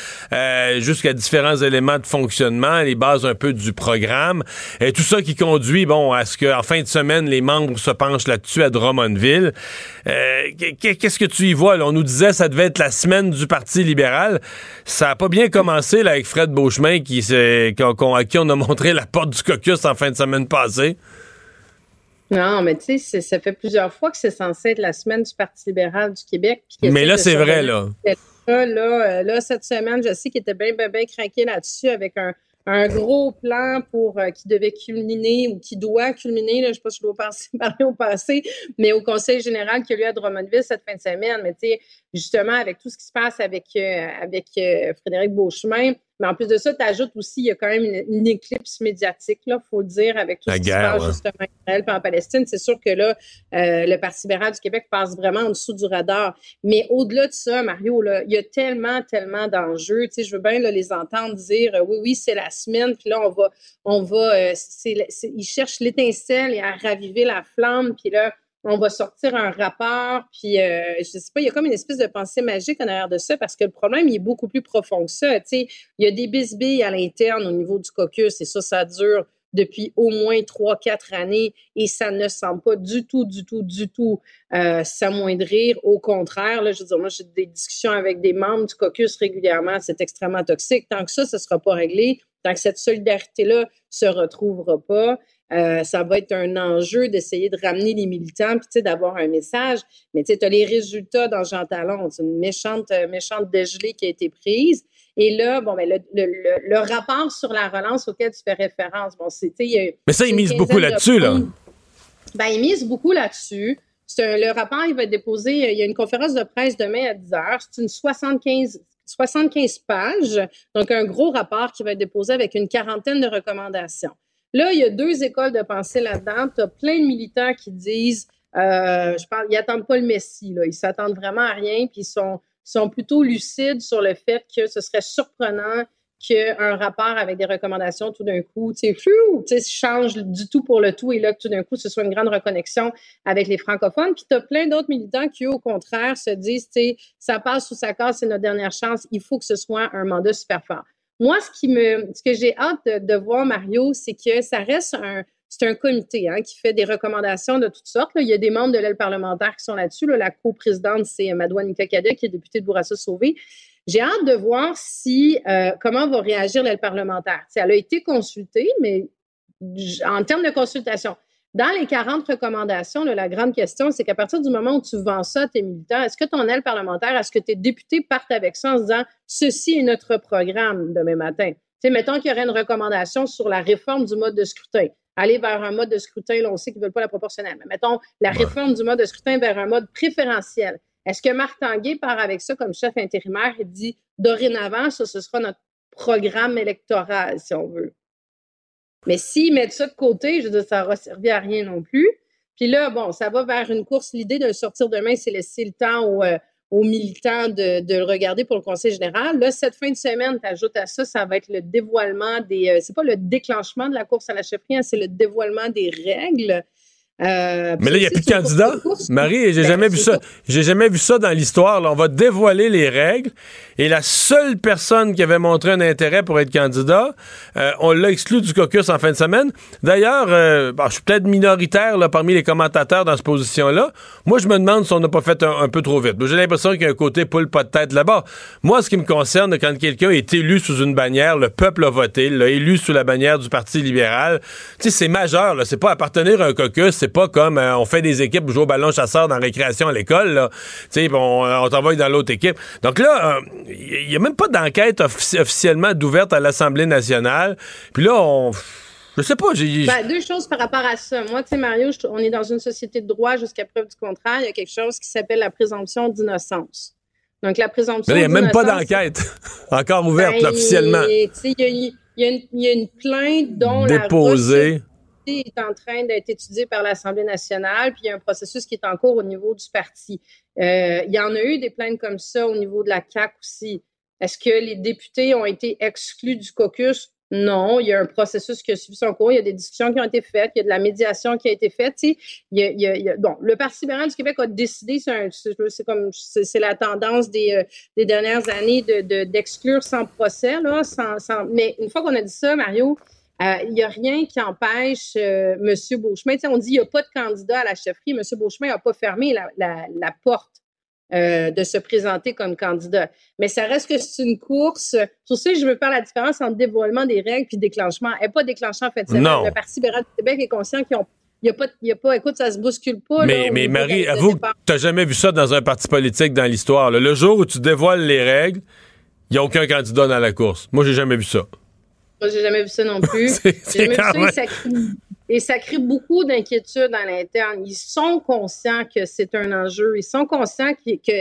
jusqu'à différents éléments de fonctionnement, les bases un peu du programme. Et tout ça qui conduit, à ce qu'en fin de semaine, les membres se penchent là-dessus à Drummondville. – Qu'est-ce que tu y vois? Là, on nous disait que ça devait être la semaine du Parti libéral. Ça n'a pas bien commencé là, avec Fred Beauchemin à qui on a montré la porte du caucus en fin de semaine passée. Non, mais tu sais, ça fait plusieurs fois que c'est censé être la semaine du Parti libéral du Québec. Mais là, c'est vrai, là. Là, cette semaine, je sais qu'il était bien craqué là-dessus avec un gros plan qui devait culminer ou qui doit culminer, là, je ne sais pas si je dois parler au passé, mais au Conseil général qui a lieu à Drummondville cette fin de semaine. Mais tu sais, justement, avec tout ce qui se passe avec Frédéric Beauchemin, mais en plus de ça, tu ajoutes aussi, il y a quand même une éclipse médiatique, il faut le dire, avec tout ce qui se passe justement en Israël et en Palestine. C'est sûr que là, le Parti libéral du Québec passe vraiment en dessous du radar. Mais au-delà de ça, Mario, là, il y a tellement d'enjeux. Tu sais, je veux bien là, les entendre dire oui, c'est la semaine, puis là, on va ils cherchent l'étincelle et à raviver la flamme, puis là, on va sortir un rapport, puis je sais pas, il y a comme une espèce de pensée magique en arrière de ça, parce que le problème, il est beaucoup plus profond que ça, tu sais. Il y a des bisbilles à l'interne au niveau du caucus, et ça dure depuis au moins 3-4 années, et ça ne semble pas du tout s'amoindrir. Au contraire, là, je veux dire, moi, j'ai des discussions avec des membres du caucus régulièrement, c'est extrêmement toxique. Tant que ça sera pas réglé, tant que cette solidarité-là se retrouvera pas, ça va être un enjeu d'essayer de ramener les militants puis d'avoir un message. Mais tu as les résultats dans Jean Talon, c'est une méchante dégelée qui a été prise. Et là, bon, ben, le rapport sur la relance auquel tu fais référence, bon, c'était... Mais ça, ils misent beaucoup là-dessus, là. Ben, ils misent beaucoup là-dessus. Le rapport, il va être déposé, il y a une conférence de presse demain à 10h. C'est une 75 pages, donc un gros rapport qui va être déposé avec une 40aine de recommandations. Là, il y a deux écoles de pensée là-dedans. Tu as plein de militants qui disent, ils n'attendent pas le Messie, là. Ils ne s'attendent vraiment à rien, puis ils sont plutôt lucides sur le fait que ce serait surprenant qu'un rapport avec des recommandations tout d'un coup, change du tout pour le tout, et là, que tout d'un coup, ce soit une grande reconnexion avec les francophones. Puis tu as plein d'autres militants qui, au contraire, se disent, ça passe ou ça casse, c'est notre dernière chance, il faut que ce soit un mandat super fort. Moi, ce que j'ai hâte de voir, Mario, c'est que ça reste c'est un comité qui fait des recommandations de toutes sortes. Là. Il y a des membres de l'aile parlementaire qui sont là-dessus. Là. La coprésidente, c'est Madouane Nikakadeh, qui est députée de Bourassa-Sauvé. J'ai hâte de voir comment va réagir l'aile parlementaire. T'sais, elle a été consultée, mais en termes de consultation, dans les 40 recommandations, là, la grande question, c'est qu'à partir du moment où tu vends ça à tes militants, est-ce que ton aile parlementaire, est-ce que tes députés partent avec ça en se disant « Ceci est notre programme demain matin ». Tu sais, mettons qu'il y aurait une recommandation sur la réforme du mode de scrutin. Aller vers un mode de scrutin, là, on sait qu'ils ne veulent pas la proportionnelle, mais mettons la réforme du mode de scrutin vers un mode préférentiel. Est-ce que Marc Tanguay part avec ça comme chef intérimaire et dit « Dorénavant, ça, ce sera notre programme électoral, si on veut ». Mais s'ils mettent ça de côté, je veux dire, ça n'aura servi à rien non plus. Puis là, bon, ça va vers une course. L'idée de le sortir demain, c'est laisser le temps aux militants de le regarder pour le Conseil général. Là, cette fin de semaine, tu ajoutes à ça, ça va être le dévoilement c'est pas le déclenchement de la course à la chefferie, c'est le dévoilement des règles. Mais là, il n'y a plus de candidat. Marie, j'ai jamais vu ça. J'ai jamais vu ça dans l'histoire. Là, on va dévoiler les règles et la seule personne qui avait montré un intérêt pour être candidat, on l'a exclu du caucus en fin de semaine. D'ailleurs, je suis peut-être minoritaire là, parmi les commentateurs dans cette position-là. Moi, je me demande si on n'a pas fait un peu trop vite. J'ai l'impression qu'il y a un côté poule pas de tête là-bas. Moi, ce qui me concerne, quand quelqu'un est élu sous une bannière, le peuple a voté, l'a élu sous la bannière du Parti libéral. Tu sais, c'est majeur. Là. C'est pas appartenir à un caucus. C'est pas comme on fait des équipes, jouer au ballon chasseur dans la récréation à l'école, là. T'sais, on t'envoie dans l'autre équipe. Donc là, il n'y a même pas d'enquête officiellement ouverte à l'Assemblée nationale. Puis là, je sais pas. Deux choses par rapport à ça. Moi, tu sais, Mario, on est dans une société de droit jusqu'à preuve du contraire. Il y a quelque chose qui s'appelle la présomption d'innocence. Donc la présomption d'innocence... Il n'y a même pas d'enquête encore ouverte, là, officiellement. Il y a une plainte dont déposée. La est en train d'être étudié par l'Assemblée nationale, puis il y a un processus qui est en cours au niveau du parti. Il y en a eu des plaintes comme ça au niveau de la CAQ aussi. Est-ce que les députés ont été exclus du caucus? Non, il y a un processus qui a suivi son cours, il y a des discussions qui ont été faites, il y a de la médiation qui a été faite. Le Parti libéral du Québec a décidé, c'est la tendance des dernières années d'exclure sans procès, là, mais une fois qu'on a dit ça, Mario, Il n'y a rien qui empêche M. Beauchemin. On dit qu'il n'y a pas de candidat à la chefferie. M. Beauchemin n'a pas fermé la porte de se présenter comme candidat. Mais ça reste que c'est une course. Sur ça, je veux faire la différence entre dévoilement des règles puis déclenchement. Elle n'est pas déclenchée en fait. Le Parti libéral du Québec est conscient qu'ils ont... Il n'y a pas, écoute, ça se bouscule pas. Mais Marie, avoue que tu n'as jamais vu ça dans un parti politique dans l'histoire. Là. Le jour où tu dévoiles les règles, il n'y a aucun candidat dans la course. Moi, j'ai jamais vu ça. Moi, j'ai jamais vu ça non plus. Et ça crée beaucoup d'inquiétude à l'interne. Ils sont conscients que c'est un enjeu. Ils sont conscients que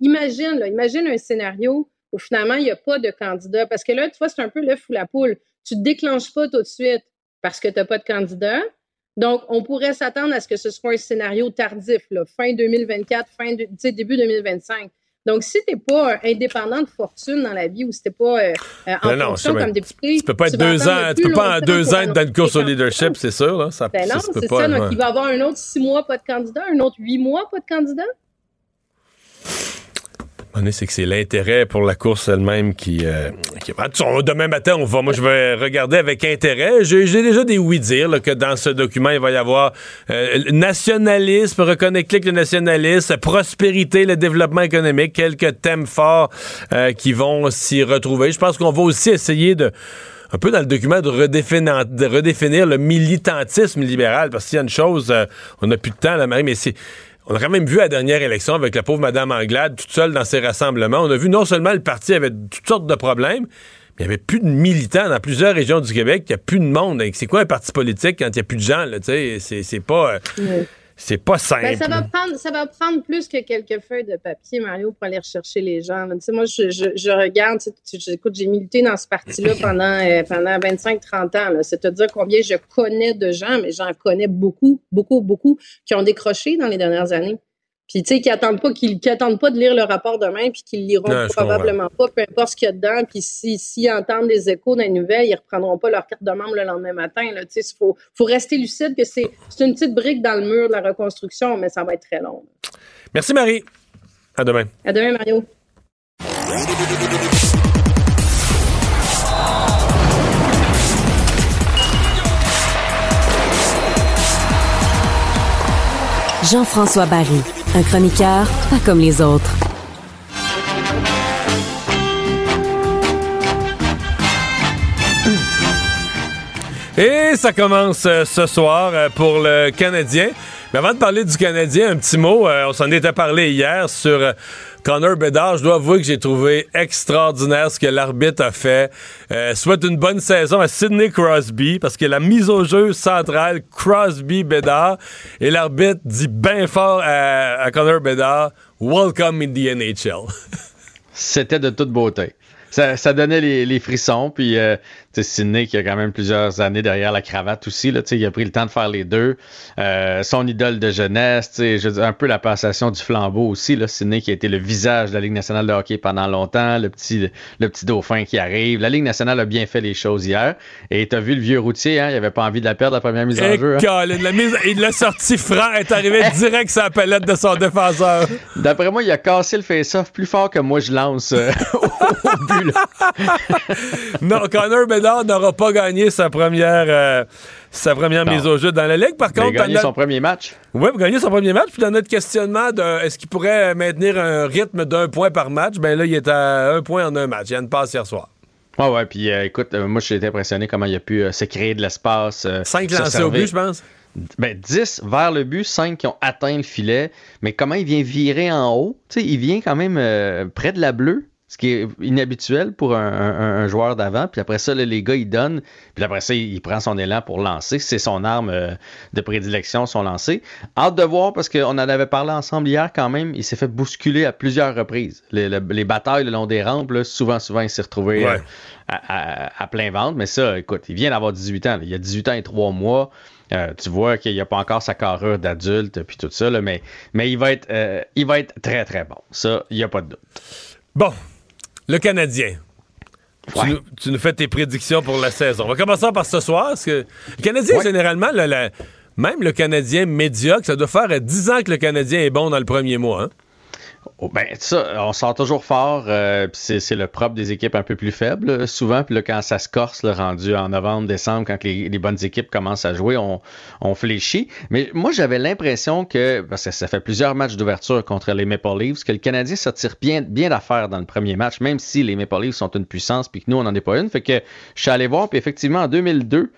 imagine un scénario où finalement, il n'y a pas de candidat. Parce que là, tu vois, c'est un peu l'œuf ou la poule. Tu ne te déclenches pas tout de suite parce que tu n'as pas de candidat. Donc, on pourrait s'attendre à ce que ce soit un scénario tardif, là, fin 2024, début 2025. Donc, si tu n'es pas indépendant de fortune dans la vie ou si tu n'es pas fonction comme député... Tu peux pas être tu peux pas en deux ans être dans une course au leadership, c'est sûr. Là, ça, ben non, ça, c'est pas, ça. Donc, il va y avoir un autre 6 mois, pas de candidat, un autre 8 mois, pas de candidat. C'est que c'est l'intérêt pour la course elle-même qui... Demain matin, je vais regarder avec intérêt. J'ai déjà des oui-dire là, que dans ce document, il va y avoir nationalisme, reconnecter le nationalisme, prospérité, le développement économique, quelques thèmes forts qui vont s'y retrouver. Je pense qu'on va aussi essayer de... un peu dans le document, de redéfinir le militantisme libéral, parce qu'il y a une chose... on n'a plus de temps, là, Marie, mais c'est... On a quand même vu à la dernière élection avec la pauvre Mme Anglade toute seule dans ses rassemblements. On a vu non seulement le parti avait toutes sortes de problèmes, mais il n'y avait plus de militants dans plusieurs régions du Québec. Il n'y a plus de monde. C'est quoi un parti politique quand il n'y a plus de gens? Là, c'est pas simple. Ben, ça va prendre plus que quelques feuilles de papier, Mario, pour aller rechercher les gens. Moi, je regarde. Écoute, j'ai milité dans ce parti-là pendant 25-30 ans. Là. C'est-à-dire combien je connais de gens, mais j'en connais beaucoup, beaucoup, beaucoup, qui ont décroché dans les dernières années. Puis, tu sais, qui attendent pas de lire le rapport demain, puis qui ne le liront probablement pas, peu importe ce qu'il y a dedans. Puis, s'ils entendent des échos dans les nouvelles, ils ne reprendront pas leur carte de membre le lendemain matin. Tu sais, faut rester lucide que c'est une petite brique dans le mur de la reconstruction, mais ça va être très long. Merci, Marie. À demain. À demain, Mario. Jean-François Barry, un chroniqueur pas comme les autres. Et ça commence ce soir pour le Canadien. Mais avant de parler du Canadien, un petit mot. On s'en était parlé hier sur... Connor Bedard, je dois avouer que j'ai trouvé extraordinaire ce que l'arbitre a fait. Souhaite une bonne saison à Sidney Crosby, parce que la mise au jeu centrale, Crosby-Bedard, et l'arbitre dit bien fort à Connor Bedard, « Welcome in the NHL ». C'était de toute beauté. Ça donnait les frissons, puis Sidney qui a quand même plusieurs années derrière la cravate aussi, là, il a pris le temps de faire les deux, son idole de jeunesse, un peu la passation du flambeau aussi, là, Sidney qui a été le visage de la Ligue nationale de hockey pendant longtemps, le petit dauphin qui arrive, la Ligue nationale a bien fait les choses hier, et t'as vu le vieux routier, hein, il avait pas envie de la perdre la première mise en jeu. Hein. Il l'a sorti franc, est arrivé direct sur la palette de son défenseur. D'après moi, il a cassé le face-off plus fort que moi je lance au but. Non, Connor Bedard n'aura pas gagné sa première mise au jeu dans la Ligue. Par contre, il a gagné son premier match. Oui, il a gagné son premier match. Puis dans notre questionnement est-ce qu'il pourrait maintenir un rythme d'un point par match, ben là, il est à 1 point en un match. Il y a une passe hier soir. Ah ouais, puis écoute, moi, j'ai été impressionné comment il a pu se créer de l'espace. 5 lancés au but, je pense. Ben, 10 vers le but, 5 qui ont atteint le filet. Mais comment il vient virer en haut? Tu sais, il vient quand même près de la bleue. Ce qui est inhabituel pour un joueur d'avant. Puis après ça, là, les gars, ils donnent. Puis après ça, il prend son élan pour lancer. C'est son arme de prédilection, son lancer. Hâte de voir, parce qu'on en avait parlé ensemble hier quand même. Il s'est fait bousculer à plusieurs reprises. Les batailles le long des rampes, là, souvent, il s'est retrouvé à plein ventre. Mais ça, écoute, il vient d'avoir 18 ans. Là. Il y a 18 ans et 3 mois. Tu vois qu'il n'a pas encore sa carrure d'adulte puis tout ça. Là, mais il va être très, très bon. Ça, il n'y a pas de doute. Bon. Le Canadien. Ouais. Tu nous fais tes prédictions pour la saison. On va commencer par ce soir. Parce que le Canadien, généralement, même le Canadien médiocre, ça doit faire 10 ans que le Canadien est bon dans le premier mois. Hein? Oh, ben ça, on sort toujours fort, c'est le propre des équipes un peu plus faibles, souvent, puis là, quand ça se corse, le rendu en novembre, décembre, quand les bonnes équipes commencent à jouer, on fléchit, mais moi, j'avais l'impression que, parce que ça fait plusieurs matchs d'ouverture contre les Maple Leafs, que le Canadien se tire bien d'affaire dans le premier match, même si les Maple Leafs sont une puissance, puis que nous, on n'en est pas une, fait que je suis allé voir, puis effectivement, en 2022,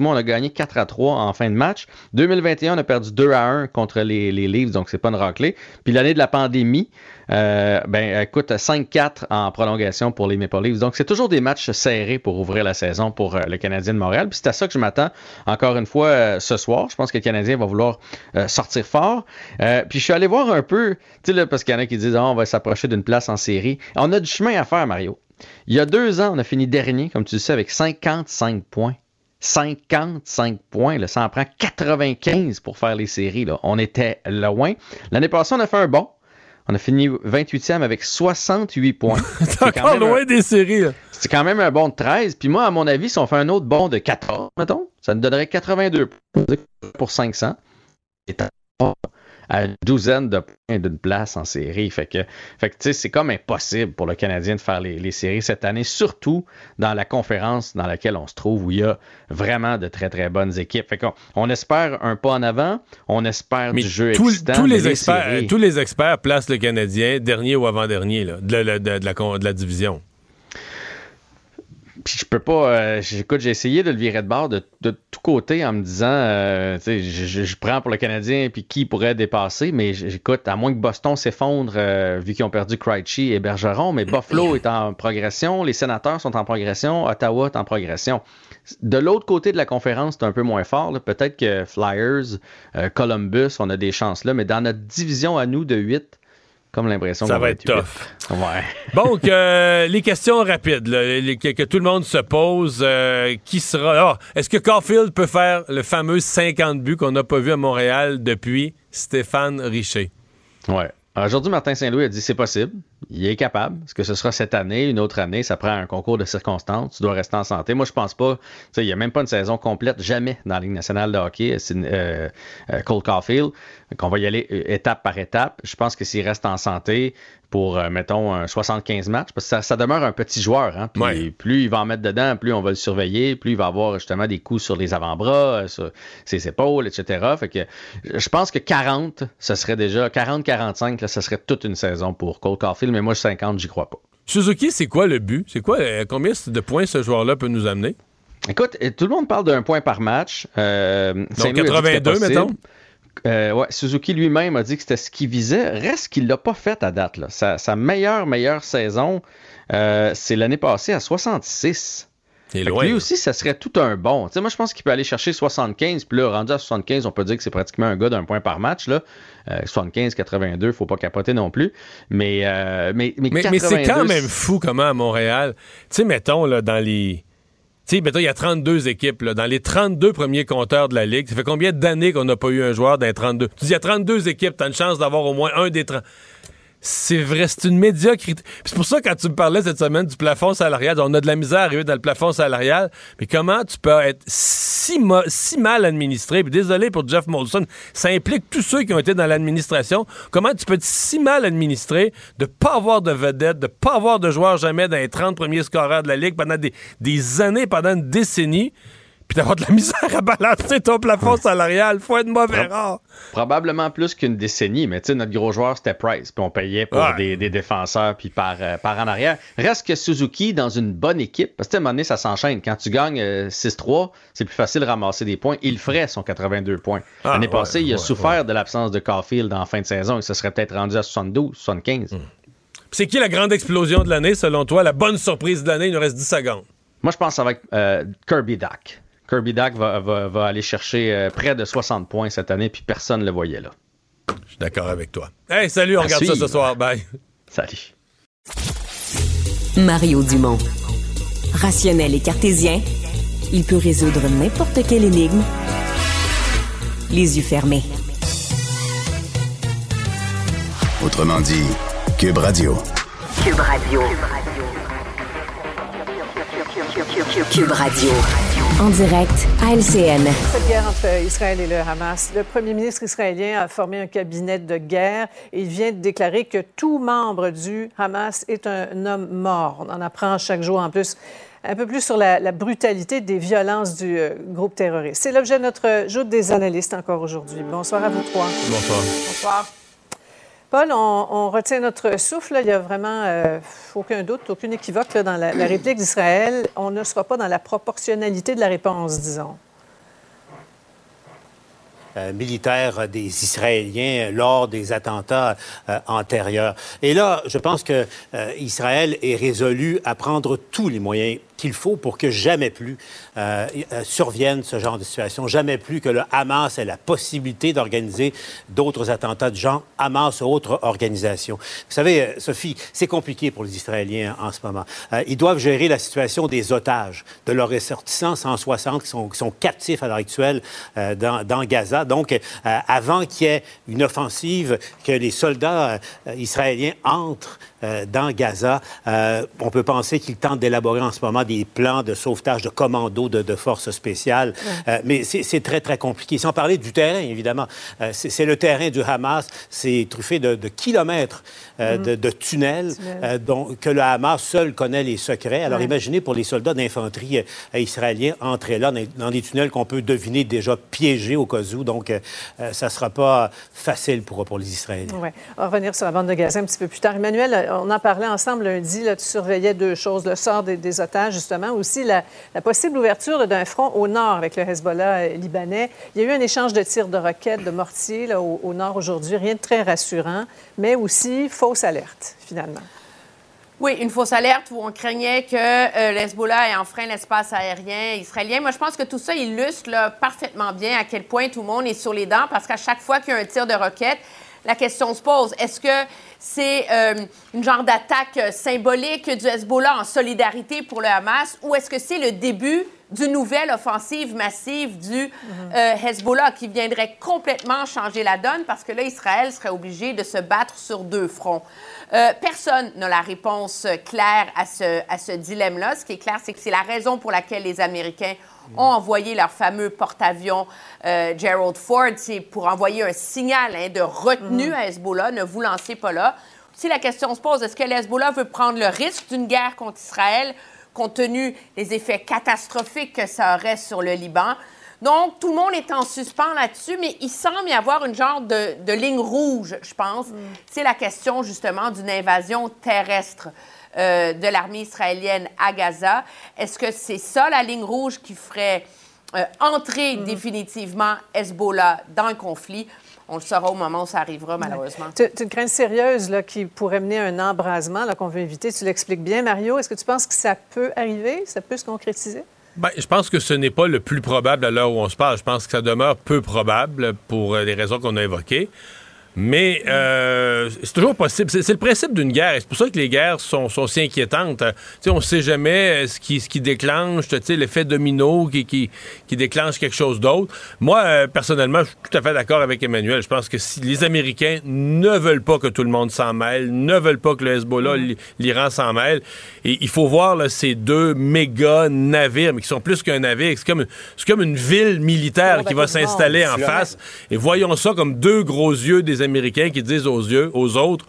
on a gagné 4-3 en fin de match, 2021, on a perdu 2-1 contre les Leafs, donc c'est pas une raclée, puis l'année de la pandémie, écoute, 5-4 en prolongation pour les Maple Leafs. Donc, c'est toujours des matchs serrés pour ouvrir la saison pour le Canadien de Montréal. Puis c'est à ça que je m'attends encore une fois ce soir. Je pense que le Canadien va vouloir sortir fort. Puis je suis allé voir un peu, tu sais, là, parce qu'il y en a qui disent on va s'approcher d'une place en série. On a du chemin à faire, Mario. Il y a 2 ans, on a fini dernier, comme tu le sais, avec 55 points. 55 points, là, ça en prend 95 pour faire les séries. Là. On était loin. L'année passée, on a fait un bond. On a fini 28e avec 68 points. C'est encore loin des séries. Là. C'est quand même un bond de 13. Puis moi, à mon avis, si on fait un autre bond de 14, mettons, ça nous donnerait 82 pour 500. Et à une douzaine de points d'une place en série. Fait que tu sais, c'est comme impossible pour le Canadien de faire les séries cette année, surtout dans la conférence dans laquelle on se trouve, où il y a vraiment de très, très bonnes équipes. Fait qu'on espère un pas en avant, on espère du jeu excitant. Tous les experts placent le Canadien dernier ou avant-dernier là, de la division. Puis je peux pas... écoute, j'ai essayé de le virer de bord de tous côtés en me disant, je prends pour le Canadien puis qui pourrait dépasser, mais j'écoute, à moins que Boston s'effondre vu qu'ils ont perdu Krejci et Bergeron, mais Buffalo est en progression, les Sénateurs sont en progression, Ottawa est en progression. De l'autre côté de la conférence, c'est un peu moins fort. Là. Peut-être que Flyers, Columbus, on a des chances là, mais dans notre division à nous de 8, comme l'impression ça va être tough. Ouais. Donc, les questions rapides là, que tout le monde se pose. Qui sera... Oh, est-ce que Caulfield peut faire le fameux 50 buts qu'on n'a pas vu à Montréal depuis Stéphane Richer? Ouais. Alors, aujourd'hui, Martin Saint-Louis a dit c'est possible. Il est capable. Est-ce que ce sera cette année, une autre année? Ça prend un concours de circonstances. Tu dois rester en santé. Moi, je pense pas. Il n'y a même pas une saison complète, jamais, dans la Ligue nationale de hockey. C'est Cole Caulfield. On va y aller étape par étape. Je pense que s'il reste en santé pour, mettons, 75 matchs, parce que ça demeure un petit joueur. Hein, puis ouais. Plus il va en mettre dedans, plus on va le surveiller, plus il va avoir justement des coups sur les avant-bras, sur ses épaules, etc. Fait que je pense que 40, ce serait déjà 40-45, là, ce serait toute une saison pour Cole Caulfield. Mais moi, 50, j'y crois pas. Suzuki, c'est quoi le but? C'est quoi? Combien de points ce joueur-là peut nous amener? Écoute, tout le monde parle d'un point par match. Donc 82, mettons? Ouais, Suzuki lui-même a dit que c'était ce qu'il visait. Reste qu'il l'a pas fait à date. Là. Sa meilleure saison, c'est l'année passée à 66. Lui aussi, ça serait tout un bon. T'sais, moi, je pense qu'il peut aller chercher 75. Puis là, rendu à 75, on peut dire que c'est pratiquement un gars d'un point par match. Là. 75, 82, faut pas capoter non plus. Mais 82... Mais c'est quand même fou comment à Montréal... Tu sais, mettons, là, dans les... Tu sais, mettons, il y a 32 équipes. Là, dans les 32 premiers compteurs de la Ligue, ça fait combien d'années qu'on n'a pas eu un joueur dans les 32? Tu dis, il y a 32 équipes, t'as une chance d'avoir au moins un des 30... C'est vrai, c'est une médiocrité. Puis c'est pour ça, quand tu me parlais cette semaine du plafond salarial, on a de la misère à arriver dans le plafond salarial, mais comment tu peux être si mal administré? Puis désolé pour Jeff Molson, ça implique tous ceux qui ont été dans l'administration. Comment tu peux être si mal administré de pas avoir de vedettes, de pas avoir de joueurs jamais dans les 30 premiers scoreurs de la Ligue pendant des années, pendant une décennie? Puis d'avoir de la misère à balancer ton plafond salarial, faut être mauvais rare. Probablement plus qu'une décennie, mais tu sais, notre gros joueur, c'était Price, puis on payait pour des défenseurs, puis par en arrière. Reste que Suzuki, dans une bonne équipe, parce que à un moment donné, ça s'enchaîne. Quand tu gagnes 6-3, c'est plus facile de ramasser des points. Il ferait son 82 points. L'année passée, il a souffert de l'absence de Caulfield en fin de saison, et ça serait peut-être rendu à 72, 75. Puis c'est qui la grande explosion de l'année, selon toi? La bonne surprise de l'année, il nous reste 10 secondes. Moi, je pense avec Kirby Dach. Kirby Dach va aller chercher près de 60 points cette année, puis personne ne le voyait là. Je suis d'accord avec toi. Hey, salut, on regarde ça ce soir. Bye. Salut. Mario Dumont. Rationnel et cartésien, il peut résoudre n'importe quelle énigme les yeux fermés. Autrement dit, QUB Radio. QUB Radio. QUB Radio. En direct à LCN. Cette guerre entre Israël et le Hamas, le premier ministre israélien a formé un cabinet de guerre et il vient de déclarer que tout membre du Hamas est un homme mort. On en apprend chaque jour en plus, un peu plus sur la brutalité des violences du groupe terroriste. C'est l'objet de notre joute des analystes encore aujourd'hui. Bonsoir à vous trois. Bonsoir. Bonsoir. Paul, on retient notre souffle. Il n'y a vraiment aucun doute, aucune équivoque là, dans la réplique d'Israël. On ne sera pas dans la proportionnalité de la réponse, disons. Militaire des Israéliens lors des attentats antérieurs. Et là, je pense que Israël est résolu à prendre tous les moyens qu'il faut pour que jamais plus survienne ce genre de situation, jamais plus que le Hamas ait la possibilité d'organiser d'autres attentats de genre, Hamas ou autre organisation. Vous savez, Sophie, c'est compliqué pour les Israéliens en ce moment. Ils doivent gérer la situation des otages, de leurs ressortissants 160 qui sont captifs à l'heure actuelle dans Gaza. Donc, avant qu'il y ait une offensive, que les soldats israéliens entrent dans Gaza, on peut penser qu'ils tentent d'élaborer en ce moment des plans de sauvetage de commandos de forces spéciales. Ouais. Mais c'est très, très compliqué. Sans parler du terrain, évidemment. C'est le terrain du Hamas. C'est truffé de kilomètres de tunnels que le Hamas seul connaît les secrets. Alors, imaginez pour les soldats d'infanterie israéliens entrer là dans des tunnels qu'on peut deviner déjà piégés au cas où. Donc, ça ne sera pas facile pour les Israéliens. Ouais. On va revenir sur la bande de Gaza un petit peu plus tard. Emmanuel, on en parlait ensemble lundi, là, tu surveillais deux choses, le sort des otages, justement, aussi la possible ouverture d'un front au nord avec le Hezbollah libanais. Il y a eu un échange de tirs de roquettes, de mortiers là, au nord aujourd'hui, rien de très rassurant, mais aussi fausse alerte, finalement. Oui, une fausse alerte où on craignait que l'Hezbollah ait enfreint l'espace aérien israélien. Moi, je pense que tout ça illustre là, parfaitement bien à quel point tout le monde est sur les dents, parce qu'à chaque fois qu'il y a un tir de roquette, la question se pose, est-ce que c'est une genre d'attaque symbolique du Hezbollah en solidarité pour le Hamas ou est-ce que c'est le début d'une nouvelle offensive massive du Hezbollah qui viendrait complètement changer la donne parce que là, Israël serait obligé de se battre sur deux fronts. Personne n'a la réponse claire à ce dilemme-là. Ce qui est clair, c'est que c'est la raison pour laquelle les Américains ont envoyé leur fameux porte-avions Gerald Ford, c'est pour envoyer un signal de retenue à Hezbollah, ne vous lancez pas là. Si la question se pose, est-ce que l'Hezbollah veut prendre le risque d'une guerre contre Israël, compte tenu des effets catastrophiques que ça aurait sur le Liban? Donc, tout le monde est en suspens là-dessus, mais il semble y avoir une genre de ligne rouge, je pense. C'est la question, justement, d'une invasion terrestre de l'armée israélienne à Gaza. Est-ce que c'est ça, la ligne rouge, qui ferait entrer définitivement Hezbollah dans le conflit? On le saura au moment où ça arrivera, malheureusement. C'est une crainte sérieuse là, qui pourrait mener à un embrasement là, qu'on veut éviter. Tu l'expliques bien, Mario. Est-ce que tu penses que ça peut arriver? Ça peut se concrétiser? Bien, je pense que ce n'est pas le plus probable à l'heure où on se parle. Je pense que ça demeure peu probable pour les raisons qu'on a évoquées. Mais c'est toujours possible. C'est le principe d'une guerre. Et c'est pour ça que les guerres sont si inquiétantes. T'sais, on ne sait jamais ce qui déclenche, l'effet domino qui déclenche quelque chose d'autre. Moi, personnellement, je suis tout à fait d'accord avec Emmanuel. Je pense que si les Américains ne veulent pas que tout le monde s'en mêle, ne veulent pas que le Hezbollah, l'Iran s'en mêle, et il faut voir là, ces deux méga navires, mais qui sont plus qu'un navire. C'est comme une ville militaire qui va s'installer en face. Et voyons ça comme deux gros yeux des Américains qui disent aux autres,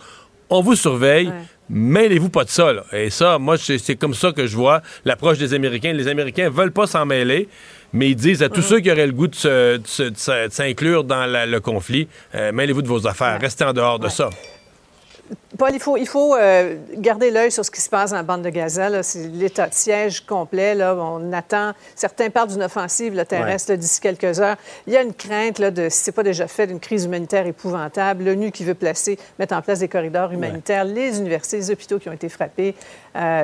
on vous surveille, mêlez-vous pas de ça. Là. Et ça, moi, c'est comme ça que je vois l'approche des Américains. Les Américains veulent pas s'en mêler, mais ils disent à tous ceux qui auraient le goût de s'inclure dans le conflit, mêlez-vous de vos affaires, restez en dehors de ça. Paul, il faut garder l'œil sur ce qui se passe dans la bande de Gaza. Là. C'est l'état de siège complet. Là. On attend. Certains parlent d'une offensive terrestre d'ici quelques heures. Il y a une crainte, là, si ce n'est pas déjà fait, d'une crise humanitaire épouvantable. L'ONU qui veut mettre en place des corridors humanitaires. Les universités, les hôpitaux qui ont été frappés.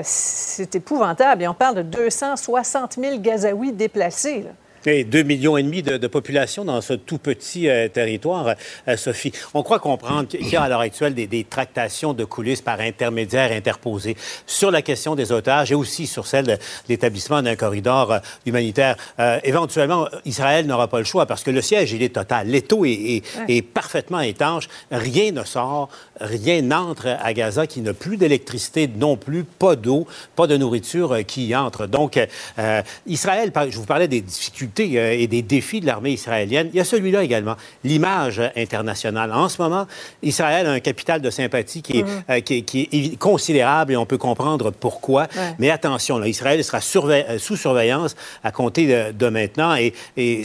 C'est épouvantable. Et on parle de 260 000 Gazaouis déplacés. Là. Et 2,5 millions de population dans ce tout petit territoire, Sophie. On croit comprendre qu'il y a à l'heure actuelle des tractations de coulisses par intermédiaires interposés sur la question des otages et aussi sur celle de l'établissement d'un corridor humanitaire. Éventuellement, Israël n'aura pas le choix parce que le siège, il est total. L'étau est parfaitement étanche. Rien ne sort, rien n'entre à Gaza qui n'a plus d'électricité non plus, pas d'eau, pas de nourriture qui y entre. Donc, Israël, je vous parlais des difficultés et des défis de l'armée israélienne. Il y a celui-là également, l'image internationale. En ce moment, Israël a un capital de sympathie qui est considérable et on peut comprendre pourquoi. Ouais. Mais attention, là, Israël sera sous surveillance à compter de maintenant et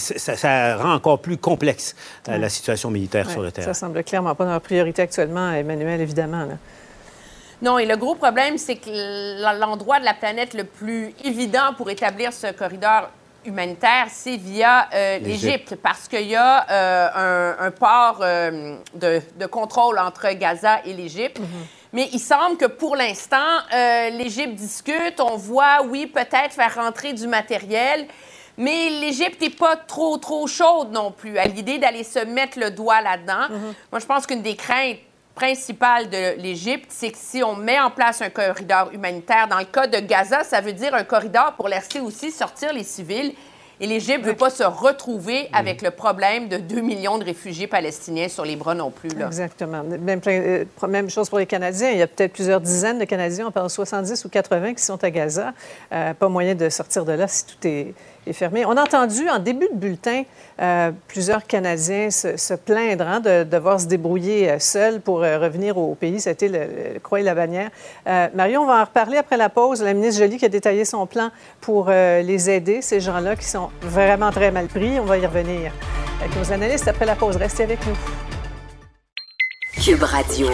ça rend encore plus complexe la situation militaire sur le terrain. Ça semble clairement pas notre priorité actuellement, Emmanuel, évidemment, là. Non, et le gros problème, c'est que l'endroit de la planète le plus évident pour établir ce corridor humanitaire, c'est via l'Égypte, parce qu'il y a un port de contrôle entre Gaza et l'Égypte. Mm-hmm. Mais il semble que pour l'instant, l'Égypte discute. On voit, oui, peut-être faire rentrer du matériel, mais l'Égypte n'est pas trop chaude non plus à l'idée d'aller se mettre le doigt là-dedans. Mm-hmm. Moi, je pense qu'une des craintes principale de l'Égypte, c'est que si on met en place un corridor humanitaire, dans le cas de Gaza, ça veut dire un corridor pour laisser aussi sortir les civils. Et l'Égypte ne veut pas se retrouver avec le problème de 2 millions de réfugiés palestiniens sur les bras non plus, là. Exactement. Même chose pour les Canadiens. Il y a peut-être plusieurs dizaines de Canadiens, on parle 70 ou 80 qui sont à Gaza. Pas moyen de sortir de là si tout est fermé. On a entendu en début de bulletin plusieurs Canadiens se plaindre de devoir se débrouiller seuls pour revenir au pays. C'était le croix et la bannière. Marion, on va en reparler après la pause. La ministre Joly qui a détaillé son plan pour les aider, ces gens-là qui sont vraiment très mal pris. On va y revenir avec nos analystes après la pause. Restez avec nous. QUB Radio.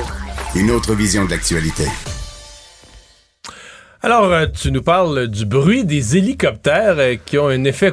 Une autre vision de l'actualité. Alors, tu nous parles du bruit des hélicoptères qui ont un effet,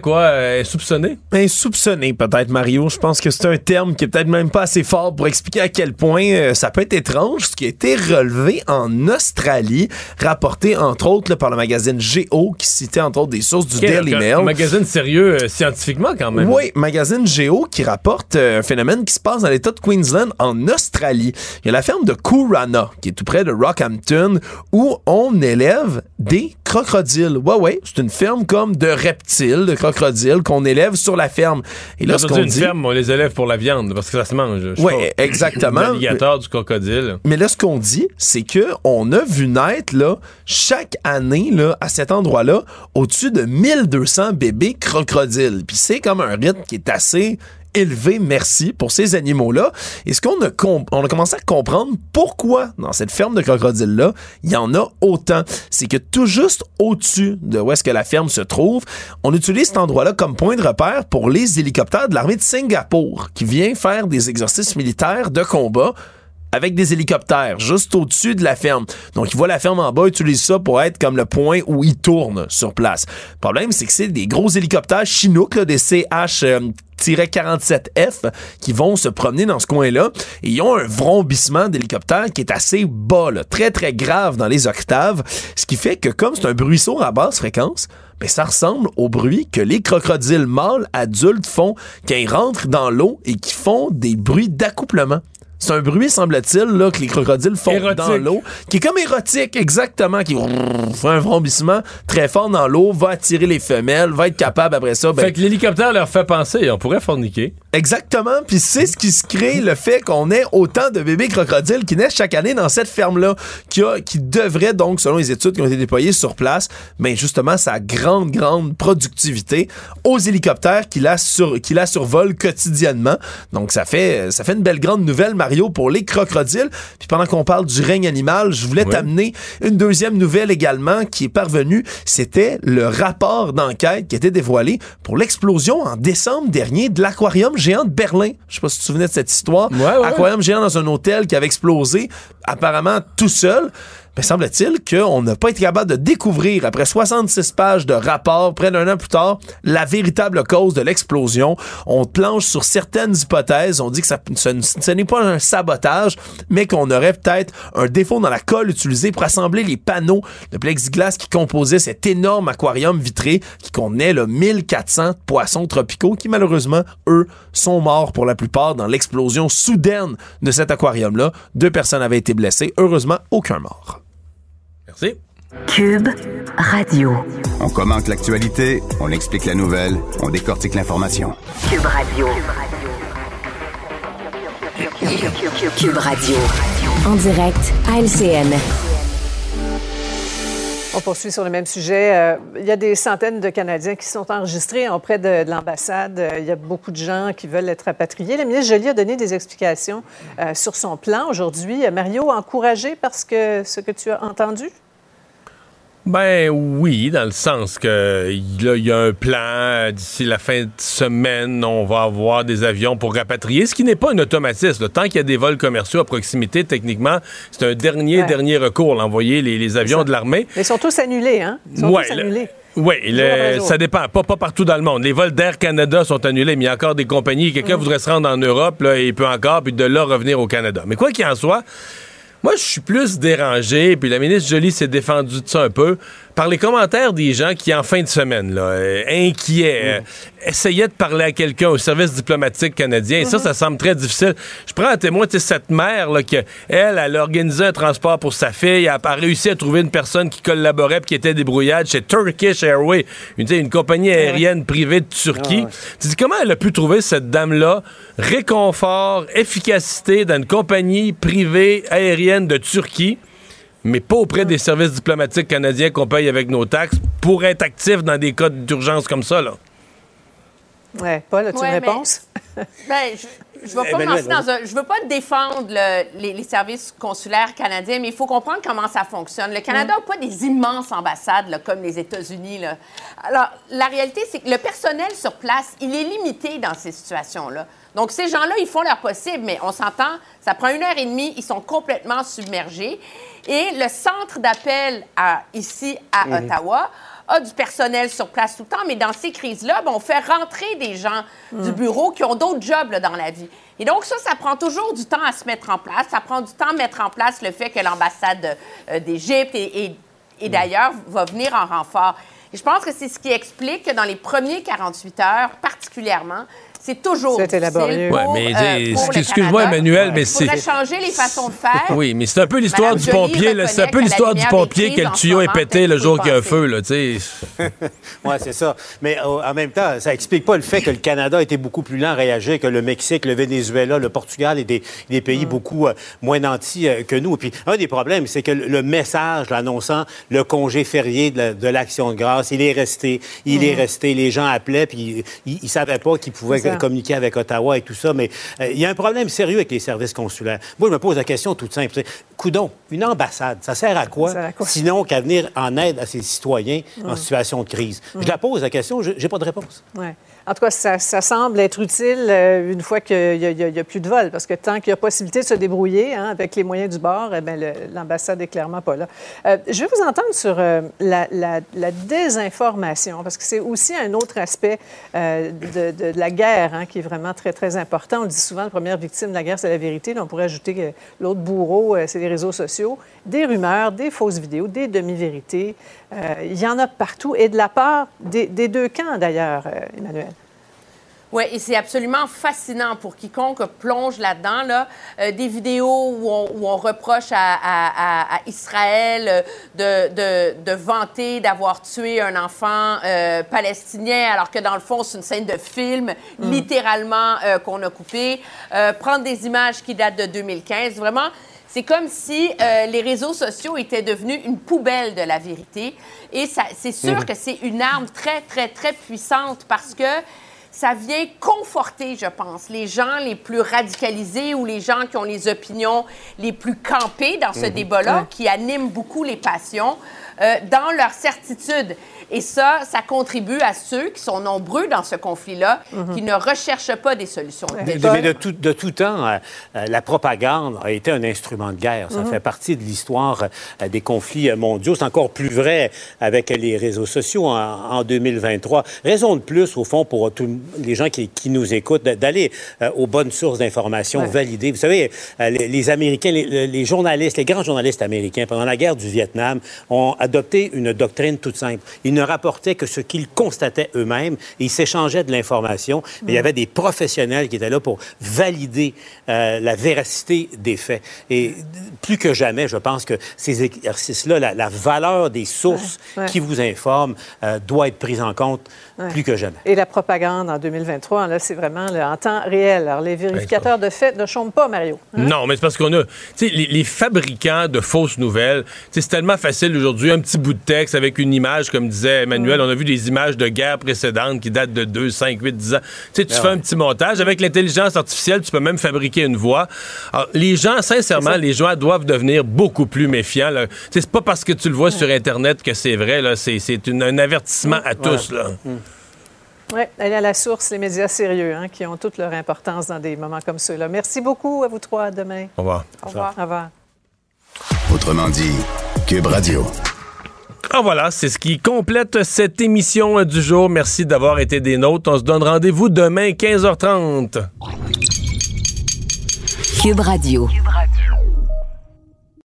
insoupçonné? Insoupçonné, peut-être, Mario. Je pense que c'est un terme qui est peut-être même pas assez fort pour expliquer à quel point ça peut être étrange. Ce qui a été relevé en Australie, rapporté, entre autres, par le magazine Géo, qui citait, entre autres, des sources du Daily Mail. Un magazine sérieux scientifiquement, quand même. Oui, magazine Géo qui rapporte un phénomène qui se passe dans l'État de Queensland, en Australie. Il y a la ferme de Coorana, qui est tout près de Rockhampton, où on élève des crocodiles. Ouais, c'est une ferme comme de reptiles, de crocodiles qu'on élève sur la ferme. Et là, ferme, on les élève pour la viande parce que ça se mange. Ouais, exactement. L'alligator, du crocodile. Mais là, ce qu'on dit, c'est que on a vu naître là chaque année là à cet endroit-là au-dessus de 1200 bébés crocodiles. Puis c'est comme un rythme qui est assez élevé, merci, pour ces animaux-là. Et ce qu'on a, on a commencé à comprendre pourquoi, dans cette ferme de crocodiles-là, il y en a autant. C'est que tout juste au-dessus de où est-ce que la ferme se trouve, on utilise cet endroit-là comme point de repère pour les hélicoptères de l'armée de Singapour, qui vient faire des exercices militaires de combat avec des hélicoptères, juste au-dessus de la ferme. Donc, ils voient la ferme en bas, utilisent ça pour être comme le point où ils tournent sur place. Le problème, c'est que c'est des gros hélicoptères Chinook, là, des CH-47F qui vont se promener dans ce coin-là et ils ont un vrombissement d'hélicoptère qui est assez bas, là, très, très grave dans les octaves, ce qui fait que comme c'est un bruit sourd à basse fréquence, ben, ça ressemble au bruit que les crocodiles mâles adultes font quand ils rentrent dans l'eau et qui font des bruits d'accouplement. C'est un bruit, semble-t-il, là, que les crocodiles font dans l'eau, qui est comme érotique, exactement, qui fait un vrombissement très fort dans l'eau, va attirer les femelles, va être capable après ça. Fait que l'hélicoptère leur fait penser, on pourrait forniquer. Exactement, puis c'est ce qui se crée, le fait qu'on ait autant de bébés crocodiles qui naissent chaque année dans cette ferme-là, qui devrait donc, selon les études qui ont été déployées sur place, ben justement, sa grande productivité aux hélicoptères qui la survolent quotidiennement. Donc, ça fait une belle grande nouvelle, pour les crocodiles. Puis pendant qu'on parle du règne animal, je voulais t'amener une deuxième nouvelle également qui est parvenue. C'était le rapport d'enquête qui était dévoilé pour l'explosion en décembre dernier de l'aquarium géant de Berlin. Je sais pas si tu te souvenais de cette histoire. Aquarium géant dans un hôtel qui avait explosé apparemment tout seul. mais semble-t-il qu'on n'a pas été capable de découvrir, après 66 pages de rapport, près d'un an plus tard, la véritable cause de l'explosion. On planche sur certaines hypothèses, on dit que ce n'est pas un sabotage, mais qu'on aurait peut-être un défaut dans la colle utilisée pour assembler les panneaux de plexiglas qui composaient cet énorme aquarium vitré qui contenait 1400 poissons tropicaux qui, malheureusement, eux, sont morts pour la plupart dans l'explosion soudaine de cet aquarium-là. 2 personnes avaient été blessées. Heureusement, aucun mort. Merci. QUB Radio. On commente l'actualité, on explique la nouvelle, on décortique l'information. QUB Radio. QUB Radio. En direct à LCN. On poursuit sur le même sujet. Il y a des centaines de Canadiens qui sont enregistrés auprès de l'ambassade. Il y a beaucoup de gens qui veulent être rapatriés. La ministre Joly a donné des explications sur son plan aujourd'hui. Mario, encouragé par ce que tu as entendu? Ben oui, dans le sens que là, il y a un plan, d'ici la fin de semaine, on va avoir des avions pour rapatrier, ce qui n'est pas un automatisme. Tant qu'il y a des vols commerciaux à proximité, techniquement, c'est un dernier recours, l'envoyer les avions de l'armée. Mais ils sont tous annulés, hein? Ils sont tous annulés. Oui, ça dépend. Pas partout dans le monde. Les vols d'Air Canada sont annulés, mais il y a encore des compagnies. Quelqu'un voudrait se rendre en Europe, là, et il peut encore, puis de là, revenir au Canada. Mais quoi qu'il en soit... Moi, je suis plus dérangé, puis la ministre Joly s'est défendue de ça un peu, par les commentaires des gens qui, en fin de semaine, là, inquiets, essayaient de parler à quelqu'un au service diplomatique canadien. Et ça semble très difficile. Je prends à témoin cette mère, là, elle a organisé un transport pour sa fille, elle a réussi à trouver une personne qui collaborait et qui était débrouillade chez Turkish Airlines, une compagnie aérienne privée de Turquie. Tu dis, comment elle a pu trouver, cette dame-là, réconfort, efficacité dans une compagnie privée aérienne de Turquie, mais pas auprès des services diplomatiques canadiens qu'on paye avec nos taxes pour être actifs dans des cas d'urgence comme ça, là. Ouais, Paul, as-tu une réponse? Je veux pas défendre les services consulaires canadiens, mais il faut comprendre comment ça fonctionne. Le Canada n'a pas des immenses ambassades là, comme les États-Unis, là. Alors, la réalité, c'est que le personnel sur place, il est limité dans ces situations-là. Donc, ces gens-là, ils font leur possible, mais on s'entend, ça prend 1h30, ils sont complètement submergés. Et le centre d'appel ici à Ottawa a du personnel sur place tout le temps, mais dans ces crises-là, on fait rentrer des gens du bureau qui ont d'autres jobs là, dans la vie. Et donc ça prend toujours du temps à se mettre en place. Ça prend du temps à mettre en place le fait que l'ambassade d'Égypte et d'ailleurs va venir en renfort. Et je pense que c'est ce qui explique que dans les premiers 48 heures, particulièrement, c'est toujours difficile laborieux. Excuse-moi, Emmanuel, mais c'est... Il faudrait changer les façons de faire. Oui, mais c'est un peu l'histoire du pompier. C'est un peu l'histoire du pompier que le tuyau est pété le jour qu'il y a un feu, là, tu sais. Oui, c'est ça. Mais en même temps, ça explique pas le fait que le Canada a été beaucoup plus lent à réagir que le Mexique, le Venezuela, le Portugal et des pays beaucoup moins nantis que nous. Puis un des problèmes, c'est que le message annonçant le congé férié de l'Action de grâce, il est resté. Les gens appelaient, puis ils savaient pas qu'ils pouvaient... communiquer avec Ottawa et tout ça, mais il y a un problème sérieux avec les services consulaires. Moi, je me pose la question toute simple. Coudon, une ambassade, ça sert à quoi sinon qu'à venir en aide à ses citoyens en situation de crise? Je la pose la question, je n'ai pas de réponse. Ouais. En tout cas, ça semble être utile une fois qu'il n'y a plus de vol, parce que tant qu'il y a possibilité de se débrouiller avec les moyens du bord, l'ambassade n'est clairement pas là. Je vais vous entendre sur la désinformation, parce que c'est aussi un autre aspect de la guerre qui est vraiment très, très important. On dit souvent, la première victime de la guerre, c'est la vérité. Là, on pourrait ajouter que l'autre bourreau, c'est les réseaux sociaux. Des rumeurs, des fausses vidéos, des demi-vérités. Il y en a partout, et de la part des deux camps, d'ailleurs, Emmanuel. Oui, et c'est absolument fascinant pour quiconque plonge là-dedans, là, des vidéos où on reproche à Israël de vanter d'avoir tué un enfant palestinien, alors que dans le fond, c'est une scène de film, littéralement, qu'on a coupée. Prendre des images qui datent de 2015, vraiment... C'est comme si les réseaux sociaux étaient devenus une poubelle de la vérité. Et c'est sûr que c'est une arme très, très, très puissante parce que ça vient conforter, je pense, les gens les plus radicalisés ou les gens qui ont les opinions les plus campées dans ce débat-là, qui animent beaucoup les passions. dans leur certitude. Et ça, ça contribue à ceux qui sont nombreux dans ce conflit-là, qui ne recherchent pas des solutions. Mais de tout temps, la propagande a été un instrument de guerre. Ça fait partie de l'histoire des conflits mondiaux. C'est encore plus vrai avec les réseaux sociaux en 2023. Raison de plus, au fond, pour tous les gens qui nous écoutent, d'aller aux bonnes sources d'informations validées. Vous savez, les Américains, les journalistes, les grands journalistes américains, pendant la guerre du Vietnam, ont adopté une doctrine toute simple. Ils ne rapportaient que ce qu'ils constataient eux-mêmes. Ils s'échangeaient de l'information, mais il y avait des professionnels qui étaient là pour valider la véracité des faits. Et plus que jamais, je pense que ces exercices-là, la valeur des sources qui vous informent doit être prise en compte plus que jamais. Et la propagande en 2023, là, c'est vraiment en temps réel. Alors, les vérificateurs de faits ne chôment pas, Mario. Hein? Non, mais c'est parce qu'on a... Tu sais, les fabricants de fausses nouvelles, c'est tellement facile aujourd'hui, un petit bout de texte avec une image, comme disait Emmanuel, on a vu des images de guerres précédentes qui datent de 2, 5, 8, 10 ans. Tu sais, tu fais un petit montage. Avec l'intelligence artificielle, tu peux même fabriquer une voix. Alors, les gens, sincèrement, les gens doivent devenir beaucoup plus méfiants. Tu sais, c'est pas parce que tu le vois sur Internet que c'est vrai. Là. C'est un avertissement à tous, là. Oui, elle est à la source, les médias sérieux, hein, qui ont toute leur importance dans des moments comme ceux-là. Merci beaucoup à vous trois. À demain. Au revoir. Au revoir. Au revoir. Autrement dit, QUB Radio. Ah voilà, c'est ce qui complète cette émission du jour. Merci d'avoir été des nôtres. On se donne rendez-vous demain, 15h30. QUB Radio.